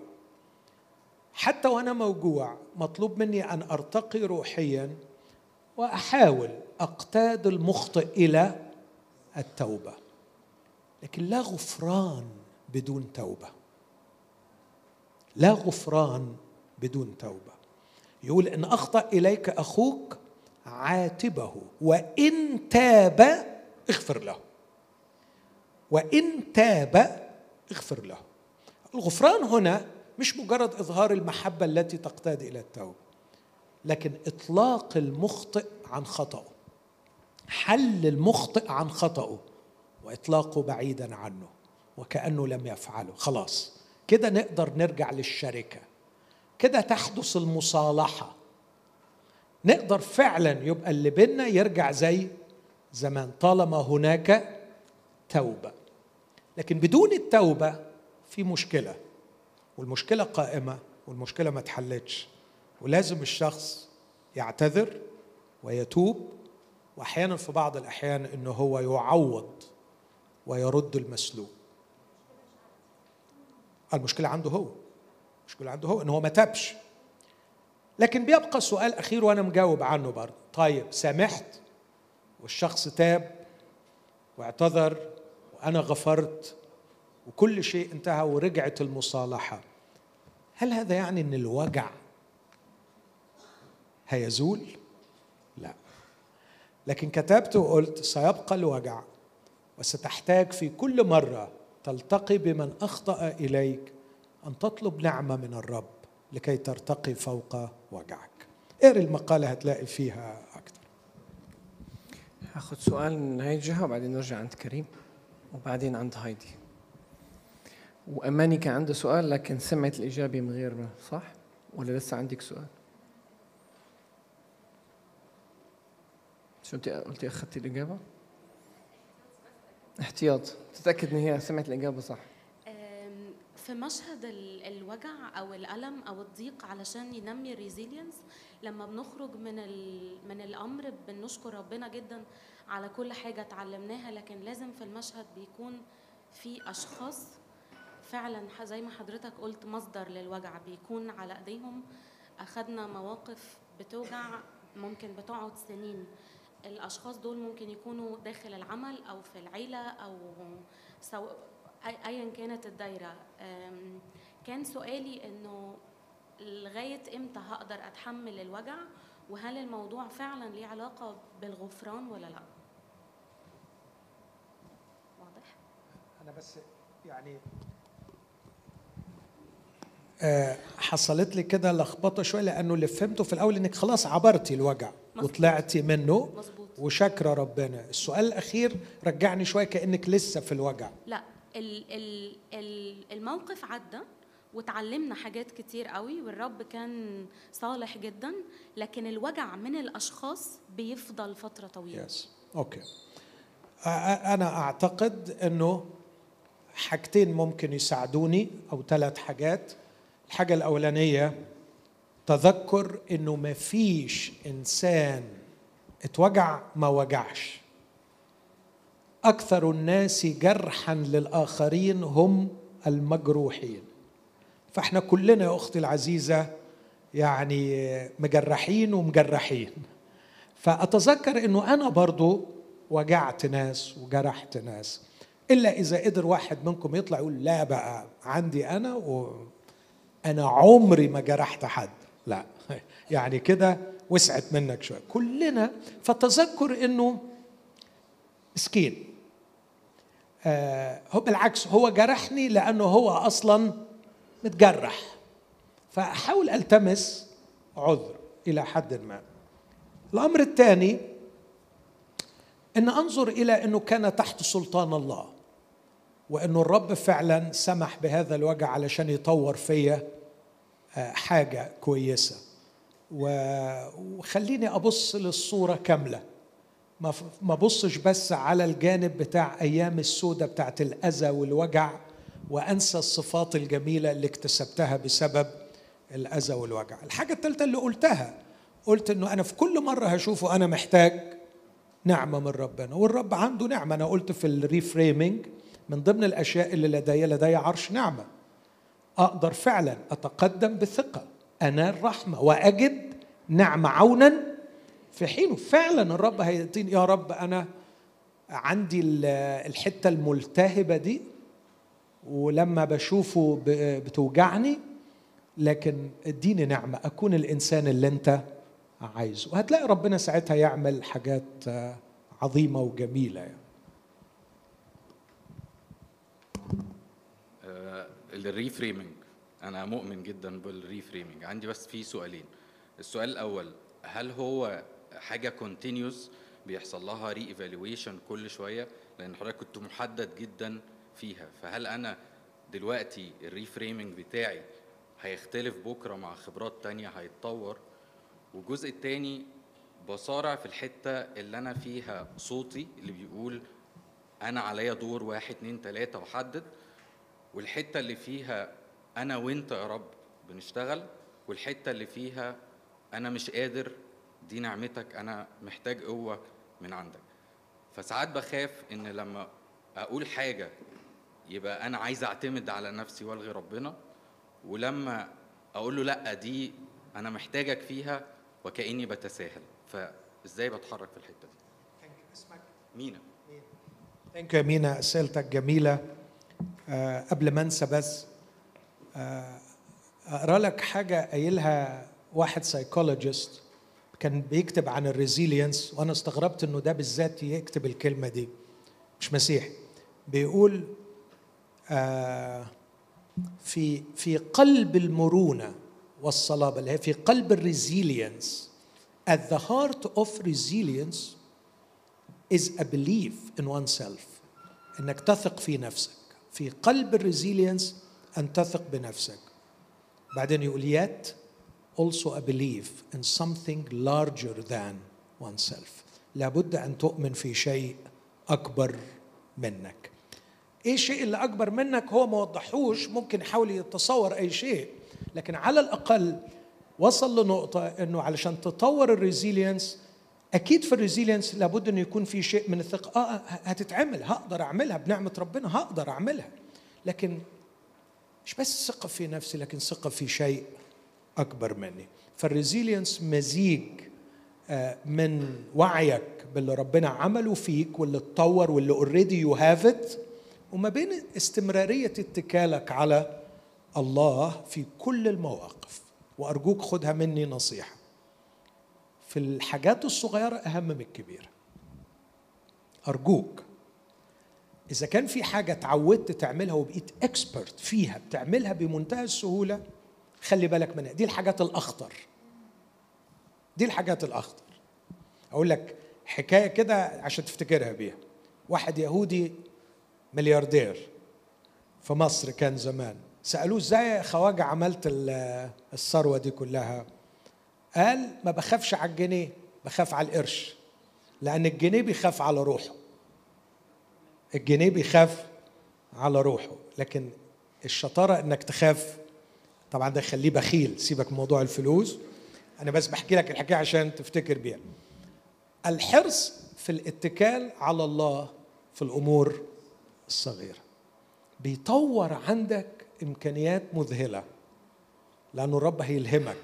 حتى وأنا موجوع مطلوب مني أن أرتقي روحياً وأحاول أقتاد المخطئ إلى التوبة، لكن لا غفران بدون توبة، لا غفران بدون توبة. يقول إن أخطأ إليك أخوك عاتبه وإن تاب اغفر له، وإن تاب اغفر له. الغفران هنا مش مجرد إظهار المحبة التي تقتاد إلى التوبة، لكن إطلاق المخطئ عن خطأه، حل المخطئ عن خطأه وإطلاقه بعيدا عنه وكأنه لم يفعله. خلاص كده نقدر نرجع للشركة، كده تحدث المصالحة، نقدر فعلا يبقى اللي بينا يرجع زي زمان طالما هناك توبة. لكن بدون التوبة في مشكلة، والمشكلة قائمة، والمشكلة ما تحلتش، ولازم الشخص يعتذر ويتوب، وأحيانا في بعض الأحيان إنه هو يعوض ويرد المسلوب. المشكلة عنده هو، المشكلة عنده هو إنه هو ما تابش. لكن بيبقى سؤال أخير وأنا مجاوب عنه برضه، طيب سامحت والشخص تاب واعتذر وأنا غفرت وكل شيء انتهى ورجعت المصالحة، هل هذا يعني إن الوجع هيزول؟ لا، لكن كتبت وقلت سيبقى الوجع وستحتاج في كل مرة تلتقي بمن أخطأ إليك أن تطلب نعمة من الرب لكي ترتقي فوق وجعك. اقري المقالة هتلاقي فيها أكتر. هاخد سؤال من هيجها وبعدين نرجع عند كريم وبعدين عند هايدي. وأماني كان عنده سؤال لكن سمعت الإجابة من غير ما، صح؟ ولا لسه عندك سؤال؟ شو أنت قلتي أخذتي الإجابة؟ احتياط، تتأكد إن هي سمعت الإجابة صح. في مشهد الوجع أو الألم أو الضيق علشان ينمي الريزيلينس، لما بنخرج من من الأمر بنشكر ربنا جدا على كل حاجة اتعلمناها، لكن لازم في المشهد بيكون في أشخاص فعلا زي ما حضرتك قلت مصدر للوجع، بيكون على إيديهم. أخذنا مواقف بتوجع ممكن بتقعد سنين. الأشخاص دول ممكن يكونوا داخل العمل أو في العيلة أو سو... أيا كانت الدايرة. كان سؤالي إنه لغاية إمتى هقدر أتحمل الوجع، وهل الموضوع فعلا ليه علاقة بالغفران ولا لا؟ واضح؟ أنا بس يعني أه حصلت لي كده لخبطة شوية، لأنه اللي فهمته في الأول إنك خلاص عبرتي الوجع وطلعتي منه وشكرة ربنا. السؤال الأخير رجعني شوية كأنك لسه في الوجع. لا، الموقف عدى وتعلمنا حاجات كتير قوي والرب كان صالح جدا، لكن الوجع من الأشخاص بيفضل فترة طويلة. yes. أوكي. أنا أعتقد أنه حاجتين ممكن يساعدوني أو ثلاث حاجات. الحاجة الأولانية تذكر أنه ما فيش إنسان اتوجع ما وجعش. أكثر الناس جرحاً للآخرين هم المجروحين، فإحنا كلنا يا أختي العزيزة يعني مجرحين ومجرحين. فأتذكر أنه أنا برضو وجعت ناس وجرحت ناس، إلا إذا قدر واحد منكم يطلع يقول لا بقى عندي أنا وأنا عمري ما جرحت حد، لا يعني كده وسعت منك شوية كلنا. فتذكر أنه مسكين، آه هو بالعكس هو جرحني لأنه هو أصلا متجرح، فأحاول ألتمس عذر إلى حد ما. الأمر الثاني أن أنظر إلى أنه كان تحت سلطان الله، وأنه الرب فعلا سمح بهذا الوجع علشان يطور فيا آه حاجة كويسة. وخليني أبص للصورة كاملة، ما بصش بس على الجانب بتاع أيام السودة بتاعت الأذى والوجع وأنسى الصفات الجميلة اللي اكتسبتها بسبب الأذى والوجع. الحاجة الثالثة اللي قلتها، قلت أنه أنا في كل مرة هشوفه أنا محتاج نعمة من ربنا، والرب عنده نعمة. أنا قلت في الريفريمينج من ضمن الأشياء اللي لدي لدي عرش نعمة، أقدر فعلا أتقدم بثقة، أنا الرحمة وأجد نعمة عونا في حينه. فعلا الرب هيديني، يا رب أنا عندي الحتة الملتهبة دي ولما بشوفه بتوجعني، لكن اديني نعمة أكون الإنسان اللي أنت عايزه، وهتلاقي ربنا ساعتها يعمل حاجات عظيمة وجميلة. يعني الريفريمينج، أنا مؤمن جدا بالريفريمينج. عندي بس في سؤالين. السؤال الأول، هل هو حاجة كونتينيوس بيحصل لها ري ايفالويشن كل شوية؟ لأن حضرتك كنت محدد جدا فيها، فهل أنا دلوقتي الريفريمينج بتاعي هيختلف بكرة مع خبرات تانية هيتطور؟ والجزء التاني، بصارع في الحتة اللي أنا فيها صوتي اللي بيقول أنا عليا دور واحد اتنين تلاتة وحدد، والحتة اللي فيها أنا وإنت يا رب بنشتغل، والحتة اللي فيها أنا مش قادر، دي نعمتك، أنا محتاج قوة من عندك. فساعات بخاف إن لما أقول حاجة يبقى أنا عايز أعتمد على نفسي والغي ربنا، ولما أقول له لأ دي أنا محتاجك فيها وكأني بتساهل. فإزاي بتحرك في الحتة دي؟ اسمك مينا. ثانك يو يا مينا، أسئلتك جميلة. أه قبل ما أنسى بس أه أقرأ لك حاجة قايلها واحد سايكولوجيست كان بيكتب عن الريزيلينس، وأنا استغربت إنه ده بالذات يكتب الكلمة دي، مش مسيحي. بيقول آه في في قلب المرونة والصلابة اللي هي في قلب الريزيلينس، at the heart of resilience is a belief in oneself، إنك تثق في نفسك. في قلب الريزيلينس أن تثق بنفسك. بعدين يقول يات also a belief in something larger than oneself، لابد أن تؤمن في شيء أكبر منك. إيه الشيء اللي أكبر منك؟ هو ما وضحوش، ممكن يحاول يتصور أي شيء، لكن على الأقل وصل لنقطة أنه علشان تطور الريزيلينس، أكيد في الريزيلينس لابد أن يكون في شيء من الثقة. آه هتتعمل، هقدر أعملها بنعمة ربنا، هقدر أعملها، لكن مش بس ثقة في نفسي، لكن ثقة في شيء أكبر مني. فالريزيلينس مزيج من وعيك باللي ربنا عمله فيك واللي اتطور واللي already you have it، وما بين استمرارية اتكالك على الله في كل المواقف. وأرجوك خدها مني نصيحة، في الحاجات الصغيرة أهم من الكبيرة. أرجوك إذا كان في حاجة اتعودت تعملها وبقيت expert فيها بتعملها بمنتهى السهولة، خلي بالك منها. دي الحاجات الأخطر، دي الحاجات الأخطر. أقول لك حكاية كده عشان تفتكرها بيها. واحد يهودي ملياردير في مصر كان زمان، سألوه ازاي يا خواجة عملت الثروة دي كلها؟ قال ما بخافش على الجنيه، بخاف على القرش، لأن الجنيه بيخاف على روحه. الجنيه بيخاف على روحه، لكن الشطارة إنك تخاف. طبعا ده يخليه بخيل، سيبك من موضوع الفلوس، انا بس بحكي لك الحكايه عشان تفتكر بيها. الحرص في الاتكال على الله في الامور الصغيره بيطور عندك امكانيات مذهله، لانه الرب هيلهمك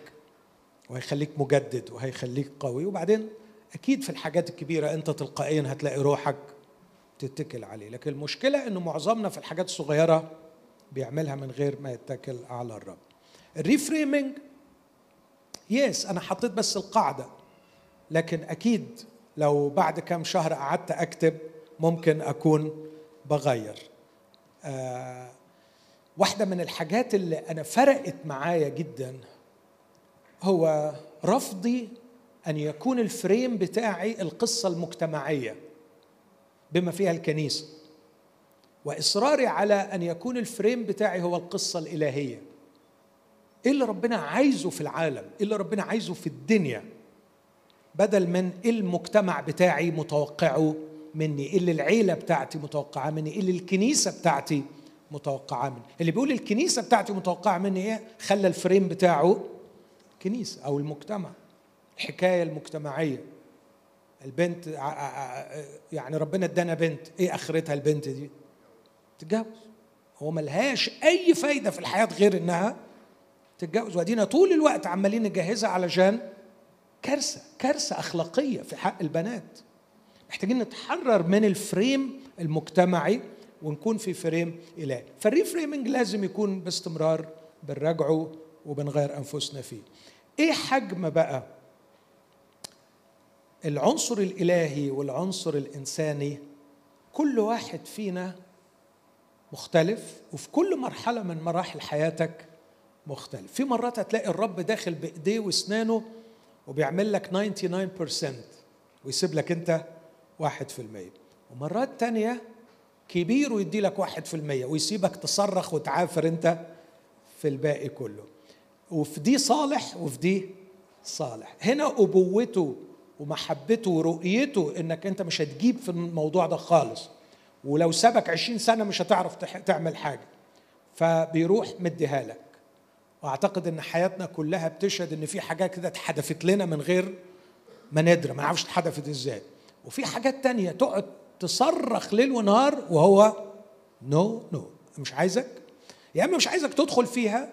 وهيخليك مجدد وهيخليك قوي. وبعدين اكيد في الحاجات الكبيره انت تلقائيا هتلاقي روحك تتكل عليه، لكن المشكله انه معظمنا في الحاجات الصغيره بيعملها من غير ما يتكل على الرب. الريفريمينج يس، انا حطيت بس القاعده، لكن اكيد لو بعد كام شهر قعدت اكتب ممكن اكون بغير. آه واحده من الحاجات اللي انا فرقت معايا جدا هو رفضي ان يكون الفريم بتاعي القصه المجتمعيه بما فيها الكنيسه، واصراري على ان يكون الفريم بتاعي هو القصه الالهيه. ايه اللي ربنا عايزه في العالم؟ ايه اللي ربنا عايزه في الدنيا؟ بدل من ايه المجتمع بتاعي متوقعه مني، ايه اللي العيله بتاعتي متوقعه مني، ايه اللي الكنيسه بتاعتي متوقعة مني. اللي بيقول الكنيسة بتاعتي متوقعة مني إيه؟ خلى الفريم بتاعه كنيسة أو المجتمع، الحكاية المجتمعية. البنت يعني ربنا ادانا بنت، إيه آخرتها البنت دي؟ تتجوز. هو ملهاش أي فايدة في الحياة غير إنها تتجوز، وأدينا طول الوقت عمالين نجهزها علشان كارثة، كارثة أخلاقية في حق البنات. محتاجين نتحرر من الفريم المجتمعي ونكون في فريم إلهي. فالريفريمينج لازم يكون باستمرار بنراجعه وبنغير أنفسنا فيه. إيه حجم بقى العنصر الإلهي والعنصر الإنساني؟ كل واحد فينا مختلف، وفي كل مرحلة من مراحل حياتك مختلف. في مرات هتلاقي الرب داخل بإيديه وأسنانه وبيعمل لك تسعة وتسعين بالمية ويسيب لك أنت واحد في المية، ومرات تانية كبير ويدي لك واحد في المية ويسيبك تصرخ وتعافر أنت في الباقي كله. وفي دي صالح وفي دي صالح. هنا أبوته ومحبته ورؤيته إنك أنت مش هتجيب في الموضوع ده خالص، ولو سابك عشرين سنة مش هتعرف تعمل حاجة، فبيروح مديها لك. وأعتقد إن حياتنا كلها بتشهد إن في حاجات كده اتحدفت لنا من غير ما ندري، ما نعرفش اتحدفت إزاي. وفي حاجات تانية تقعد تصرخ ليل ونهار وهو نو نو مش عايزك، يا إما مش عايزك تدخل فيها،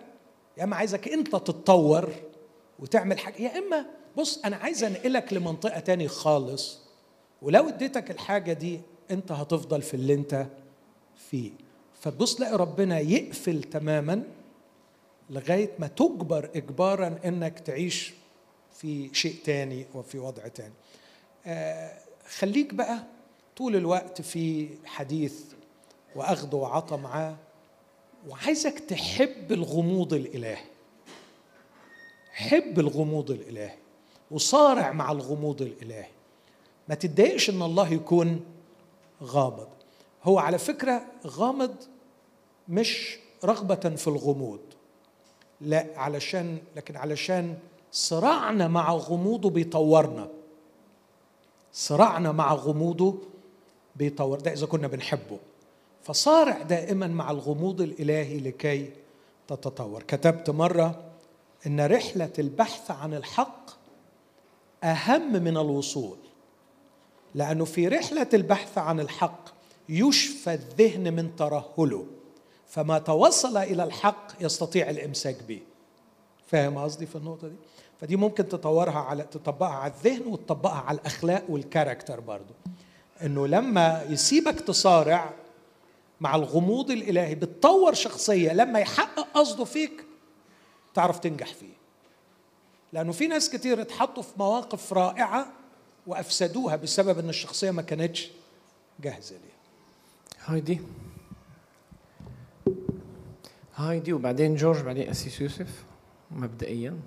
يا إما عايزك أنت تتطور وتعمل حاجة، يا إما بص أنا عايز أنقلك لمنطقة تاني خالص، ولو اديتك الحاجة دي أنت هتفضل في اللي أنت فيه. فتبص لقي ربنا يقفل تماما لغاية ما تجبر إجباراً إنك تعيش في شيء تاني وفي وضع تاني. آه خليك بقى طول الوقت في حديث وأخذ وعطى معاه، وعايزك تحب الغموض الإلهي. حب الغموض الإلهي وصارع مع الغموض الإلهي. ما تتضايقش إن الله يكون غامض. هو على فكرة غامض مش رغبة في الغموض، لا علشان، لكن علشان صراعنا مع غموضه بيطورنا. صراعنا مع غموضه بيطور ده إذا كنا بنحبه. فصارع دائما مع الغموض الإلهي لكي تتطور. كتبت مرة إن رحلة البحث عن الحق أهم من الوصول، لأنه في رحلة البحث عن الحق يشفى الذهن من ترهله، فما توصل إلى الحق يستطيع الإمساك به. فاهم قصدي في النقطة دي؟ فدي ممكن تطورها على تطبقها على الذهن وتطبقها على الأخلاق والكاركتر برضو. إنه لما يسيبك تصارع مع الغموض الإلهي بتطور شخصية، لما يحقق قصده فيك تعرف تنجح فيه. لأنه في ناس كتير اتحطوا في مواقف رائعة وأفسدوها بسبب إن الشخصية ما كانتش جاهزة ليها. هايدي هايدي وبعدين جورج، بعدين أسيس يوسف. مبدئيا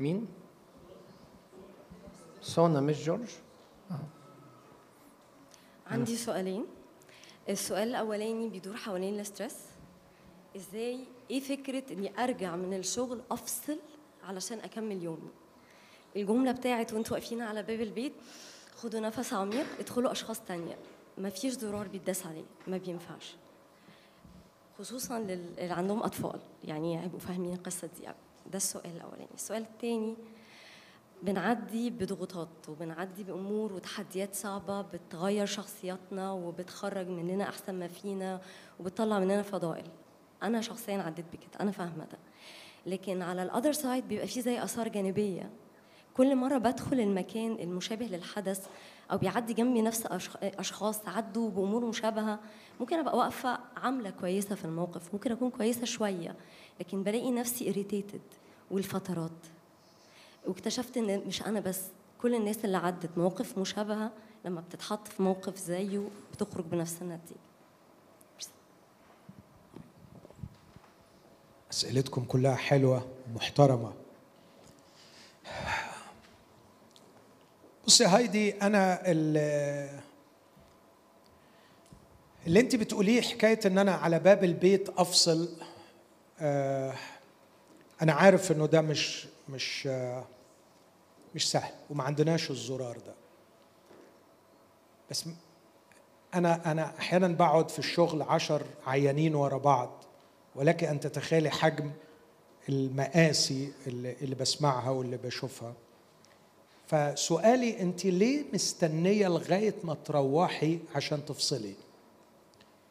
مين؟ سونا مش جورج. آه. عندي سؤالين. السؤال الأولاني بيدور حوالين الستريس. إزاي إيه فكرة إني أرجع من الشغل أفصل علشان أكمل يومي؟ الجملة بتاعت وانتوا واقفين على باب البيت، خدوا نفس عميق، ادخلوا أشخاص تانية، مفيش زرار بيتداس عليه، ما بينفعش، خصوصاً للي عندهم أطفال، يعني هيبقوا فاهمين القصة دي. ده السؤال الأولاني. السؤال الثاني، بنعدي بضغوطات وبنعدي بأمور وتحديات صعبة بتغير شخصياتنا وبتخرج مننا أحسن ما فينا وبتطلع مننا فضائل. أنا شخصياً عديت بكده، أنا فاهمة ده. لكن على الأذر سايد بيبقى فيه زي آثار جانبية. كل مرة بدخل المكان المشابه للحدث أو بيعدي جنبي نفس أشخاص عدوا بأمور مشابهة، ممكن أبقى واقفة عاملة كويسة في الموقف، ممكن أكون كويسة شوية، لكن بلاقي نفسي irritated والفترات. واكتشفت إن مش أنا بس، كل الناس اللي عدت مواقف مشابهة لما بتتحط في موقف زيه بتخرج بنفس النتيجة. أسئلتكم كلها حلوة ومحترمة. بصي يا هايدي، أنا اللي أنت بتقوليه حكاية إن أنا على باب البيت أفصل، أنا عارف إنه ده مش مش مش سهل وما عندناش الزرار ده. بس أنا أنا أحياناً بقعد في الشغل عشر عيانين ورا بعض، ولكن أن تتخيلي حجم المآسي اللي, اللي بسمعها واللي بشوفها. فسؤالي، أنت ليه مستنية لغاية ما تروحي عشان تفصلي؟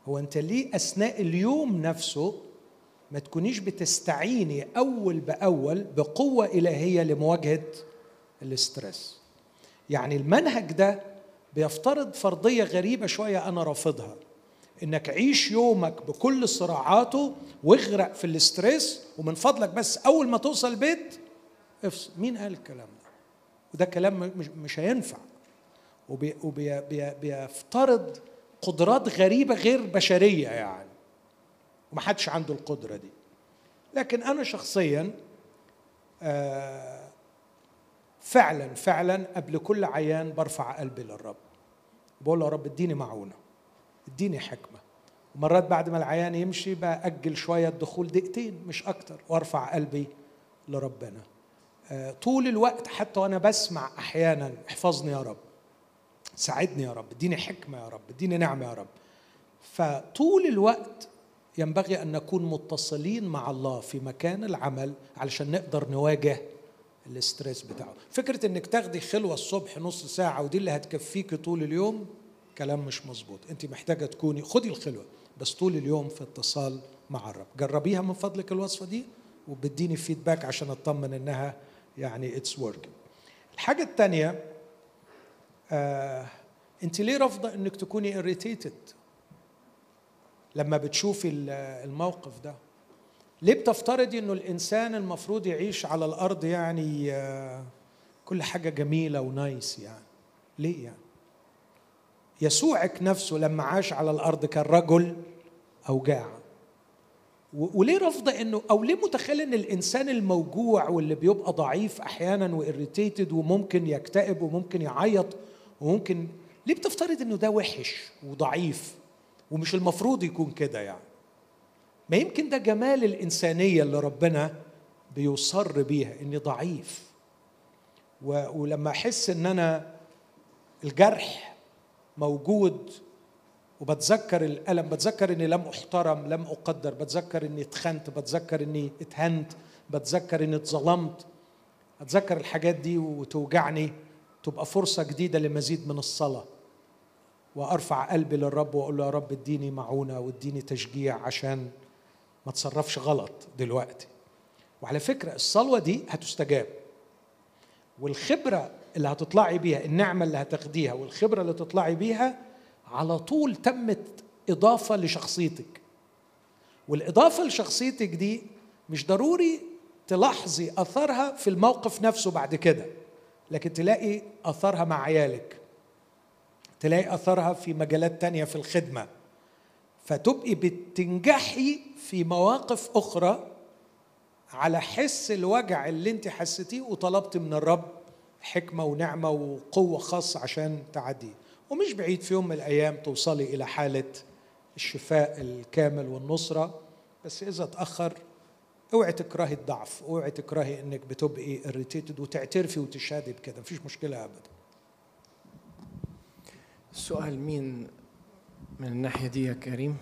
هو أنت ليه أثناء اليوم نفسه ما تكونيش بتستعيني أول بأول بقوة إلهية لمواجهة الاسترس؟ يعني المنهج ده بيفترض فرضية غريبة شوية أنا رافضها، إنك عيش يومك بكل صراعاته واغرق في الاسترس، ومن فضلك بس أول ما توصل البيت افصل. مين قال الكلام ده؟ وده كلام مش هينفع، وبيفترض قدرات غريبة غير بشرية يعني، ومحدش عنده القدرة دي. لكن أنا شخصياً آه فعلاً فعلاً قبل كل عيان برفع قلبي للرب، بقول له يا رب اديني معونة، اديني حكمة. ومرات بعد ما العيان يمشي بأجل شوية الدخول دقيقتين مش أكتر، وارفع قلبي لربنا آه طول الوقت. حتى وأنا بسمع أحياناً احفظني يا رب، ساعدني يا رب، اديني حكمة يا رب، اديني نعمة يا رب. فطول الوقت ينبغي أن نكون متصلين مع الله في مكان العمل علشان نقدر نواجه الاسترس بتاعه. فكرة أنك تاخدي خلوة الصبح نص ساعة ودي اللي هتكفيك طول اليوم، كلام مش مظبوط. أنت محتاجة تكوني خدي الخلوة بس طول اليوم في اتصال مع الرب. جربيها من فضلك الوصفة دي وبديني فيدباك عشان أطمن أنها يعني it's working. الحاجة التانية، آه، أنت ليه رافضة أنك تكوني irritated لما بتشوفي الموقف ده؟ ليه بتفترضي انه الانسان المفروض يعيش على الارض يعني كل حاجه جميله ونايس يعني؟ ليه يعني؟ يسوعك نفسه لما عاش على الارض كان رجل اوجاع. وليه رافضه انه، او ليه متخيله ان الانسان الموجوع واللي بيبقى ضعيف احيانا وإريتيتد وممكن يكتئب وممكن يعيط وممكن، ليه بتفترض انه ده وحش وضعيف ومش المفروض يكون كده يعني؟ ما يمكن ده جمال الإنسانية اللي ربنا بيصر بيها، إني ضعيف، ولما أحس إن أنا الجرح موجود وبتذكر الألم، بتذكر إني لم أحترم، لم أقدر، بتذكر إني اتخنت، بتذكر إني اتهنت، بتذكر إني اتظلمت، أتذكر الحاجات دي وتوجعني، تبقى فرصة جديدة لمزيد من الصلاة، وأرفع قلبي للرب وأقول له يا رب اديني معونة واديني تشجيع عشان ما تصرفش غلط دلوقتي. وعلى فكرة الصلوة دي هتستجاب، والخبرة اللي هتطلعي بيها، النعمة اللي هتاخديها والخبرة اللي تطلعي بيها على طول تمت إضافة لشخصيتك، والإضافة لشخصيتك دي مش ضروري تلاحظي أثرها في الموقف نفسه بعد كده، لكن تلاقي أثرها مع عيالك، تلاقي أثرها في مجالات تانية في الخدمة، فتبقي بتنجحي في مواقف أخرى على حس الوجع اللي انت حسيتيه وطلبت من الرب حكمة ونعمة وقوة خاصة عشان تعديه. ومش بعيد في يوم من الأيام توصلي إلى حالة الشفاء الكامل والنصرة، بس إذا تأخر اوعي تكرهي الضعف، اوعي تكرهي انك بتبقي irritated، وتعترفي وتشهدي بكده، مفيش مشكلة أبدا. السؤال مين من الناحية دي يا كريم؟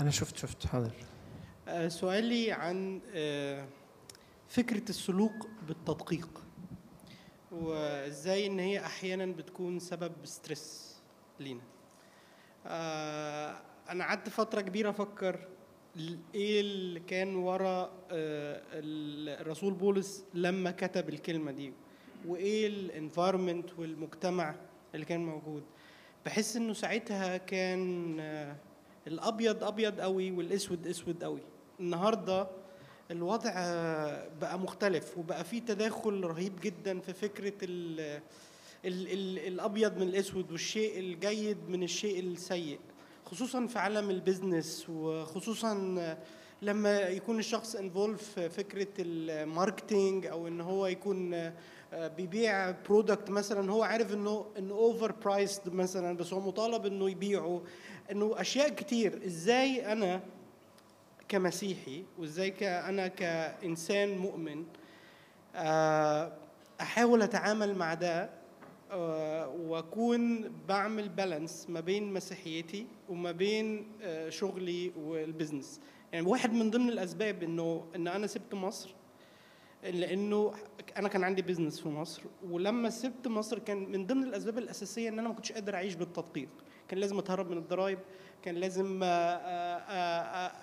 أنا شفت شفت حاضر. سؤالي عن فكرة السلوك بالتدقيق، وإزاي إن هي أحياناً بتكون سبب ستريس لينا. أنا قعدت فترة كبيرة أفكر ايه اللي كان ورا الرسول بولس لما كتب الكلمه دي، وايه الانفايرمنت والمجتمع اللي كان موجود. بحس انه ساعتها كان الابيض ابيض قوي والاسود اسود قوي. النهارده الوضع بقى مختلف، وبقى فيه تداخل رهيب جدا في فكره ال ال ال الابيض من الاسود، والشيء الجيد من الشيء السيء، خصوصا في عالم البيزنس، وخصوصا لما يكون الشخص انفولف فكره الماركتينج، او ان هو يكون بيبيع برودكت مثلا هو عارف انه انه اوفر برايسد مثلا، بس هو مطالب انه يبيعه، انه اشياء كتير. ازاي انا كمسيحي وإزاي أنا كإنسان مؤمن أحاول أتعامل مع ده وأكون بعمل بالانس ما بين مسيحيتي وما بين شغلي والبزنس. يعني واحد من ضمن الأسباب إنه إن أنا سبت مصر لأنه أنا كان عندي بزنس في مصر، ولما سبت مصر كان من ضمن الأسباب الأساسية إن أنا ما كنتش قادر أعيش بالتدقيق، كان لازم أتهرب من الضرايب، كان لازم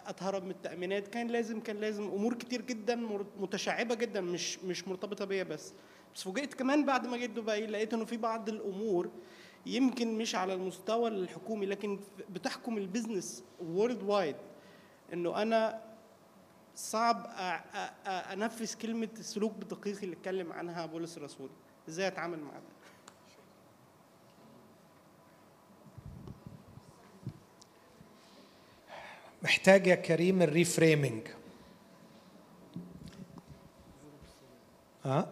أتهرب من التأمينات، كان لازم كان لازم أمور كتير جدا متشعبة جدا مش مش مرتبطة بيا بس. بس فوجئت كمان بعد ما جيت دبي لقيت إنه في بعض الأمور يمكن مش على المستوى الحكومي لكن بتحكم البزنس وورلد وايد، إنه أنا صعب أنفذ كلمة السلوك بالدقيق اللي اتكلم عنها بولس الرسول. إزاي أتعامل مع ده؟ محتاج يا كريم الريفريمينج. ها؟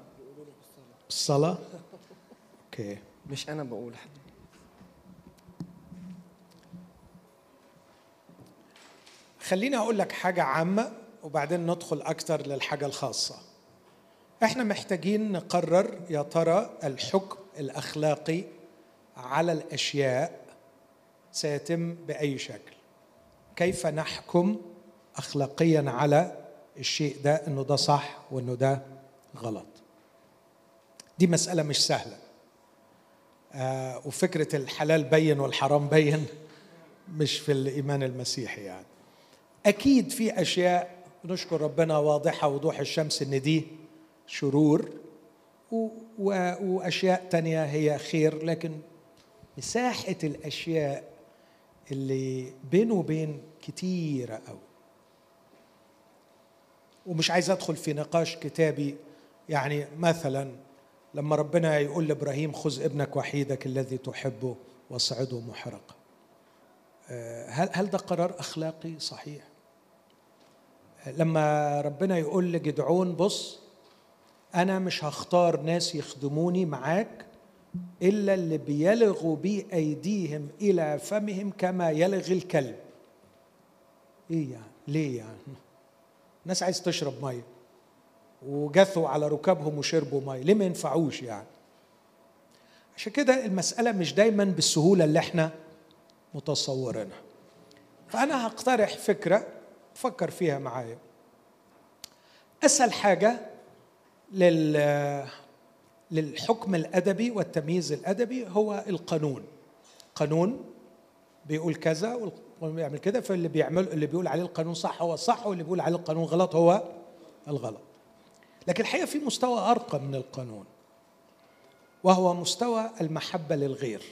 بالصلاة؟ أوكي. مش أنا بقول حد. خليني أقول لك حاجة عامة وبعدين ندخل أكثر للحاجة الخاصة. إحنا محتاجين نقرر يا ترى الحكم الأخلاقي على الأشياء سيتم بأي شكل. كيف نحكم أخلاقياً على الشيء ده، إنه ده صح وإنه ده غلط. دي مسألة مش سهلة. آه وفكرة الحلال بين والحرام بين مش في الإيمان المسيحي يعني. أكيد في أشياء نشكر ربنا واضحة وضوح الشمس إن دي شرور و... و... وأشياء تانية هي خير، لكن مساحة الأشياء اللي بين وبين كتيرة أوي. ومش عايز أدخل في نقاش كتابي، يعني مثلا لما ربنا يقول لإبراهيم خذ ابنك وحيدك الذي تحبه واصعده محرقة، هل هل ده قرار أخلاقي صحيح؟ لما ربنا يقول لجدعون بص أنا مش هختار ناس يخدموني معاك إلا اللي بيلغوا بأيديهم إلى فمهم كما يلغي الكلب. إيه يعني؟ ليه يعني؟ الناس عايز تشرب مية وجثوا على ركابهم وشربوا مية، ليه ما ينفعوش يعني؟ عشان كده المسألة مش دايما بالسهولة اللي احنا متصورينها. فأنا هقترح فكرة فكر فيها معايا. أسهل حاجة لل... للحكم الأدبي والتمييز الأدبي هو القانون. قانون بيقول كذا والقانون بيعمل كذا، فاللي بيعمل اللي بيقول عليه القانون صح هو صح، واللي بيقول عليه القانون غلط هو الغلط. لكن الحقيقة في مستوى أرقى من القانون، وهو مستوى المحبة للغير.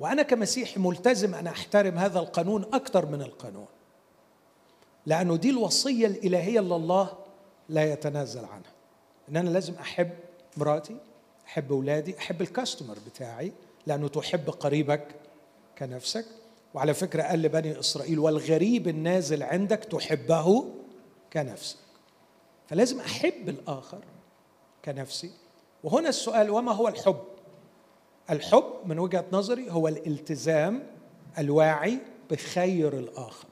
وأنا كمسيحي ملتزم أن أحترم هذا القانون أكثر من القانون، لأنه دي الوصية الإلهية اللي الله لا يتنازل عنها، إن أنا لازم أحب مراتي، أحب أولادي، أحب الكاستمر بتاعي، لأنه تحب قريبك كنفسك. وعلى فكرة قال لبني إسرائيل والغريب النازل عندك تحبه كنفسك، فلازم أحب الآخر كنفسي. وهنا السؤال، وما هو الحب؟ الحب من وجهة نظري هو الالتزام الواعي بخير الآخر،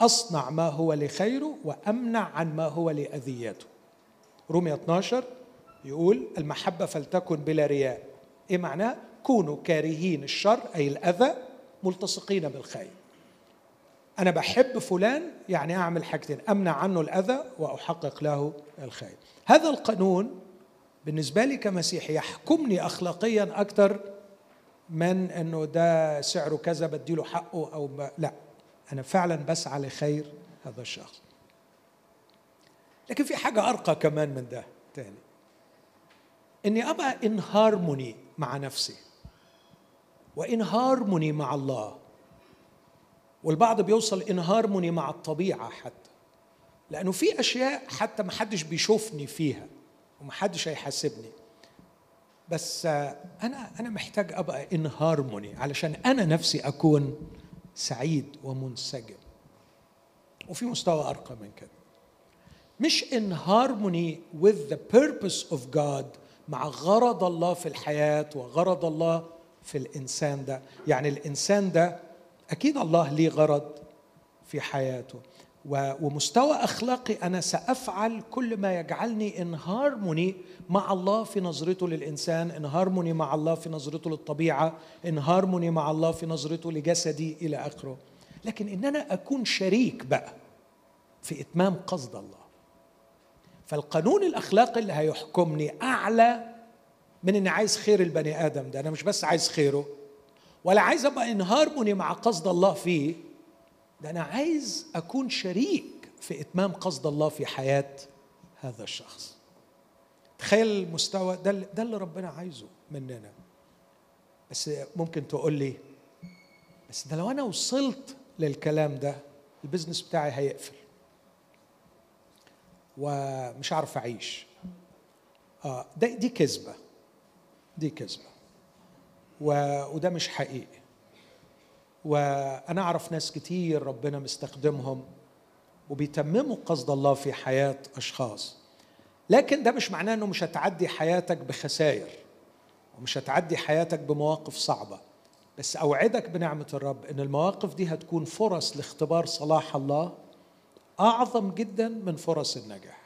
أصنع ما هو لخيره وأمنع عن ما هو لأذيته. رومية اثنا عشر يقول المحبة فلتكن بلا رياء. إيه معناه؟ كونوا كارهين الشر أي الأذى ملتصقين بالخير. أنا بحب فلان يعني أعمل حاجتين، أمنع عنه الأذى وأحقق له الخير. هذا القانون بالنسبة لي كمسيحي يحكمني أخلاقيا أكتر من أنه ده سعره كذا بديله حقه أو ب... لا، أنا فعلاً بسعى لخير هذا الشخص. لكن في حاجة أرقى كمان من ده تاني، إني أبقى إن هارموني مع نفسي وإن هارموني مع الله. والبعض بيوصل إن هارموني مع الطبيعة حتى، لأنه في أشياء حتى محدش بيشوفني فيها ومحدش هيحاسبني، بس أنا أنا محتاج أبقى إن هارموني علشان أنا نفسي أكون سعيد ومنسجم. وفي مستوى أرقى من كده، مش in harmony with the purpose of God، مع غرض الله في الحياة وغرض الله في الإنسان ده. يعني الإنسان ده أكيد الله ليه غرض في حياته. ومستوى أخلاقي أنا سأفعل كل ما يجعلني إن هارموني مع الله في نظرته للإنسان، إن هارموني مع الله في نظرته للطبيعة، إن هارموني مع الله في نظرته لجسدي إلى آخره. لكن إن أنا أكون شريك بقى في إتمام قصد الله. فالقانون الأخلاقي اللي هيحكمني أعلى من إني عايز خير البني آدم ده، أنا مش بس عايز خيره ولا عايز أبقى إن هارموني مع قصد الله فيه، ده أنا عايز أكون شريك في إتمام قصد الله في حياة هذا الشخص. تخيل المستوى ده، ده اللي ربنا عايزه مننا. بس ممكن تقول لي بس ده لو أنا وصلت للكلام ده البزنس بتاعي هيقفل ومش عارف أعيش. آه ده دي كذبة، دي كذبة، وده مش حقيقي. وأنا أعرف ناس كتير ربنا مستخدمهم وبيتمموا قصد الله في حياة أشخاص، لكن ده مش معناه أنه مش هتعدي حياتك بخسائر ومش هتعدي حياتك بمواقف صعبة. بس أوعدك بنعمة الرب أن المواقف دي هتكون فرص لاختبار صلاح الله أعظم جدا من فرص النجاح.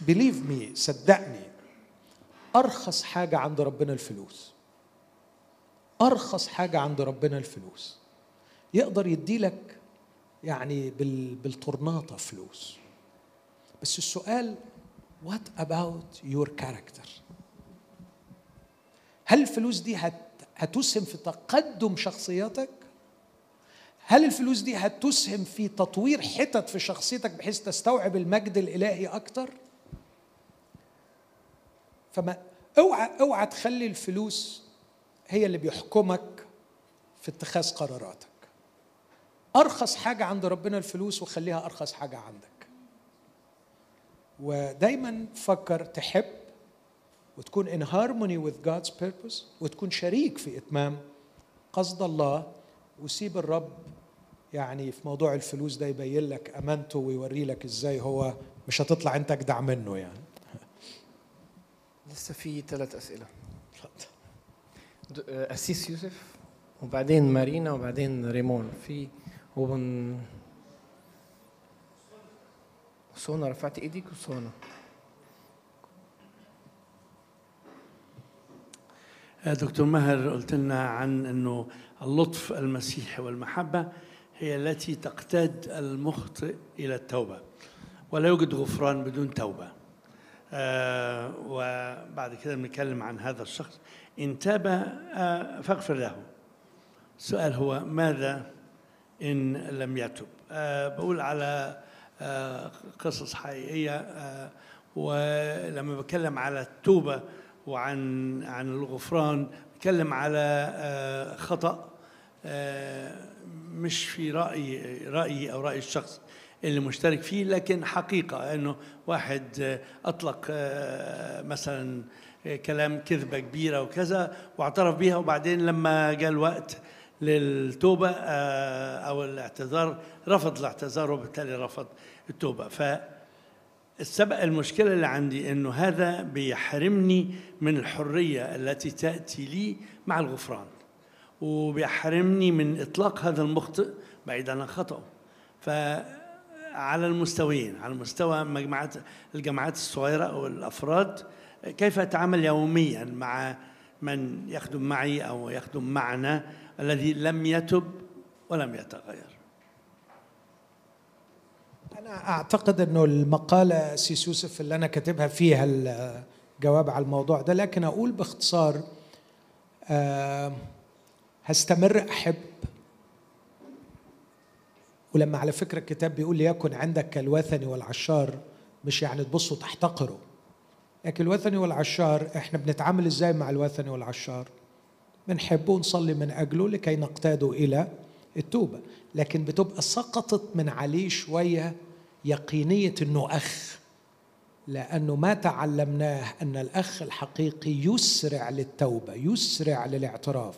بليف مي، صدقني، أرخص حاجة عند ربنا الفلوس. أرخص حاجة عند ربنا الفلوس. يقدر يديلك يعني بالطرناطة فلوس، بس السؤال what about your character؟ هل الفلوس دي هتسهم في تقدم شخصيتك؟ هل الفلوس دي هتسهم في تطوير حتت في شخصيتك بحيث تستوعب المجد الإلهي أكتر؟ فما اوعى اوعى تخلي الفلوس هي اللي بيحكمك في اتخاذ قراراتك. أرخص حاجة عند ربنا الفلوس، وخليها أرخص حاجة عندك. ودايما فكر تحب وتكون in harmony with God's purpose وتكون شريك في إتمام قصد الله، وسيب الرب يعني في موضوع الفلوس ده يبين لك أمانته ويوري لك إزاي هو مش هتطلع أنت أجدع منه. يعني لسه في ثلاث أسئلة. أسيس يوسف وبعدين مارينا وبعدين ريمون. في وبن سونا، رفعت ايديك وسونا. دكتور ماهر، قلت لنا عن انه اللطف المسيحي والمحبة هي التي تقتاد المخطئ الى التوبة، ولا يوجد غفران بدون توبة. آه وبعد كده بنتكلم عن هذا الشخص، إن تاب آه فاغفر له. السؤال هو ماذا إن لم يتب؟ آه بقول على آه قصص حقيقية، آه ولما بتكلم على التوبة وعن عن الغفران بتكلم على آه خطأ، آه مش في رأي رأيي أو رأي الشخص اللي مشترك فيه، لكن حقيقة أنه واحد أطلق مثلا كلام كذبة كبيرة وكذا واعترف بيها، وبعدين لما جاء الوقت للتوبة أو الاعتذار رفض الاعتذار وبالتالي رفض التوبة. فالسبق المشكلة اللي عندي أنه هذا بيحرمني من الحرية التي تأتي لي مع الغفران، وبيحرمني من إطلاق هذا المخطئ بعيد عن خطأه. ف على المستويين، على مستوى مجموعات الجماعات الصغيرة أو الأفراد، كيف أتعامل يوميا مع من يخدم معي أو يخدم معنا الذي لم يتب ولم يتغير؟ أنا أعتقد أنه المقالة سيس يوسف اللي أنا كاتبها فيها الجواب على الموضوع ده، لكن أقول باختصار أه هستمر أحب. ولما على فكرة الكتاب بيقول ليكن عندك الوثني والعشار، مش يعني تبصوا تحتقروا، لكن الوثني والعشار احنا بنتعامل ازاي مع الوثني والعشار؟ بنحبه ونصلي من اجله لكي نقتادوا الى التوبة، لكن بتبقى سقطت من عليه شوية يقينية انه اخ، لانه ما تعلمناه ان الاخ الحقيقي يسرع للتوبة، يسرع للاعتراف،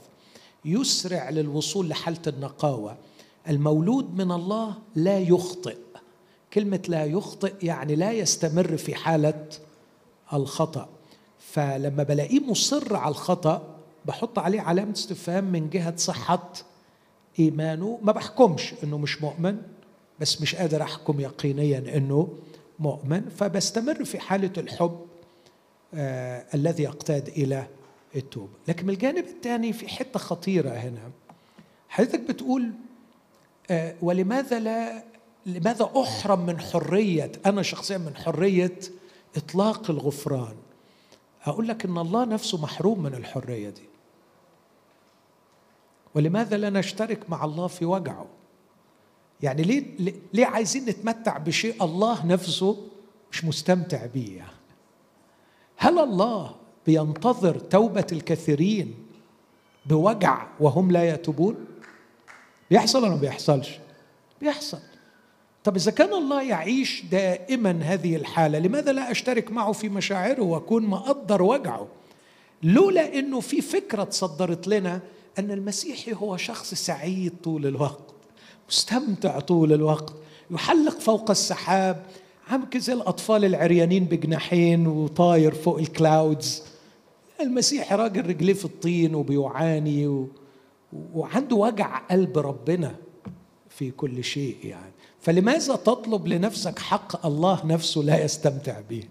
يسرع للوصول لحالة النقاوة. المولود من الله لا يخطئ. كلمة لا يخطئ يعني لا يستمر في حالة الخطأ. فلما بلاقيه مصر على الخطأ بحط عليه علامة استفهام من جهة صحة إيمانه. ما بحكمش إنه مش مؤمن، بس مش قادر أحكم يقينيا إنه مؤمن، فبستمر في حالة الحب آه الذي يقتاد إلى التوبة. لكن من الجانب الثاني في حتة خطيرة هنا، حضرتك بتقول آه ولماذا لا لماذا أحرم من حرية، أنا شخصيا من حرية إطلاق الغفران؟ هقول لك إن الله نفسه محروم من الحرية دي. ولماذا لا نشترك مع الله في وجعه؟ يعني ليه ليه عايزين نتمتع بشيء الله نفسه مش مستمتع بيه يعني؟ هل الله بينتظر توبة الكثيرين بوجع وهم لا يتوبون؟ بيحصل ولا ما بيحصلش؟ بيحصل. طب إذا كان الله يعيش دائما هذه الحالة، لماذا لا أشترك معه في مشاعره وأكون مقدر وجعه؟ لولا إنه في فكرة تصدرت لنا أن المسيحي هو شخص سعيد طول الوقت، مستمتع طول الوقت، يحلق فوق السحاب، عم كزي الأطفال العريانين بجناحين وطاير فوق الكلاودز. المسيحي راجل رجليه في الطين وبيعاني و... وعنده وجع قلب ربنا في كل شيء يعني. فلماذا تطلب لنفسك حق الله نفسه لا يستمتع به؟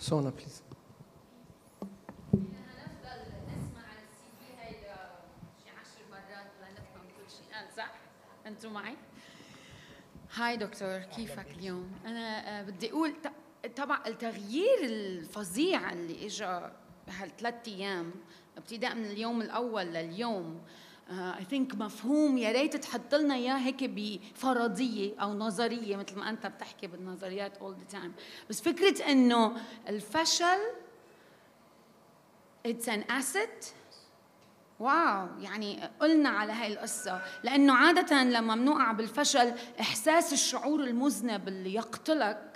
سونا بليز. انتوا معي؟ هاي دكتور، كيفك اليوم؟ انا بدي اقول طبعا التغيير الفظيع اللي اجى هالثلاث ايام ابتداء من اليوم الاول لليوم، اي ثينك مفهوم، يا ريت تحط لنا اياه هيك بفرضيه او نظريه مثل ما انت بتحكي بالنظريات اول ذا تايم، بس فكره انه الفشل اتس ان اسيت. واو، يعني قلنا على هاي القصة، لأنه عادة لما منوقع بالفشل إحساس الشعور المذنب اللي يقتلك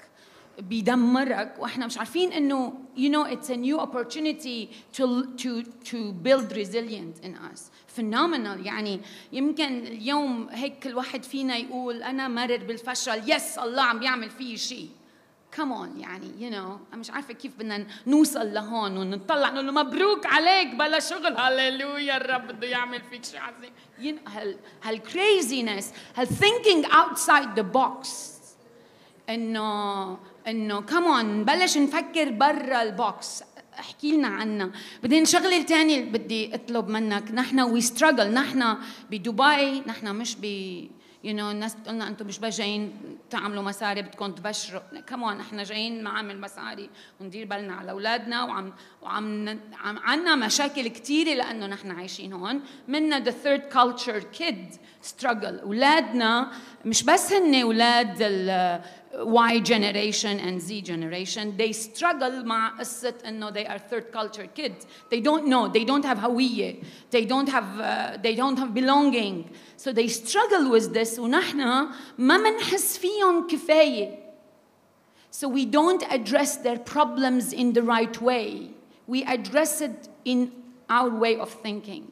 بيدمرك، وإحنا مش عارفين إنه you know it's a new opportunity to to to build resilience in us. phenomenal. يعني يمكن اليوم هيك الواحد فينا يقول أنا مرر بالفشل، يس الله عم بيعمل فيه شيء. كمان يعني you know مش عارفة كيف بدنا نوصل لهون ونطلع نقول له مبروك عليك بلا شغل، هاليلويا الرب بده يعمل فيك شيء عظيم. you know هال هال craziness، هال thinking outside the box، إنه إنه كمان بلش نفكر برا البوكس. احكي لنا عنها بعدين. شغله الثانيه اللي بدي اطلب منك، نحن وي ستراجل، نحن بدبي، نحن مش ب You know الناس بتقولنا أنتم مش بس جايين تعملوا مصاري بدكم تبشروا، كمان إحنا جايين نعمل مصاري وندير بالنا على أولادنا، وعم وعم عم عنا مشاكل كتيرة لأنه نحن عايشين هون. منا the third culture kid struggle، أولادنا مش بس هن أولاد ال Y generation and Z generation they struggle مع قصة إنه they are third culture kids. they don't know, they don't have هوية, they don't have uh, they don't have belonging, so they struggle with this ونحن ما منحس فيهم كفاية, so we don't address their problems in the right way, we address it in our way of thinking.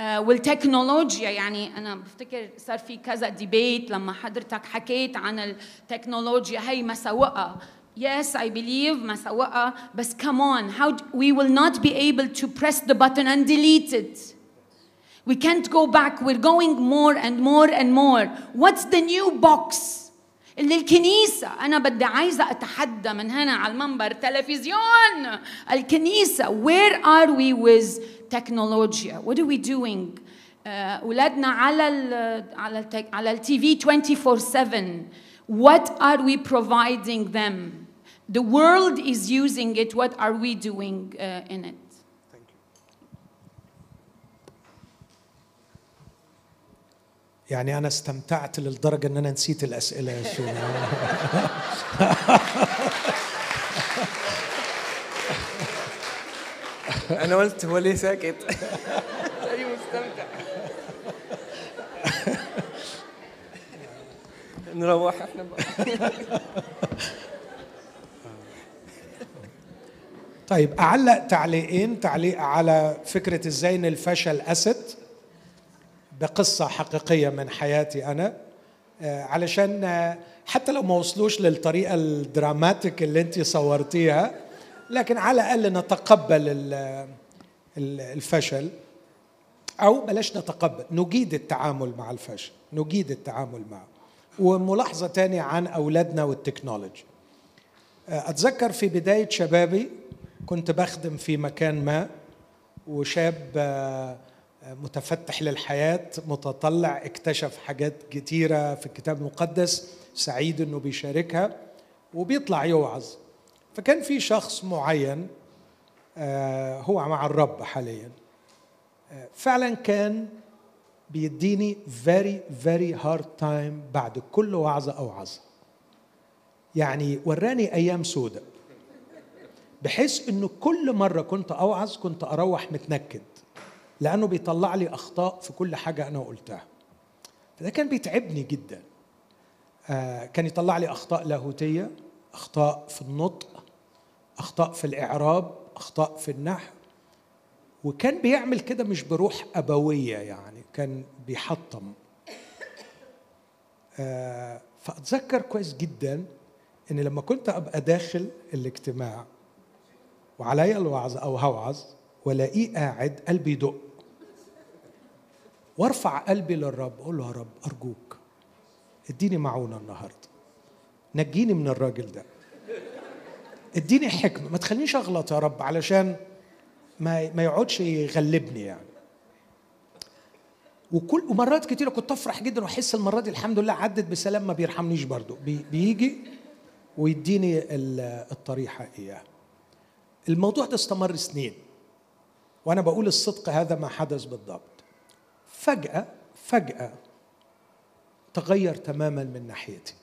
والتكنولوجيا، يعني أنا بفتكر صار في كذا ديبيت لما حضرتك حكيت عن التكنولوجيا، هي مساوئة. Yes, I believe مساوئة، بس كمان how we will not be able to press the button and delete it. We can't go back. We're going more and more and more. What's the new box؟ اللي الكنيسة، أنا بدي عايزة أتحدى من هنا على المنبر، تلفزيون الكنيسة، where are we with technology? What are we doing? أولادنا على ال على ال على التي في twenty-four seven. What are we providing them? The world is using it. What are we doing uh, in it? Thank you. يعني أنا استمتعت للدرجة إن أنا نسيت الأسئلة يا شو. أنا قلت هو ليه ساكت؟ أي مستمتع. نروح إحنا بقى. طيب، أعلق تعليقين، تعليق على فكرة إزاي إن الفشل أسد، بقصة حقيقية من حياتي أنا، علشان حتى لو ما وصلوش للطريقة الدراماتيك اللي أنتي صورتيها، لكن على الأقل نتقبل الفشل. أو بلاش نتقبل، نجيد التعامل مع الفشل، نجيد التعامل معه. وملاحظة تانية عن أولادنا والتكنولوجي. أتذكر في بداية شبابي كنت بخدم في مكان ما، وشاب متفتح للحياة متطلع اكتشف حاجات كتيرة في الكتاب المقدس، سعيد أنه بيشاركها وبيطلع يوعظ. فكان في شخص معين هو مع الرب حاليا، فعلا كان بيديني very very hard time بعد كل وعظة أو عظة، يعني وراني أيام سودة، بحيث أنه كل مرة كنت أوعظ كنت أروح متنكد، لأنه بيطلع لي أخطاء في كل حاجة أنا قلتها. فده كان بيتعبني جدا، كان يطلع لي أخطاء لاهوتية، أخطاء في النطق، أخطاء في الإعراب، أخطاء في النحو، وكان بيعمل كده مش بروح أبوية، يعني كان بيحطم. فأتذكر كويس جدا إن لما كنت أبقى داخل الاجتماع وعلي الوعظ أو هوعظ ولاقيه قاعد، قلبي يدق وارفع قلبي للرب أقول له يا رب أرجوك اديني معونة النهاردة، نجيني من الراجل ده، اديني حكمة، ما تخلينيش أغلط يا رب علشان ما ما يقعدش يغلبني يعني. وكل ومرات كتيرة كنت أفرح جدا وأحس المرة دي الحمد لله عدت بسلام، ما بيرحمنيش برضو، بيجي ويديني الطريحة إياه. الموضوع ده استمر سنين وأنا بقول الصدق هذا ما حدث بالضبط. فجأة فجأة تغير تماما من ناحيتي،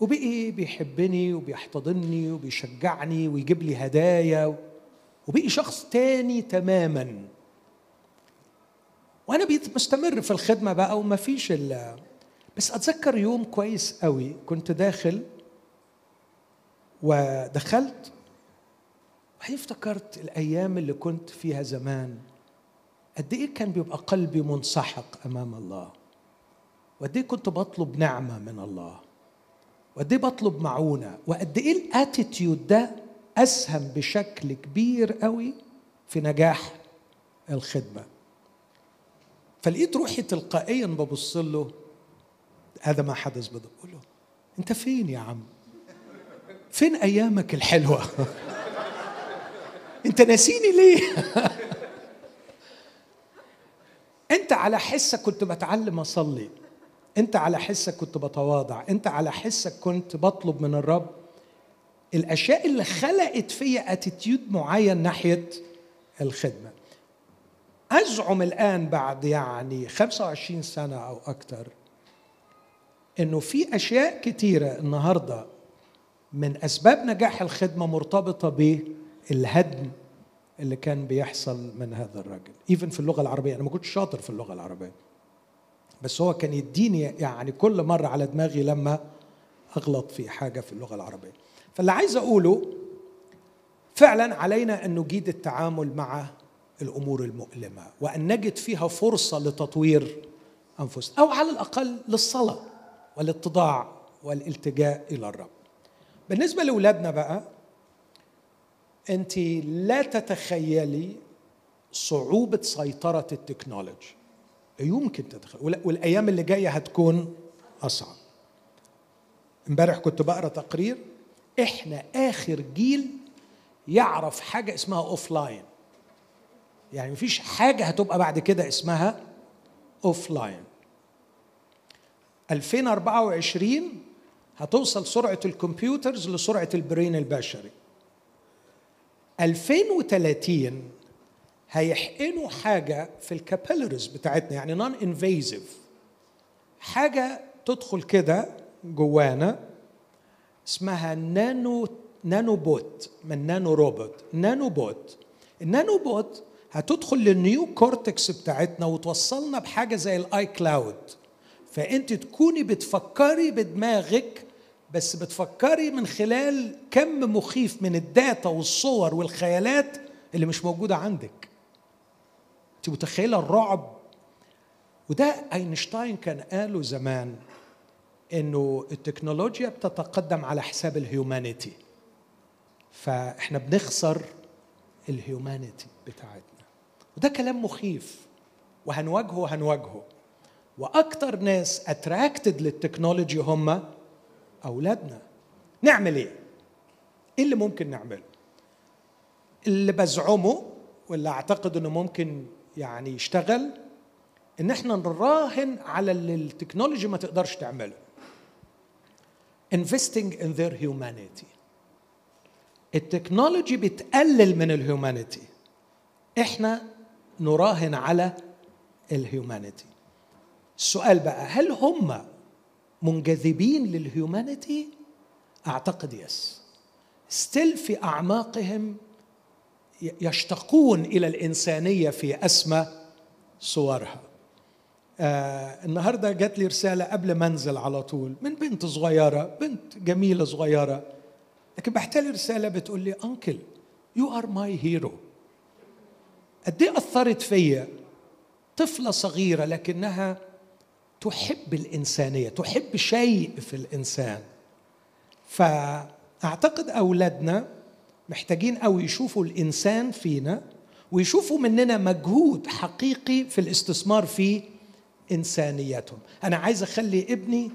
وبقي بيحبني وبيحتضنني وبيشجعني ويجيب لي هدايا، وبقي شخص تاني تماما. وأنا بقيت مستمر في الخدمة بقى ومفيش ال... بس أتذكر يوم كويس قوي كنت داخل، ودخلت وبعدين افتكرت الأيام اللي كنت فيها زمان قد إيه كان بيبقى قلبي منسحق أمام الله، وقد إيه كنت بطلب نعمة من الله، وقد إيه بطلب معونة، وقد إيه الاتيتيود ده أسهم بشكل كبير قوي في نجاح الخدمة. فلقيت روحي تلقائيا ببص له، هذا ما حدث بدأ أقول له أنت فين يا عم؟ فين أيامك الحلوة؟ أنت ناسيني ليه؟ أنت على حسك كنت بتعلم أصلي، أنت على حسك كنت بتواضع، أنت على حسك كنت بطلب من الرب. الأشياء اللي خلقت فيا اتيتيود معين ناحية الخدمة. أزعم الآن بعد يعني خمسة وعشرين سنة أو أكتر إنه في أشياء كتيرة النهاردة من أسباب نجاح الخدمة مرتبطة بالهدم اللي كان بيحصل من هذا الرجل. إيفن في اللغة العربية، أنا ما كنتش شاطر في اللغة العربية، بس هو كان يديني يعني كل مرة على دماغي لما أغلط في حاجة في اللغة العربية. فاللي عايز أقوله فعلا علينا أن نجيد التعامل مع الأمور المؤلمة، وأن نجد فيها فرصة لتطوير أنفسنا، أو على الأقل للصلاة والاتضاع والالتجاء إلى الرب. بالنسبة لأولادنا بقى، أنت لا تتخيلي صعوبة سيطرة التكنولوجي، يمكن تتخيل، والأيام اللي جاية هتكون أصعب. امبارح كنت بقرأ تقرير، إحنا آخر جيل يعرف حاجة اسمها أوفلاين، يعني مفيش حاجة هتبقى بعد كده اسمها أوفلاين. ألفين وأربعة وعشرين هتوصل سرعة الكمبيوترز لسرعة البرين البشري. ألفين وثلاثين هيحقنوا حاجة في الكابيلاريز بتاعتنا، يعني نون انفيزيف، حاجة تدخل كده جوانا اسمها نانو نانو بوت، من نانو روبوت، نانو بوت. النانو بوت هتدخل للنيو كورتكس بتاعتنا وتوصلنا بحاجة زي الاي كلاود، فأنت تكوني بتفكري بدماغك، بس بتفكري من خلال كم مخيف من الداتا والصور والخيالات اللي مش موجودة عندك. أنت متخيلة الرعب؟ وده أينشتاين كان قاله زمان إنه التكنولوجيا بتتقدم على حساب الهيومانيتي، فإحنا بنخسر الهيومانيتي بتاعتنا، وده كلام مخيف. وهنواجهه وهنواجهه. واكتر ناس اتراكتد للتكنولوجي هم اولادنا. نعمل ايه؟ ايه اللي ممكن نعمله؟ اللي بزعمه واللي اعتقد انه ممكن يعني يشتغل، ان احنا نراهن على اللي التكنولوجي ما تقدرش تعمله. investing in their humanity. التكنولوجي بتقلل من الهيومانيتي، احنا نراهن على الهيومانيتي. السؤال بقى، هل هم منجذبين للهيومانيتي؟ اعتقد يس، ستيل في اعماقهم يشتقون الى الانسانيه في اسمى صورها. آه النهارده جات لي رساله قبل ما انزل على طول من بنت صغيره، بنت جميله صغيره، لكن بحتالي رساله بتقول لي انكل يو ار ماي هيرو. قد ايه اثرت فيا طفله صغيره لكنها تحب الانسانيه، تحب شيء في الانسان. فاعتقد اولادنا محتاجين قوي يشوفوا الانسان فينا ويشوفوا مننا مجهود حقيقي في الاستثمار في انسانيتهم. انا عايز اخلي ابني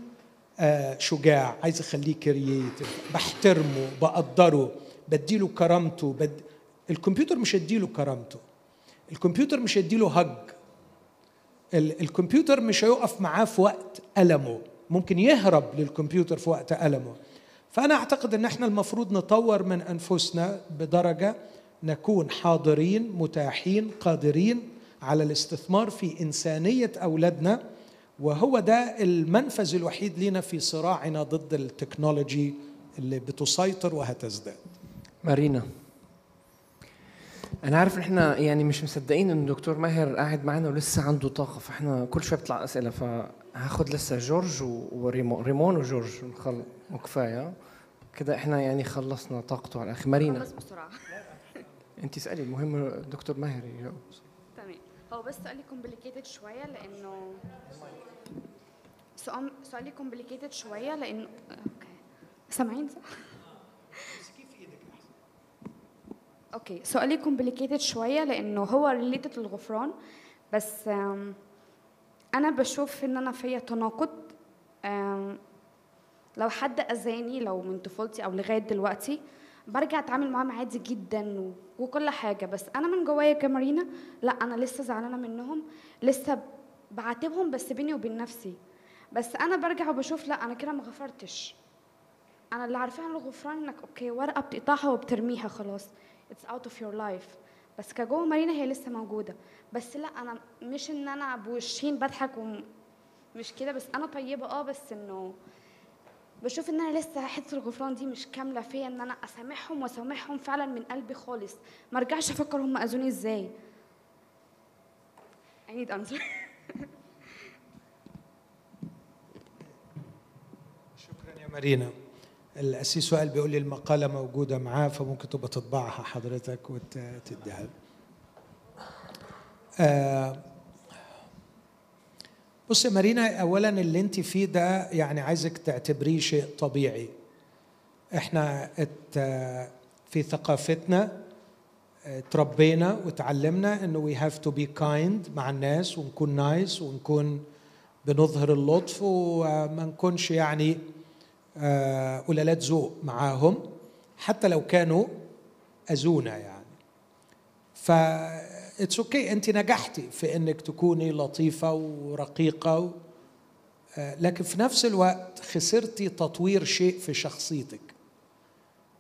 شجاع، عايز اخليه كرييتيف، بحترمه، بقدره، بديله كرامته. بد... الكمبيوتر مش هيديله كرامته، الكمبيوتر مش هيديله هج، ال... الكمبيوتر مش هيقف معاه في وقت ألمه، ممكن يهرب للكمبيوتر في وقت ألمه. فأنا أعتقد أن احنا المفروض نطور من أنفسنا بدرجة نكون حاضرين متاحين قادرين على الاستثمار في إنسانية أولادنا، وهو ده المنفذ الوحيد لنا في صراعنا ضد التكنولوجي اللي بتسيطر وهتزداد. مارينا، أنا عارف إحنا يعني مش مصدقين إن الدكتور ماهر قاعد معانا ولسه عنده طاقة، فإحنا كل شوية بتطلع أسئلة، فهاخد لسه جورج وريمون وجورج وكفاية كده، إحنا يعني خلصنا طاقته على الأخ. مارينا خلص بسرعة. أنت اسألي، المهم الدكتور ماهر يجاوب. تمام، هو بس سؤالي كومبليكيتد شوية لأنه سؤالي كومبليكيتد شوية لأنه أوكي، سامعين صح؟ اوكي، سؤالي كومبليكيتد شويه لانه هو ريليتد للغفران، بس انا بشوف ان انا فيا تناقض. لو حد اذاني لو من طفولتي او لغايه دلوقتي برجع اتعامل معاهم عادي جدا وكل حاجه، بس انا من جوايا كمارينا لا، انا لسه زعلانه منهم، لسه بعاتبهم بس بيني وبين نفسي. بس انا برجع وبشوف لا، انا كده ما غفرتش. انا اللي عارفاه عن الغفران انك اوكي ورقه بتقطعها وبترميها خلاص، It's out of your life. بس كجوه مارينا هي لسه موجودة. بس لا، أنا مش إن أنا بوشين بضحك ومش كده، بس أنا طيبة أه، بس إنه بشوف إن أنا لسه حتة الغفران دي مش كاملة فيا، إن أنا أسامحهم وأسامحهم فعلا من قلبي خالص، ما أرجعش أفكر هم أذوني إزاي. I need answer. شكرا يا مارينا. الأسيس سؤال بيقول لي المقالة موجودة معاه، فممكن تبقى تطبعها حضرتك وتديها له. آه بص يا مارينا، أولاً اللي أنت فيه ده يعني عايزك تعتبريه شيء طبيعي. إحنا في ثقافتنا اتربينا وتعلمنا إنه we have to be kind مع الناس، ونكون نايس، ونكون بنظهر اللطف، وما نكونش يعني قلالات ذوق معاهم حتى لو كانوا أذونا يعني. ف اتس اوكي، انت نجحتي في انك تكوني لطيفه ورقيقه و... لكن في نفس الوقت خسرتي تطوير شيء في شخصيتك.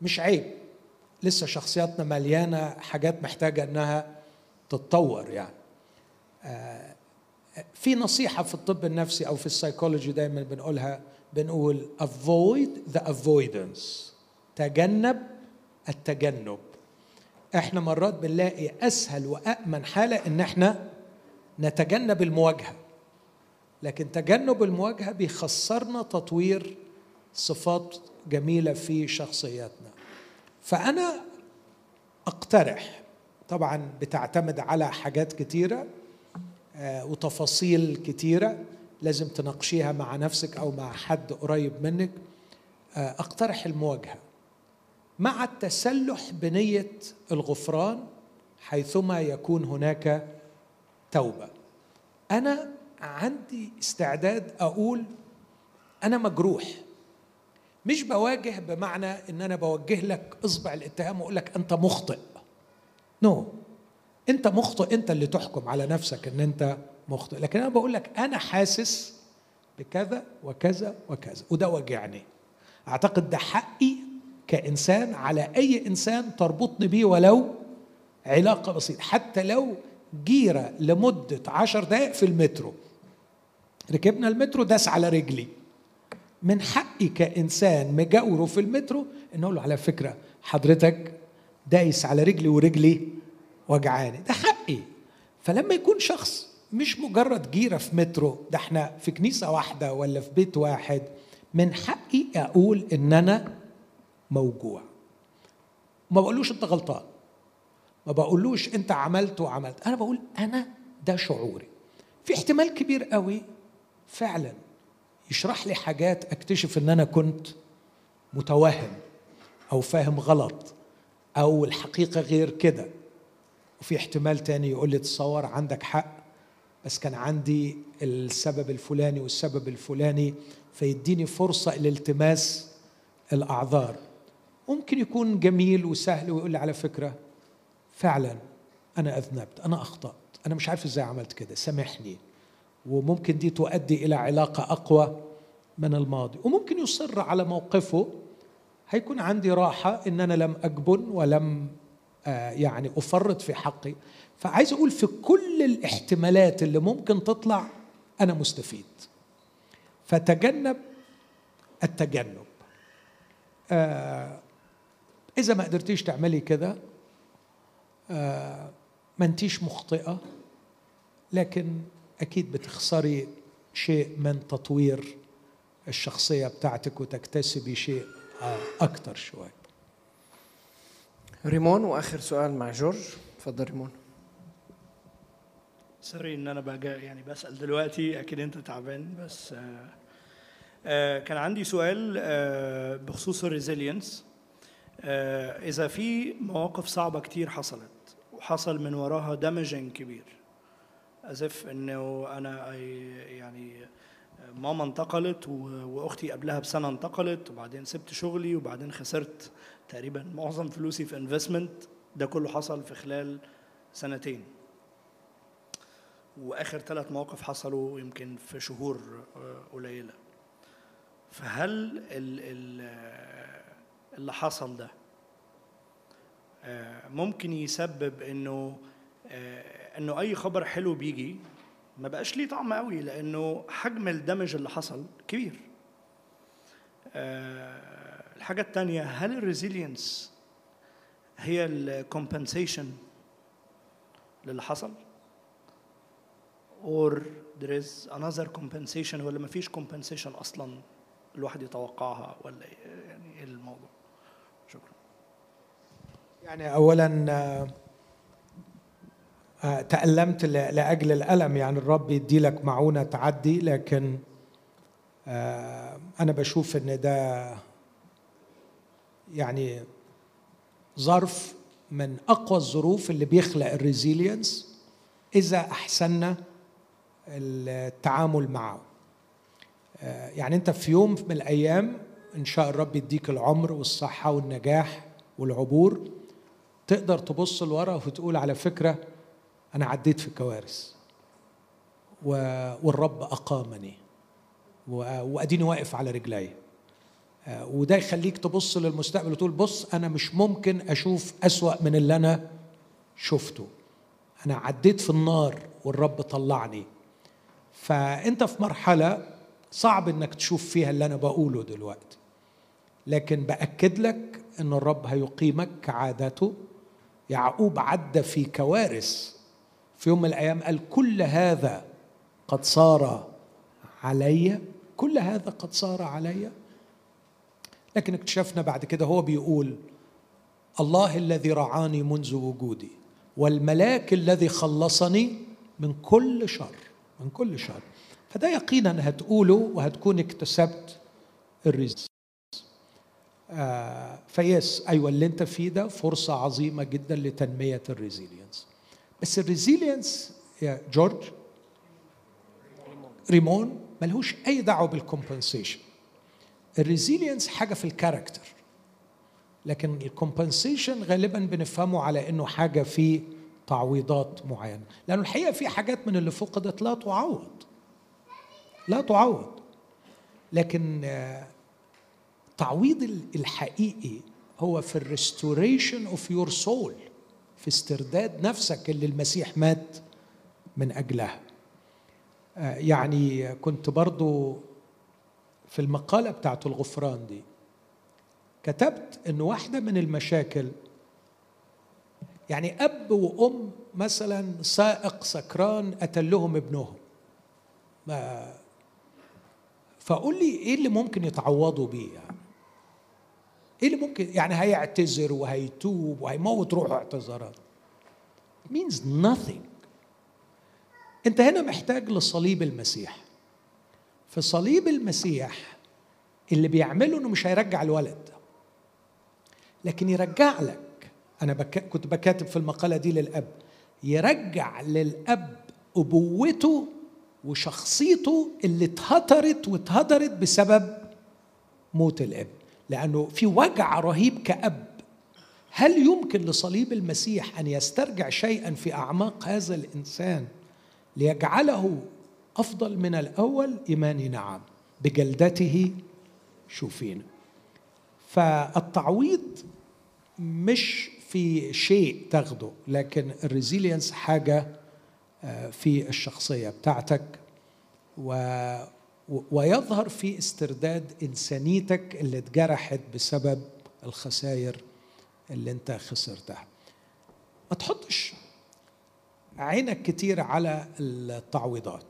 مش عيب، لسه شخصياتنا مليانه حاجات محتاجه انها تتطور يعني. في نصيحه في الطب النفسي او في السايكولوجي دايما بنقولها، بنقول avoid the avoidance، تجنب التجنب. احنا مرات بنلاقي اسهل وامن حاله ان احنا نتجنب المواجهه، لكن تجنب المواجهه بيخسرنا تطوير صفات جميله في شخصياتنا. فانا اقترح، طبعا بتعتمد على حاجات كتيره وتفاصيل كتيره لازم تناقشيها مع نفسك أو مع حد قريب منك، أقترح المواجهة مع التسلح بنية الغفران حيثما يكون هناك توبة. أنا عندي استعداد أقول أنا مجروح. مش بواجه بمعنى إن أنا بوجه لك إصبع الاتهام وأقول لك أنت مخطئ. نو no. أنت مخطئ، أنت اللي تحكم على نفسك إن أنت مخطئ، لكن أنا بقول لك أنا حاسس بكذا وكذا وكذا وده وجعني. أعتقد ده حقي كإنسان على أي إنسان تربطني بيه ولو علاقة بسيطة، حتى لو جيرة لمدة عشر دقائق في المترو. ركبنا المترو داس على رجلي، من حقي كإنسان مجاوره في المترو إن أقول له على فكرة حضرتك دايس على رجلي ورجلي وجعاني، ده حقي. فلما يكون شخص مش مجرد جيرة في مترو، ده احنا في كنيسة واحدة ولا في بيت واحد، من حقي أقول إن أنا موجوع. ما بقولوش أنت غلطان، ما بقولوش أنت عملت وعملت، أنا بقول أنا ده شعوري. في احتمال كبير قوي فعلا يشرح لي حاجات أكتشف إن أنا كنت متوهم أو فاهم غلط أو الحقيقة غير كده. وفي احتمال تاني يقول لي تصور عندك حق بس كان عندي السبب الفلاني والسبب الفلاني، فيديني فرصة لالتماس الأعذار. ممكن يكون جميل وسهل ويقول لي على فكرة فعلا أنا أذنبت، أنا أخطأت، أنا مش عارف إزاي عملت كده، سامحني. وممكن دي تؤدي إلى علاقة أقوى من الماضي. وممكن يصر على موقفه، هيكون عندي راحة إن أنا لم أجبن ولم يعني أفرط في حقي. فعايز أقول في كل الاحتمالات اللي ممكن تطلع أنا مستفيد. فتجنب التجنب. آه إذا ما قدرتيش تعملي كده، آه ما انتيش مخطئة، لكن أكيد بتخسري شيء من تطوير الشخصية بتاعتك وتكتسبي شيء آه أكتر شوية. ريمون وآخر سؤال مع جورج. اتفضل ريمون. سوري ان انا بقى يعني بسال دلوقتي، اكيد انت تعبان. بس آآ آآ كان عندي سؤال بخصوص الريزيلينس. اذا في مواقف صعبه كتير حصلت وحصل من وراها دمجن كبير، أزف انه انا يعني ماما انتقلت واختي قبلها بسنه انتقلت، وبعدين سبت شغلي، وبعدين خسرت تقريبا معظم فلوسي في انفستمنت. ده كله حصل في خلال سنتين، واخر ثلاث مواقف حصلوا يمكن في شهور قليله. فهل اللي حصل ده ممكن يسبب انه انه اي خبر حلو بيجي ما بقاش ليه طعم قوي لانه حجم الدمج اللي حصل كبير؟ الحاجه الثانيه، هل الريزيلينس هي الكومبنسيشن للي حصل؟ or there is another compensation، ولا ما فيش compensation أصلاً الواحد يتوقعها، ولا يعني الموضوع؟ شكراً. يعني أولاً تألمت لأجل الألم، يعني الرب يدي لك معونة تعدي، لكن أنا بشوف إن ده يعني ظرف من أقوى الظروف اللي بيخلق الريزيلينس إذا أحسننا التعامل معه. يعني أنت في يوم من الأيام إن شاء الرب يديك العمر والصحة والنجاح والعبور، تقدر تبص لورا وتقول على فكرة أنا عديت في الكوارث والرب أقامني وأديني واقف على رجلي. وده يخليك تبص للمستقبل وتقول بص أنا مش ممكن أشوف أسوأ من اللي أنا شفته، أنا عديت في النار والرب طلعني. فأنت في مرحلة صعب إنك تشوف فيها اللي أنا بقوله دلوقتي، لكن بأكد لك إن الرب هيقيمك كعادته. يعقوب عدى في كوارث، في يوم من الأيام قال كل هذا قد صار علي، كل هذا قد صار علي، لكن اكتشفنا بعد كده هو بيقول الله الذي رعاني منذ وجودي والملاك الذي خلصني من كل شر، من كل شر. فده يقينا هتقوله وهتكون اكتسبت الرزق. آه فيس ايوه اللي انت فيه ده فرصه عظيمه جدا لتنميه الريزيلينس. بس الريزيلينس يا جورج ريمون ملهوش أي دعوة بالكومبنسيشن. الريزيلينس حاجة في الكاركتر، لكن الكومبنسيشن غالبا بنفهمه على إنه حاجة في تعويضات معينة، لأنه الحقيقة في حاجات من اللي فقدت لا تعوض، لا تعوض. لكن التعويض الحقيقي هو في الريستوريشن اوف يور سول، في استرداد نفسك اللي المسيح مات من أجلها. يعني كنت برضو في المقالة بتاعت الغفران دي كتبت إن واحدة من المشاكل، يعني أب وأم مثلا سائق سكران قتل لهم ابنهم، فقول لي إيه اللي ممكن يتعوضوا بيه؟ يعني إيه اللي ممكن، يعني هيعتذر وهيتوب وهيموت روحه اعتذارات. means nothing. أنت هنا محتاج لصليب المسيح. في صليب المسيح اللي بيعمله إنه مش هيرجع الولد، لكن يرجع لك. أنا بك... كنت بكاتب في المقالة دي للأب، يرجع للأب أبوته وشخصيته اللي اتهترت واتهدرت بسبب موت الأب، لأنه في وجع رهيب كأب. هل يمكن لصليب المسيح أن يسترجع شيئا في أعماق هذا الإنسان ليجعله أفضل من الأول؟ إيماني نعم، بجلدته شوفين. فالتعويض مش في شيء تاخده، لكن الريزيلينس حاجة في الشخصية بتاعتك، و... ويظهر في استرداد إنسانيتك اللي اتجرحت بسبب الخسائر اللي انت خسرتها. ما تحطش عينك كتير على التعويضات،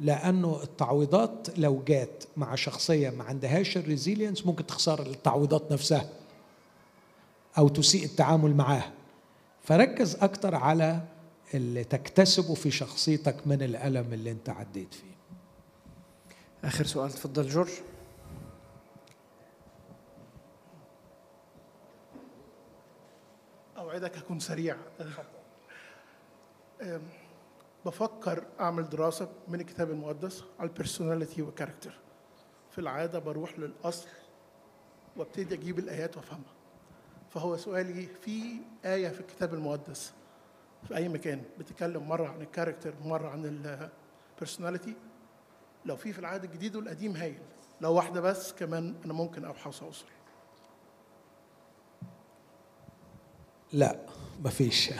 لأنه التعويضات لو جات مع شخصية ما عندهاش الريزيلينس ممكن تخسر التعويضات نفسها أو تسيء التعامل معاها. فركز أكتر على اللي تكتسبه في شخصيتك من الألم اللي انت عديت فيه. آخر سؤال، تفضل جورج. أوعدك هكون سريع. بفكر أعمل دراسة من الكتاب المقدس على البرسوناليتي والكاركتر. في العادة بروح للأصل وابتدي أجيب الآيات وأفهمها. فهو سؤالي، في آية في الكتاب المقدس في أي مكان بتتكلم مرة عن الكاركتر مرة عن البرسوناليتي؟ لو في في العهد الجديد والقديم هايل، لو واحدة بس كمان أنا ممكن أبحث أوصل. لا مفيش.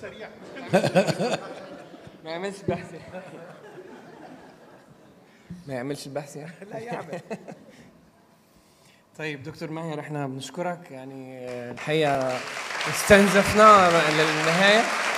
سريع. ما يعملش بحث. ما يعملش البحث يعني. لا يعمل. طيب دكتور ماهر، احنا بنشكرك، يعني الحقيقة استنزفنا للنهاية.